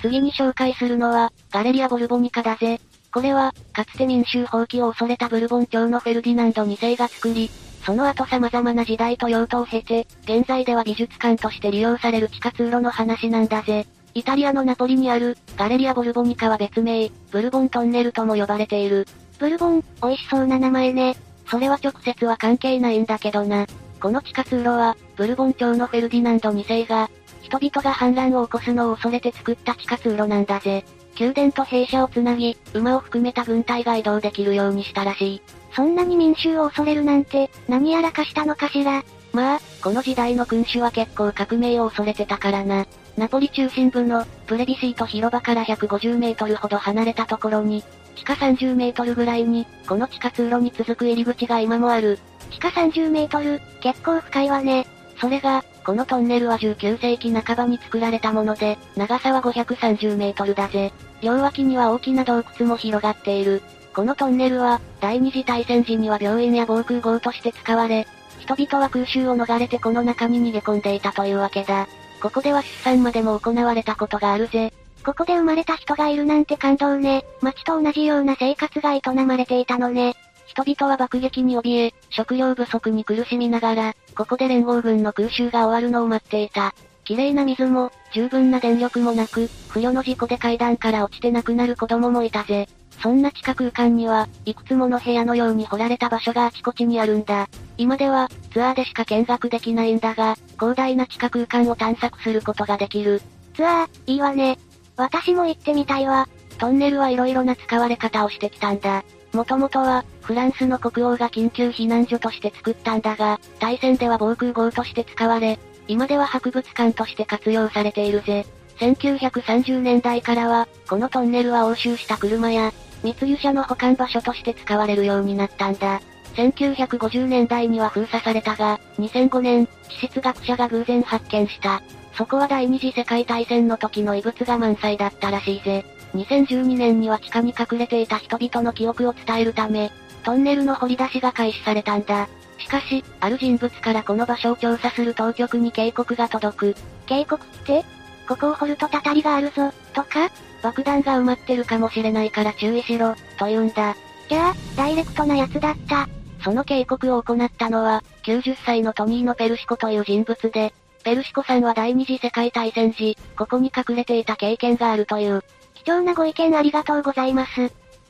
次に紹介するのは、ガレリア・ボルボニカだぜ。これは、かつて民衆放棄を恐れたブルボン朝のフェルディナンドにせいが作り、その後様々な時代と用途を経て、現在では美術館として利用される地下通路の話なんだぜ。イタリアのナポリにある、ガレリア・ボルボニカは別名、ブルボントンネルとも呼ばれている。ブルボン、美味しそうな名前ね。それは直接は関係ないんだけどな。この地下通路は、ブルボン朝のフェルディナンドにせいが、人々が反乱を起こすのを恐れて作った地下通路なんだぜ。宮殿と兵舎をつなぎ、馬を含めた軍隊が移動できるようにしたらしい。そんなに民衆を恐れるなんて、何やらかしたのかしら。まあ、この時代の君主は結構革命を恐れてたからな。ナポリ中心部の、プレビシート広場からひゃくごじゅうメートルほど離れたところに、地下さんじゅうメートルぐらいに、この地下通路に続く入り口が今もある。地下さんじゅうメートル、結構深いわね。それが、このトンネルはじゅうきゅうせいき半ばに作られたもので、長さはごひゃくさんじゅうメートルだぜ。両脇には大きな洞窟も広がっている。このトンネルは、第二次大戦時には病院や防空壕として使われ、人々は空襲を逃れてこの中に逃げ込んでいたというわけだ。ここでは出産までも行われたことがあるぜ。ここで生まれた人がいるなんて感動ね。町と同じような生活が営まれていたのね。人々は爆撃に怯え、食料不足に苦しみながら、ここで連合軍の空襲が終わるのを待っていた。綺麗な水も、十分な電力もなく、不慮の事故で階段から落ちて亡くなる子供もいたぜ。そんな地下空間には、いくつもの部屋のように掘られた場所があちこちにあるんだ。今では、ツアーでしか見学できないんだが、広大な地下空間を探索することができる。ツアー、いいわね。私も行ってみたいわ。トンネルはいろいろな使われ方をしてきたんだ。もともとは、フランスの国王が緊急避難所として作ったんだが、大戦では防空壕として使われ、今では博物館として活用されているぜ。せんきゅうひゃくさんじゅうねんだいからは、このトンネルは押収した車や、密輸車の保管場所として使われるようになったんだ。せんきゅうひゃくごじゅうねんだいには封鎖されたが、にせんごねん、地質学者が偶然発見した。そこは第二次世界大戦の時の遺物が満載だったらしいぜ。にせんじゅうにねんには地下に隠れていた人々の記憶を伝えるため、トンネルの掘り出しが開始されたんだ。しかし、ある人物からこの場所を調査する当局に警告が届く。警告って？ここを掘るとたたりがあるぞ、とか？爆弾が埋まってるかもしれないから注意しろ、と言うんだ。じゃあ、ダイレクトなやつだった。その警告を行ったのは、きゅうじゅっさいのトニーのペルシコという人物で、ペルシコさんは第二次世界大戦時、ここに隠れていた経験があるという。貴重なご意見ありがとうございます。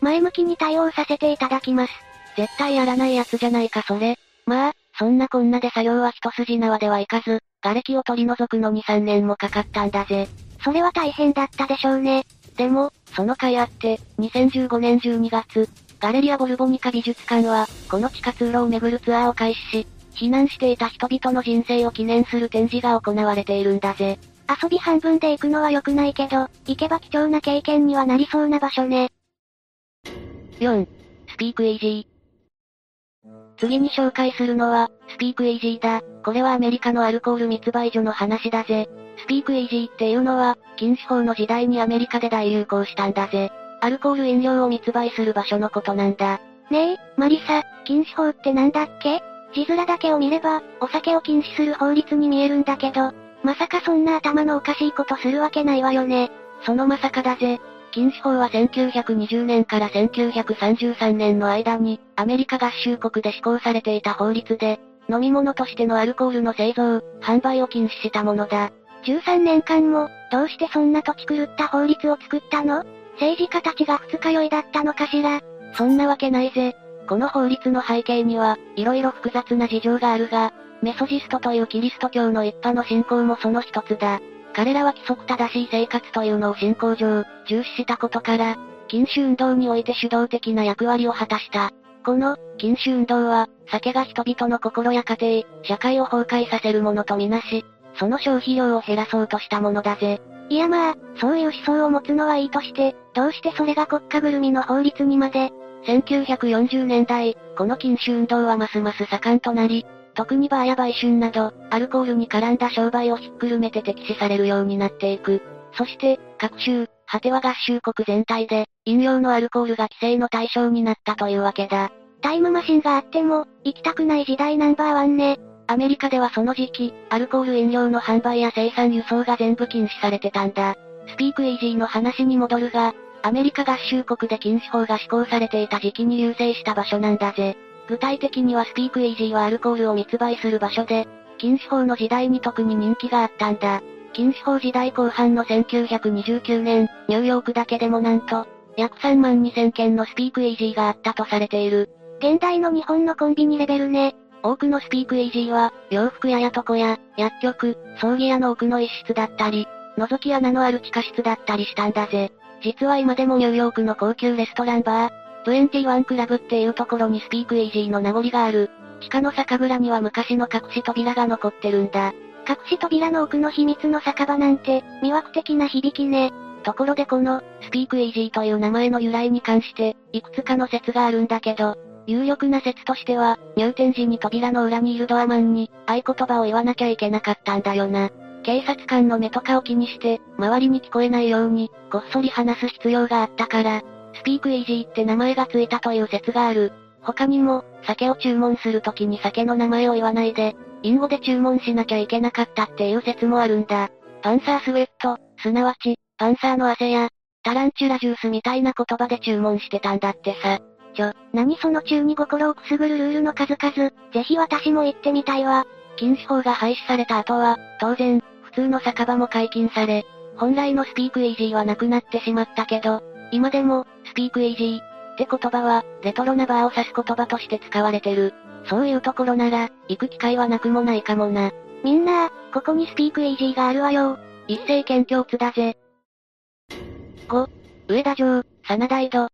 前向きに対応させていただきます。絶対やらないやつじゃないかそれ。まあ、そんなこんなで作業は一筋縄ではいかず、瓦礫を取り除くのにさんねんもかかったんだぜ。それは大変だったでしょうね。でも、その甲斐あって、にせんじゅうごねんじゅうにがつ、ガレリア・ボルボニカ美術館は、この地下通路を巡るツアーを開始し、避難していた人々の人生を記念する展示が行われているんだぜ。遊び半分で行くのは良くないけど、行けば貴重な経験にはなりそうな場所ね。よん. スピークイージー。次に紹介するのは、スピークイージーだ。これはアメリカのアルコール密売所の話だぜ。スピークイージーっていうのは、禁酒法の時代にアメリカで大流行したんだぜ。アルコール飲料を密売する場所のことなんだ。ねえ、マリサ、禁酒法ってなんだっけ？字面だけを見れば、お酒を禁止する法律に見えるんだけど、まさかそんな頭のおかしいことするわけないわよね。そのまさかだぜ。禁酒法はせんきゅうひゃくにじゅうねんからせんきゅうひゃくさんじゅうさんねんの間に、アメリカ合衆国で施行されていた法律で、飲み物としてのアルコールの製造、販売を禁止したものだ。じゅうさんねんかんも、どうしてそんな土地狂った法律を作ったの？政治家たちが二日酔いだったのかしら？そんなわけないぜ。この法律の背景には、いろいろ複雑な事情があるが、メソジストというキリスト教の一派の信仰もその一つだ。彼らは規則正しい生活というのを信仰上、重視したことから、禁酒運動において主導的な役割を果たした。この、禁酒運動は、酒が人々の心や家庭、社会を崩壊させるものとみなし、その消費量を減らそうとしたものだぜ。いやまあ、そういう思想を持つのはいいとして、どうしてそれが国家ぐるみの法律にまで。せんきゅうひゃくよんじゅうねんだい、この禁酒運動はますます盛んとなり、特にバーや売春など、アルコールに絡んだ商売をひっくるめて敵視されるようになっていく。そして、各州、果ては合衆国全体で、飲料のアルコールが規制の対象になったというわけだ。タイムマシンがあっても、行きたくない時代ナンバーワンね。アメリカではその時期、アルコール飲料の販売や生産輸送が全部禁止されてたんだ。スピークイージーの話に戻るが、アメリカ合衆国で禁酒法が施行されていた時期に隆盛した場所なんだぜ。具体的にはスピークイージーはアルコールを密売する場所で、禁酒法の時代に特に人気があったんだ。禁酒法時代後半のせんきゅうひゃくにじゅうきゅうねん、ニューヨークだけでもなんと、約さんまんにせんけんのスピークイージーがあったとされている。現代の日本のコンビニレベルね。多くのスピークイージーは、洋服屋や床屋、薬局、葬儀屋の奥の一室だったり、覗き穴のある地下室だったりしたんだぜ。実は今でもニューヨークの高級レストランバー、にじゅういちクラブっていうところにスピークイージーの名残がある。地下の酒蔵には昔の隠し扉が残ってるんだ。隠し扉の奥の秘密の酒場なんて、魅惑的な響きね。ところでこの、スピークイージーという名前の由来に関して、いくつかの説があるんだけど、有力な説としては、入店時に扉の裏にいるドアマンに、合言葉を言わなきゃいけなかったんだよな。警察官の目とかを気にして、周りに聞こえないように、こっそり話す必要があったから、スピークイージーって名前がついたという説がある。他にも、酒を注文するときに酒の名前を言わないで、隠語で注文しなきゃいけなかったっていう説もあるんだ。パンサースウェット、すなわち、パンサーの汗や、タランチュラジュースみたいな言葉で注文してたんだってさ。ちょ、何その中に心をくすぐるルールの数々、ぜひ私も言ってみたいわ。禁酒法が廃止された後は、当然、普通の酒場も解禁され、本来のスピークイージーはなくなってしまったけど、今でも、スピークイージーって言葉は、レトロなバーを指す言葉として使われてる。そういうところなら、行く機会はなくもないかもな。みんな、ここにスピークイージーがあるわよ。一斉県境津だぜ。ご. 上田城、真田井戸。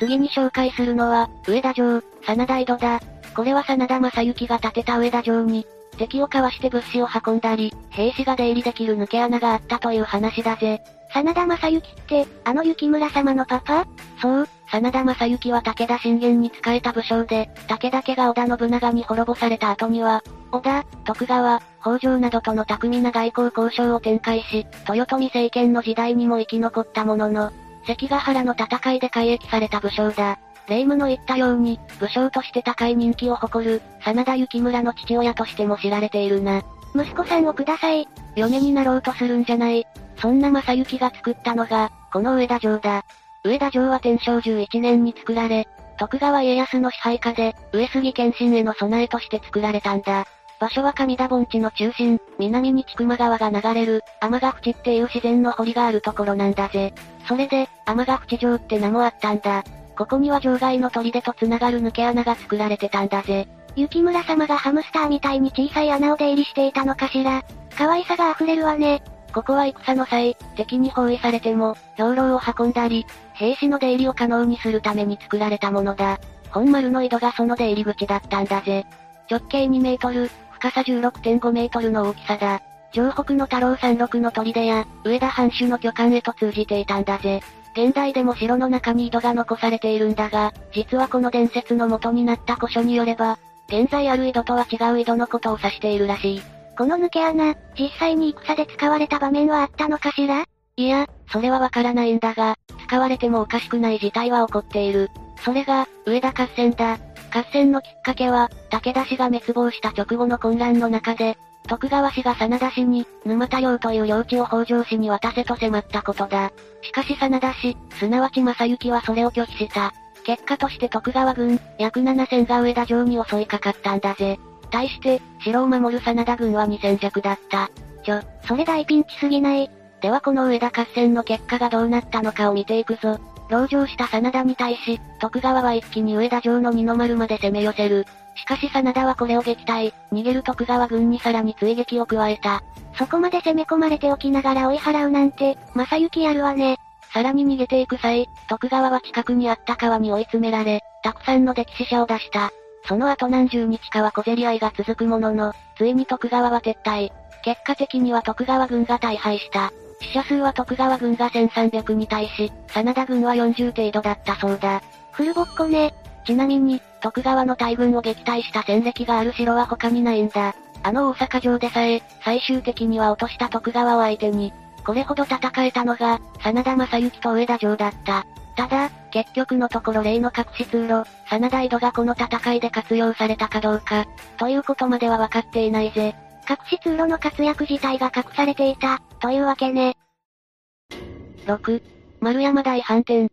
次に紹介するのは、上田城、真田井戸だ。これは真田昌幸が建てた上田城に、敵をかわして物資を運んだり、兵士が出入りできる抜け穴があったという話だぜ。真田昌幸って、あの幸村様のパパ？そう、真田昌幸は武田信玄に仕えた武将で、武田家が織田信長に滅ぼされた後には、織田、徳川、北条などとの巧みな外交交渉を展開し、豊臣政権の時代にも生き残ったものの、関ヶ原の戦いで改易された武将だ。霊夢の言ったように、武将として高い人気を誇る、真田幸村の父親としても知られているな。息子さんをください。嫁になろうとするんじゃない。そんな正幸が作ったのが、この上田城だ。上田城は天正じゅういちねんに作られ、徳川家康の支配下で、上杉謙信への備えとして作られたんだ。場所は上田盆地の中心、南に千曲川が流れる、天ヶ淵っていう自然の堀があるところなんだぜ。それで、天ヶ淵城って名もあったんだ。ここには城外の砦と繋がる抜け穴が作られてたんだぜ。幸村様がハムスターみたいに小さい穴を出入りしていたのかしら。可愛さが溢れるわね。ここは戦の際、敵に包囲されても、兵糧を運んだり、兵士の出入りを可能にするために作られたものだ。本丸の井戸がその出入り口だったんだぜ。直径にメートル、深さ じゅうろくてんごメートルの大きさだ。城北の太郎山麓の砦や、上田藩主の巨漢へと通じていたんだぜ。現代でも城の中に井戸が残されているんだが、実はこの伝説の元になった古書によれば、現在ある井戸とは違う井戸のことを指しているらしい。この抜け穴、実際に戦で使われた場面はあったのかしら？いや、それはわからないんだが、使われてもおかしくない事態は起こっている。それが、上田合戦だ。合戦のきっかけは、武田氏が滅亡した直後の混乱の中で、徳川氏が真田氏に、沼田領という領地を北条氏に渡せと迫ったことだ。しかし真田氏、すなわち正幸はそれを拒否した。結果として徳川軍、約ななせんが上田城に襲いかかったんだぜ。対して、城を守る真田軍はにせん弱だった。ちょ、それ大ピンチすぎない？ではこの上田合戦の結果がどうなったのかを見ていくぞ。籠城した真田に対し、徳川は一気に上田城の二の丸まで攻め寄せる。しかし真田はこれを撃退、逃げる徳川軍にさらに追撃を加えた。そこまで攻め込まれておきながら追い払うなんて、正幸やるわね。さらに逃げていく際、徳川は近くにあった川に追い詰められ、たくさんの溺死者を出した。その後何十日かは小競り合いが続くものの、ついに徳川は撤退。結果的には徳川軍が大敗した。死者数は徳川軍がせんさんびゃくに対し、真田軍はよんじゅう程度だったそうだ。フルボッコね。ちなみに、徳川の大軍を撃退した戦歴がある城は他にないんだ。あの大阪城でさえ、最終的には落とした徳川を相手に、これほど戦えたのが、真田正幸と上田城だった。ただ、結局のところ例の隠し通路、真田井戸がこの戦いで活用されたかどうか、ということまでは分かっていないぜ。隠し通路の活躍自体が隠されていた、というわけね。ろく. 丸山大飯店。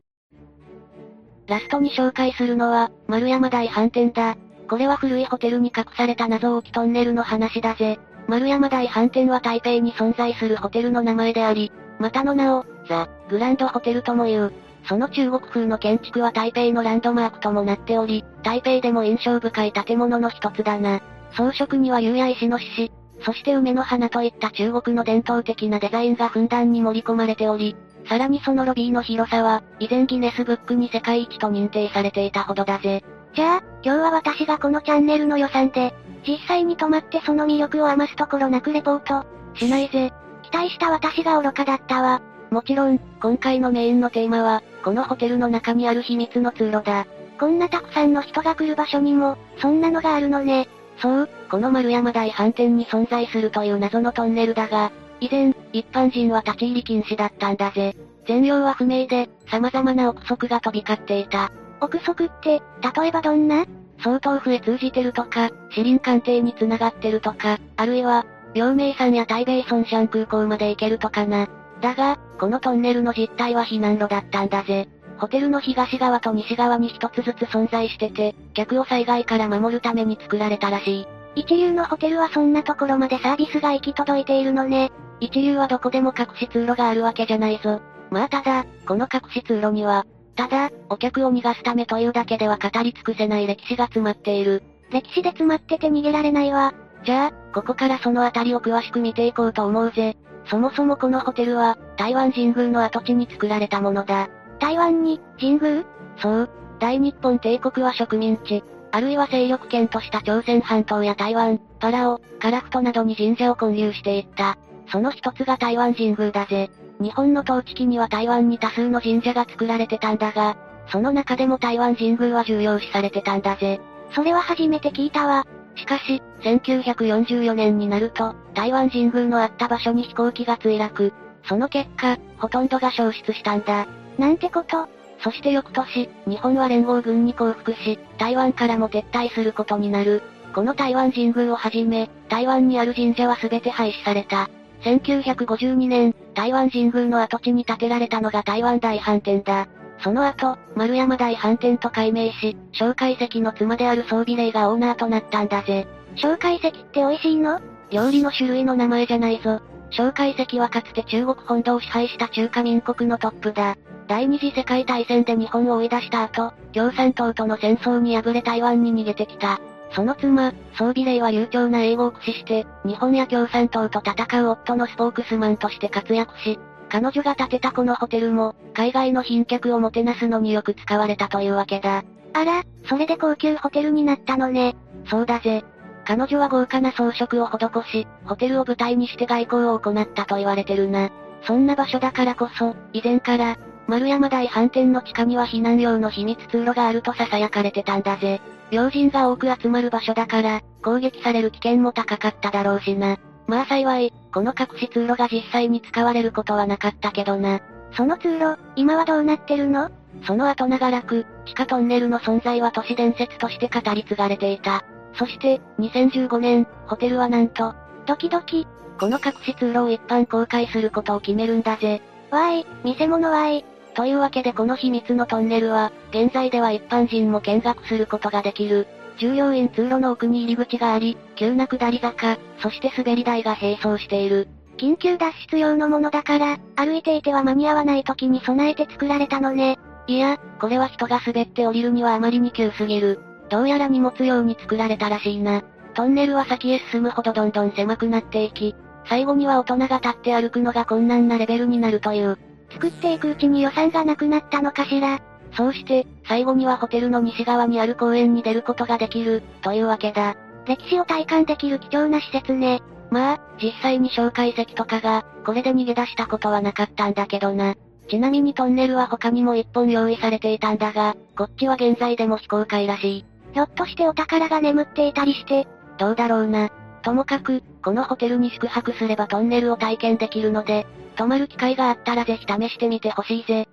ラストに紹介するのは、丸山大飯店だ。これは古いホテルに隠された謎多きトンネルの話だぜ。丸山大飯店は台北に存在するホテルの名前であり、またの名を、ザ・グランドホテルとも言う。その中国風の建築は台北のランドマークともなっており、台北でも印象深い建物の一つだな。装飾には釉や石の獅子、そして梅の花といった中国の伝統的なデザインがふんだんに盛り込まれており、さらにそのロビーの広さは、以前ギネスブックに世界一と認定されていたほどだぜ。じゃあ、今日は私がこのチャンネルの予算で、実際に泊まってその魅力を余すところなくレポート、しないぜ。期待した私が愚かだったわ。もちろん、今回のメインのテーマは、このホテルの中にある秘密の通路だ。こんなたくさんの人が来る場所にも、そんなのがあるのね。そう、この丸山大飯店に存在するという謎のトンネルだが、以前、一般人は立ち入り禁止だったんだぜ。全容は不明で、様々な憶測が飛び交っていた。憶測って、例えばどんな？総統府へ通じてるとか、四輪艦艇に繋がってるとか、あるいは、陽明山や台北松山空港まで行けるとかな。だが、このトンネルの実態は避難路だったんだぜ。ホテルの東側と西側に一つずつ存在してて、客を災害から守るために作られたらしい。一流のホテルはそんなところまでサービスが行き届いているのね。一流はどこでも隠し通路があるわけじゃないぞ。まあただ、この隠し通路には、ただ、お客を逃がすためというだけでは語り尽くせない歴史が詰まっている。歴史で詰まってて逃げられないわ。じゃあ、ここからそのあたりを詳しく見ていこうと思うぜ。そもそもこのホテルは、台湾神宮の跡地に作られたものだ。台湾に、神宮？そう。大日本帝国は植民地。あるいは勢力圏とした朝鮮半島や台湾、パラオ、樺太などに神社を建立していった。その一つが台湾神宮だぜ。日本の統治期には台湾に多数の神社が作られてたんだが、その中でも台湾神宮は重要視されてたんだぜ。それは初めて聞いたわ。しかし、せんきゅうひゃくよんじゅうよねんになると、台湾神宮のあった場所に飛行機が墜落。その結果、ほとんどが消失したんだ。なんてこと。そして翌年、日本は連合軍に降伏し、台湾からも撤退することになる。この台湾神宮をはじめ、台湾にある神社は全て廃止された。せんきゅうひゃくごじゅうにねん、台湾神宮の跡地に建てられたのが台湾大飯店だ。その後、丸山大飯店と改名し、蒋介石の妻である宋美齢がオーナーとなったんだぜ。蒋介石って美味しいの？料理の種類の名前じゃないぞ。蒋介石はかつて中国本土を支配した中華民国のトップだ。第二次世界大戦で日本を追い出した後、共産党との戦争に敗れ台湾に逃げてきた。その妻、宋美齢は流暢な英語を駆使して、日本や共産党と戦う夫のスポークスマンとして活躍し、彼女が建てたこのホテルも、海外の賓客をもてなすのによく使われたというわけだ。あら、それで高級ホテルになったのね。そうだぜ。彼女は豪華な装飾を施し、ホテルを舞台にして外交を行ったと言われてるな。そんな場所だからこそ、以前から、丸山大飯店の地下には避難用の秘密通路があると囁かれてたんだぜ。要人が多く集まる場所だから、攻撃される危険も高かっただろうしな。まあ幸い、この隠し通路が実際に使われることはなかったけどな。その通路、今はどうなってるの？その後長らく、地下トンネルの存在は都市伝説として語り継がれていた。そして、にせんじゅうごねん、ホテルはなんと、ドキドキ。この隠し通路を一般公開することを決めるんだぜ。わーい、見せ物わーい。というわけでこの秘密のトンネルは、現在では一般人も見学することができる。従業員通路の奥に入り口があり、急な下り坂、そして滑り台が並走している。緊急脱出用のものだから、歩いていては間に合わない時に備えて作られたのね。いや、これは人が滑って降りるにはあまりに急すぎる。どうやら荷物用に作られたらしいな。トンネルは先へ進むほどどんどん狭くなっていき、最後には大人が立って歩くのが困難なレベルになるという。作っていくうちに予算がなくなったのかしら。そうして、最後にはホテルの西側にある公園に出ることができる、というわけだ。歴史を体感できる貴重な施設ね。まあ、実際に蒋介石とかが、これで逃げ出したことはなかったんだけどな。ちなみにトンネルは他にも一本用意されていたんだが、こっちは現在でも非公開らしい。ひょっとしてお宝が眠っていたりして、どうだろうな。ともかく、このホテルに宿泊すればトンネルを体験できるので、泊まる機会があったらぜひ試してみてほしいぜ。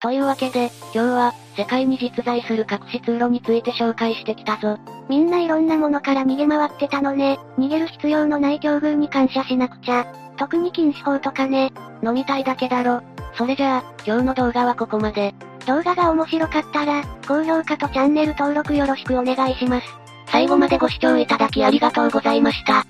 というわけで、今日は、世界に実在する隠し通路について紹介してきたぞ。みんないろんなものから逃げ回ってたのね。逃げる必要のない境遇に感謝しなくちゃ。特に禁止法とかね。飲みたいだけだろ。それじゃあ、今日の動画はここまで。動画が面白かったら、高評価とチャンネル登録よろしくお願いします。最後までご視聴いただきありがとうございました。